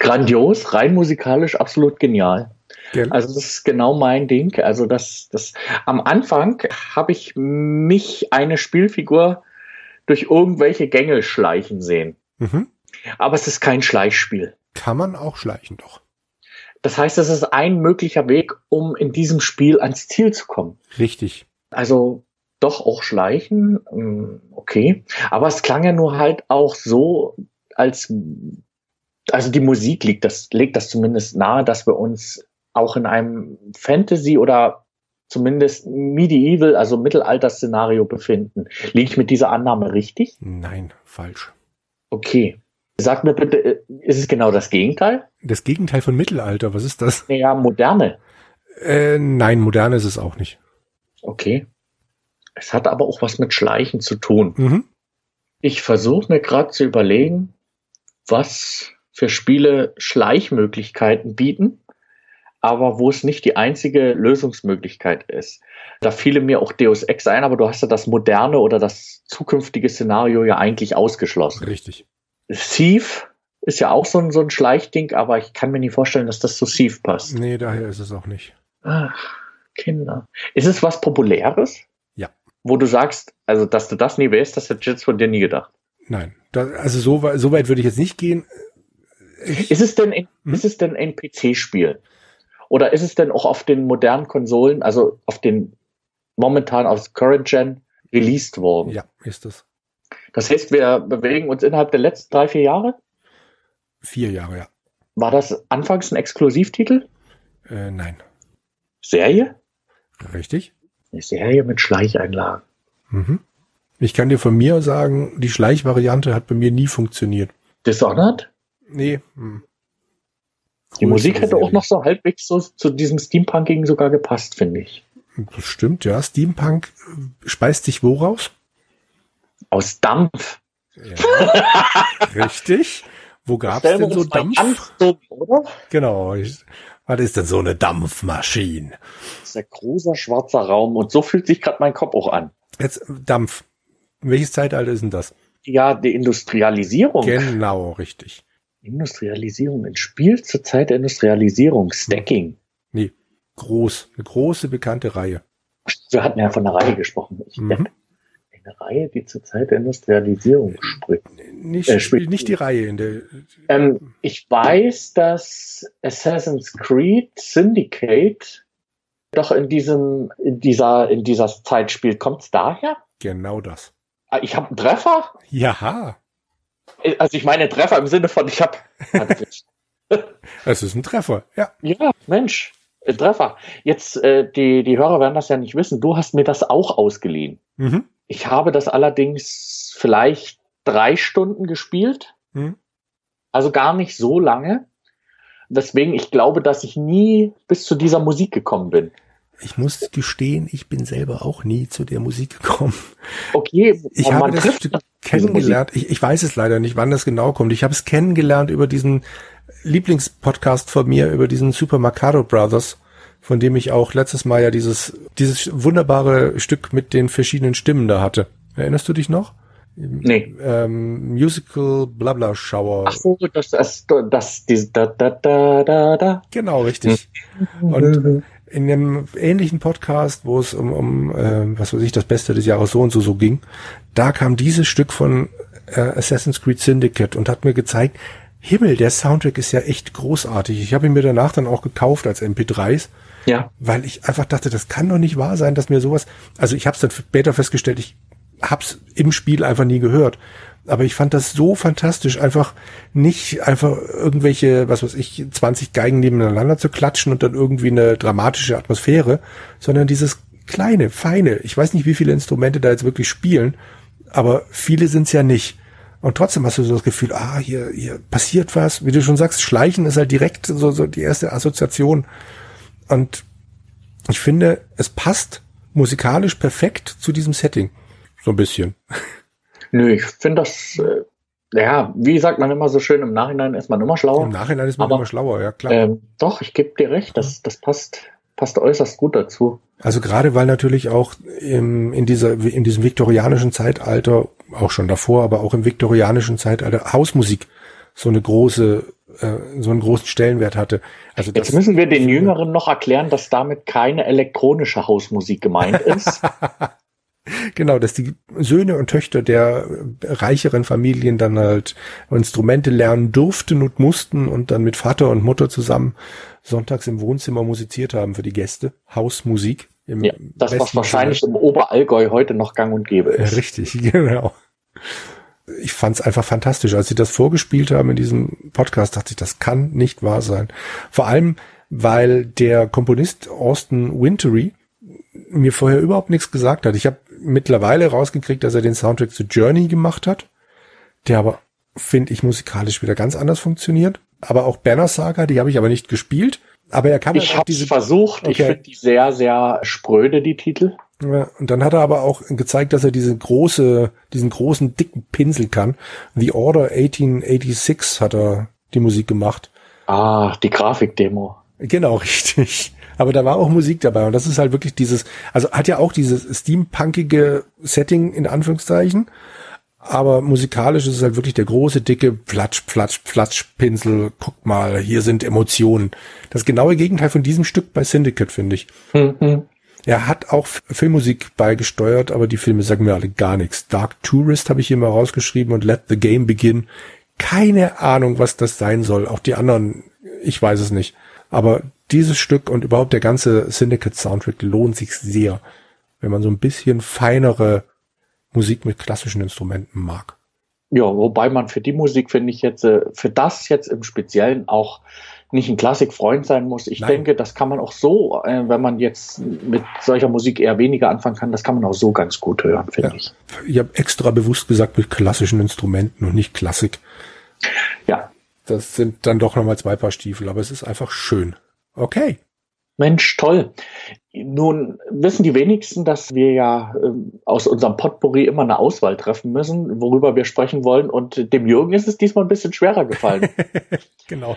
Grandios, rein musikalisch absolut genial. Ja. Also das ist genau mein Ding. Also das am Anfang habe ich mich eine Spielfigur durch irgendwelche Gänge schleichen sehen. Mhm. Aber es ist kein Schleichspiel. Kann man auch schleichen, doch. Das heißt, es ist ein möglicher Weg, um in diesem Spiel ans Ziel zu kommen. Richtig. Also doch auch schleichen, okay. Aber es klang ja nur halt auch so, also die Musik legt das zumindest nahe, dass wir uns auch in einem Fantasy- oder zumindest Medieval, also Mittelalter-Szenario befinden. Liege ich mit dieser Annahme richtig? Nein, falsch. Okay. Sag mir bitte, ist es genau das Gegenteil? Das Gegenteil von Mittelalter, was ist das? Ja, moderne. Nein, moderne ist es auch nicht. Okay. Es hat aber auch was mit Schleichen zu tun. Mhm. Ich versuche mir gerade zu überlegen, was für Spiele Schleichmöglichkeiten bieten, aber wo es nicht die einzige Lösungsmöglichkeit ist. Da fiele mir auch Deus Ex ein, aber du hast ja das moderne oder das zukünftige Szenario ja eigentlich ausgeschlossen. Richtig. Thief ist ja auch so ein Schleichding, aber ich kann mir nicht vorstellen, dass das zu Thief passt. Nee, daher ist es auch nicht. Ach, Kinder. Ist es was Populäres? Ja. Wo du sagst, also dass du das nie weißt, das hätte ich jetzt von dir nie gedacht. Nein. So weit würde ich jetzt nicht gehen. Ist es denn ein PC-Spiel? Oder ist es denn auch auf den modernen Konsolen, also auf den momentan aus Current Gen, released worden? Ja, ist es. Das heißt, wir bewegen uns innerhalb der letzten 3-4 Jahre? 4 Jahre, ja. War das anfangs ein Exklusivtitel? Nein. Serie? Richtig. Eine Serie mit Schleicheinlagen. Mhm. Ich kann dir von mir sagen, die Schleichvariante hat bei mir nie funktioniert. Dishonored? Nee. Hm. Die Musik hätte auch noch so halbwegs so zu diesem Steampunkigen sogar gepasst, finde ich. Das stimmt, ja. Steampunk speist sich woraus? Aus Dampf. Ja. Richtig. Wo gab's denn so Dampf? Anstoß, oder? Genau. Was ist denn so eine Dampfmaschine? Das ist ein großer schwarzer Raum und so fühlt sich gerade mein Kopf auch an. Jetzt Dampf. Welches Zeitalter ist denn das? Ja, die Industrialisierung. Genau, richtig. Industrialisierung, ein Spiel zur Zeit der Industrialisierung, Stacking. Nee, groß, eine große bekannte Reihe. Wir hatten ja von einer Reihe gesprochen. Eine Reihe, die zur Zeit der Industrialisierung spricht. Nicht die Reihe. Ich weiß, dass Assassin's Creed Syndicate doch in dieser Zeit spielt. Kommt's daher? Genau das. Ich habe einen Treffer? Ja. Also ich meine Treffer im Sinne von, ich habe... Es ist ein Treffer, ja. Ja, Mensch, ein Treffer. Jetzt, die Hörer werden das ja nicht wissen, du hast mir das auch ausgeliehen. Mhm. Ich habe das allerdings vielleicht 3 Stunden gespielt, also gar nicht so lange. Deswegen, ich glaube, dass ich nie bis zu dieser Musik gekommen bin. Ich muss gestehen, ich bin selber auch nie zu der Musik gekommen. Okay, ich habe das Stück kennengelernt. Ich weiß es leider nicht, wann das genau kommt. Ich habe es kennengelernt über diesen Lieblingspodcast von mir, über diesen Super Macario Brothers, von dem ich auch letztes Mal ja dieses wunderbare Stück mit den verschiedenen Stimmen da hatte. Erinnerst du dich noch? Nee. Musical Blabla Shower. Ach so, das da. Genau, richtig. Und in einem ähnlichen Podcast, wo es um was weiß ich, das Beste des Jahres so und so ging, da kam dieses Stück von Assassin's Creed Syndicate und hat mir gezeigt, Himmel, der Soundtrack ist ja echt großartig. Ich habe ihn mir danach dann auch gekauft als MP3s. Ja. Weil ich einfach dachte, das kann doch nicht wahr sein, dass mir sowas... Also ich habe es dann später festgestellt, ich hab's im Spiel einfach nie gehört. Aber ich fand das so fantastisch, einfach nicht einfach irgendwelche, was weiß ich, 20 Geigen nebeneinander zu klatschen und dann irgendwie eine dramatische Atmosphäre, sondern dieses kleine, feine, ich weiß nicht, wie viele Instrumente da jetzt wirklich spielen, aber viele sind's ja nicht. Und trotzdem hast du so das Gefühl, hier passiert was. Wie du schon sagst, Schleichen ist halt direkt so die erste Assoziation. Und ich finde, es passt musikalisch perfekt zu diesem Setting. So ein bisschen. Nö, ich finde das, wie sagt man immer so schön, im Nachhinein ist man immer schlauer. Im Nachhinein ist man immer schlauer, ja klar. Doch, ich gebe dir recht, das passt äußerst gut dazu. Also gerade weil natürlich auch in diesem viktorianischen Zeitalter, auch schon davor, aber auch im viktorianischen Zeitalter Hausmusik so einen großen Stellenwert hatte. Also jetzt müssen wir den Jüngeren noch erklären, dass damit keine elektronische Hausmusik gemeint ist. Genau, dass die Söhne und Töchter der reicheren Familien dann halt Instrumente lernen durften und mussten und dann mit Vater und Mutter zusammen sonntags im Wohnzimmer musiziert haben für die Gäste. Hausmusik. Ja, das, was wahrscheinlich im Oberallgäu heute noch gang und gäbe ist. Richtig, genau. Ich fand es einfach fantastisch. Als sie das vorgespielt haben in diesem Podcast, dachte ich, das kann nicht wahr sein. Vor allem, weil der Komponist Austin Wintory mir vorher überhaupt nichts gesagt hat. Ich habe mittlerweile rausgekriegt, dass er den Soundtrack zu Journey gemacht hat, der aber, finde ich, musikalisch wieder ganz anders funktioniert. Aber auch Banner Saga, die habe ich aber nicht gespielt. Aber er kann ich habe es versucht. Okay. Ich finde die sehr, sehr spröde, die Titel. Ja, und dann hat er aber auch gezeigt, dass er diesen großen, dicken Pinsel kann. The Order 1886 hat er die Musik gemacht. Ah, die Grafikdemo. Genau, richtig. Aber da war auch Musik dabei und das ist halt wirklich dieses, also hat ja auch dieses steampunkige Setting in Anführungszeichen, aber musikalisch ist es halt wirklich der große, dicke Platsch-Pinsel, guck mal, hier sind Emotionen. Das genaue Gegenteil von diesem Stück bei Syndicate, finde ich. Mhm. Er hat auch Filmmusik beigesteuert, aber die Filme sagen mir alle gar nichts. Dark Tourist habe ich hier mal rausgeschrieben und Let the Game Begin. Keine Ahnung, was das sein soll. Auch die anderen, ich weiß es nicht. Aber dieses Stück und überhaupt der ganze Syndicate-Soundtrack lohnt sich sehr, wenn man so ein bisschen feinere Musik mit klassischen Instrumenten mag. Ja, wobei man für die Musik, finde ich jetzt, für das jetzt im Speziellen auch nicht ein Klassikfreund sein muss. Ich denke, das kann man auch so, wenn man jetzt mit solcher Musik eher weniger anfangen kann, das kann man auch so ganz gut hören, finde ich. Ich habe extra bewusst gesagt mit klassischen Instrumenten und nicht Klassik. Ja. Das sind dann doch nochmal zwei Paar Stiefel, aber es ist einfach schön. Okay. Mensch, toll. Nun wissen die wenigsten, dass wir ja aus unserem Potpourri immer eine Auswahl treffen müssen, worüber wir sprechen wollen. Und dem Jürgen ist es diesmal ein bisschen schwerer gefallen. Genau.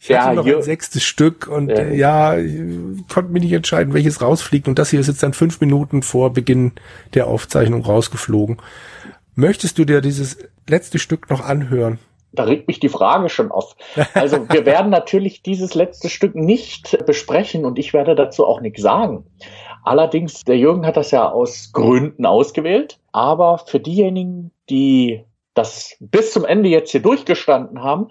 Ich hatte noch ein sechstes Stück und ich konnte mich nicht entscheiden, welches rausfliegt. Und das hier ist jetzt dann 5 Minuten vor Beginn der Aufzeichnung rausgeflogen. Möchtest du dir dieses letzte Stück noch anhören? Da regt mich die Frage schon auf. Also wir werden natürlich dieses letzte Stück nicht besprechen und ich werde dazu auch nichts sagen. Allerdings, der Jürgen hat das ja aus Gründen ausgewählt. Aber für diejenigen, die das bis zum Ende jetzt hier durchgestanden haben,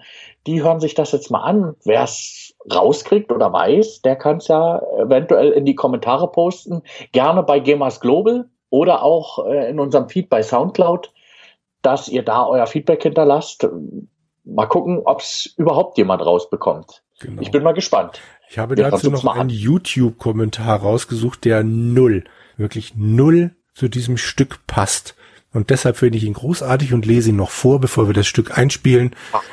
die hören sich das jetzt mal an. Wer es rauskriegt oder weiß, der kann es ja eventuell in die Kommentare posten. Gerne bei Gamers Global oder auch in unserem Feed bei SoundCloud. Dass ihr da euer Feedback hinterlasst. Mal gucken, ob es überhaupt jemand rausbekommt. Genau. Ich bin mal gespannt. Ich habe dazu noch einen YouTube-Kommentar rausgesucht, der wirklich null zu diesem Stück passt. Und deshalb finde ich ihn großartig und lese ihn noch vor, bevor wir das Stück einspielen. Ach.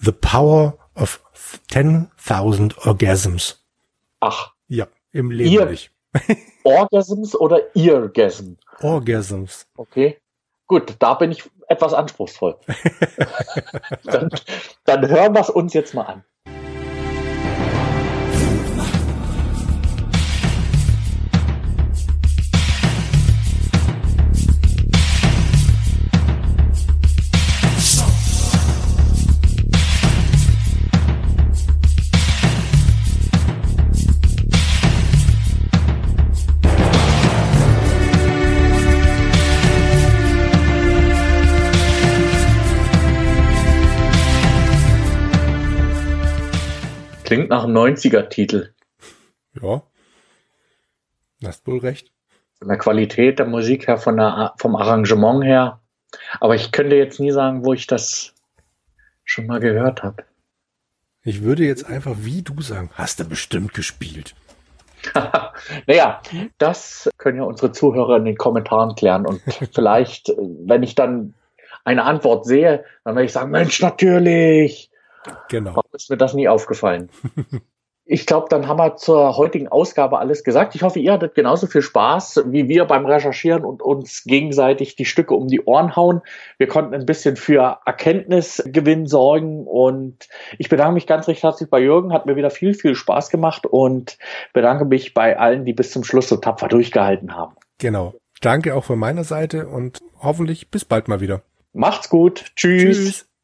The Power of 10,000 Orgasms. Ach. Ja, im Leben nicht. Orgasms oder Eargasm? Orgasms. Okay. Gut, da bin ich etwas anspruchsvoll. Dann hören wir es uns jetzt mal an. Klingt nach einem 90er-Titel. Ja. Hast wohl recht. Von der Qualität der Musik her, vom Arrangement her. Aber ich könnte jetzt nie sagen, wo ich das schon mal gehört habe. Ich würde jetzt einfach wie du sagen, hast du bestimmt gespielt. Naja, das können ja unsere Zuhörer in den Kommentaren klären. Und vielleicht, wenn ich dann eine Antwort sehe, dann werde ich sagen, Mensch, natürlich. Genau. Warum ist mir das nie aufgefallen? Ich glaube, dann haben wir zur heutigen Ausgabe alles gesagt. Ich hoffe, ihr hattet genauso viel Spaß wie wir beim Recherchieren und uns gegenseitig die Stücke um die Ohren hauen. Wir konnten ein bisschen für Erkenntnisgewinn sorgen und ich bedanke mich ganz recht herzlich bei Jürgen. Hat mir wieder viel, viel Spaß gemacht und bedanke mich bei allen, die bis zum Schluss so tapfer durchgehalten haben. Genau. Danke auch von meiner Seite und hoffentlich bis bald mal wieder. Macht's gut. Tschüss. Tschüss.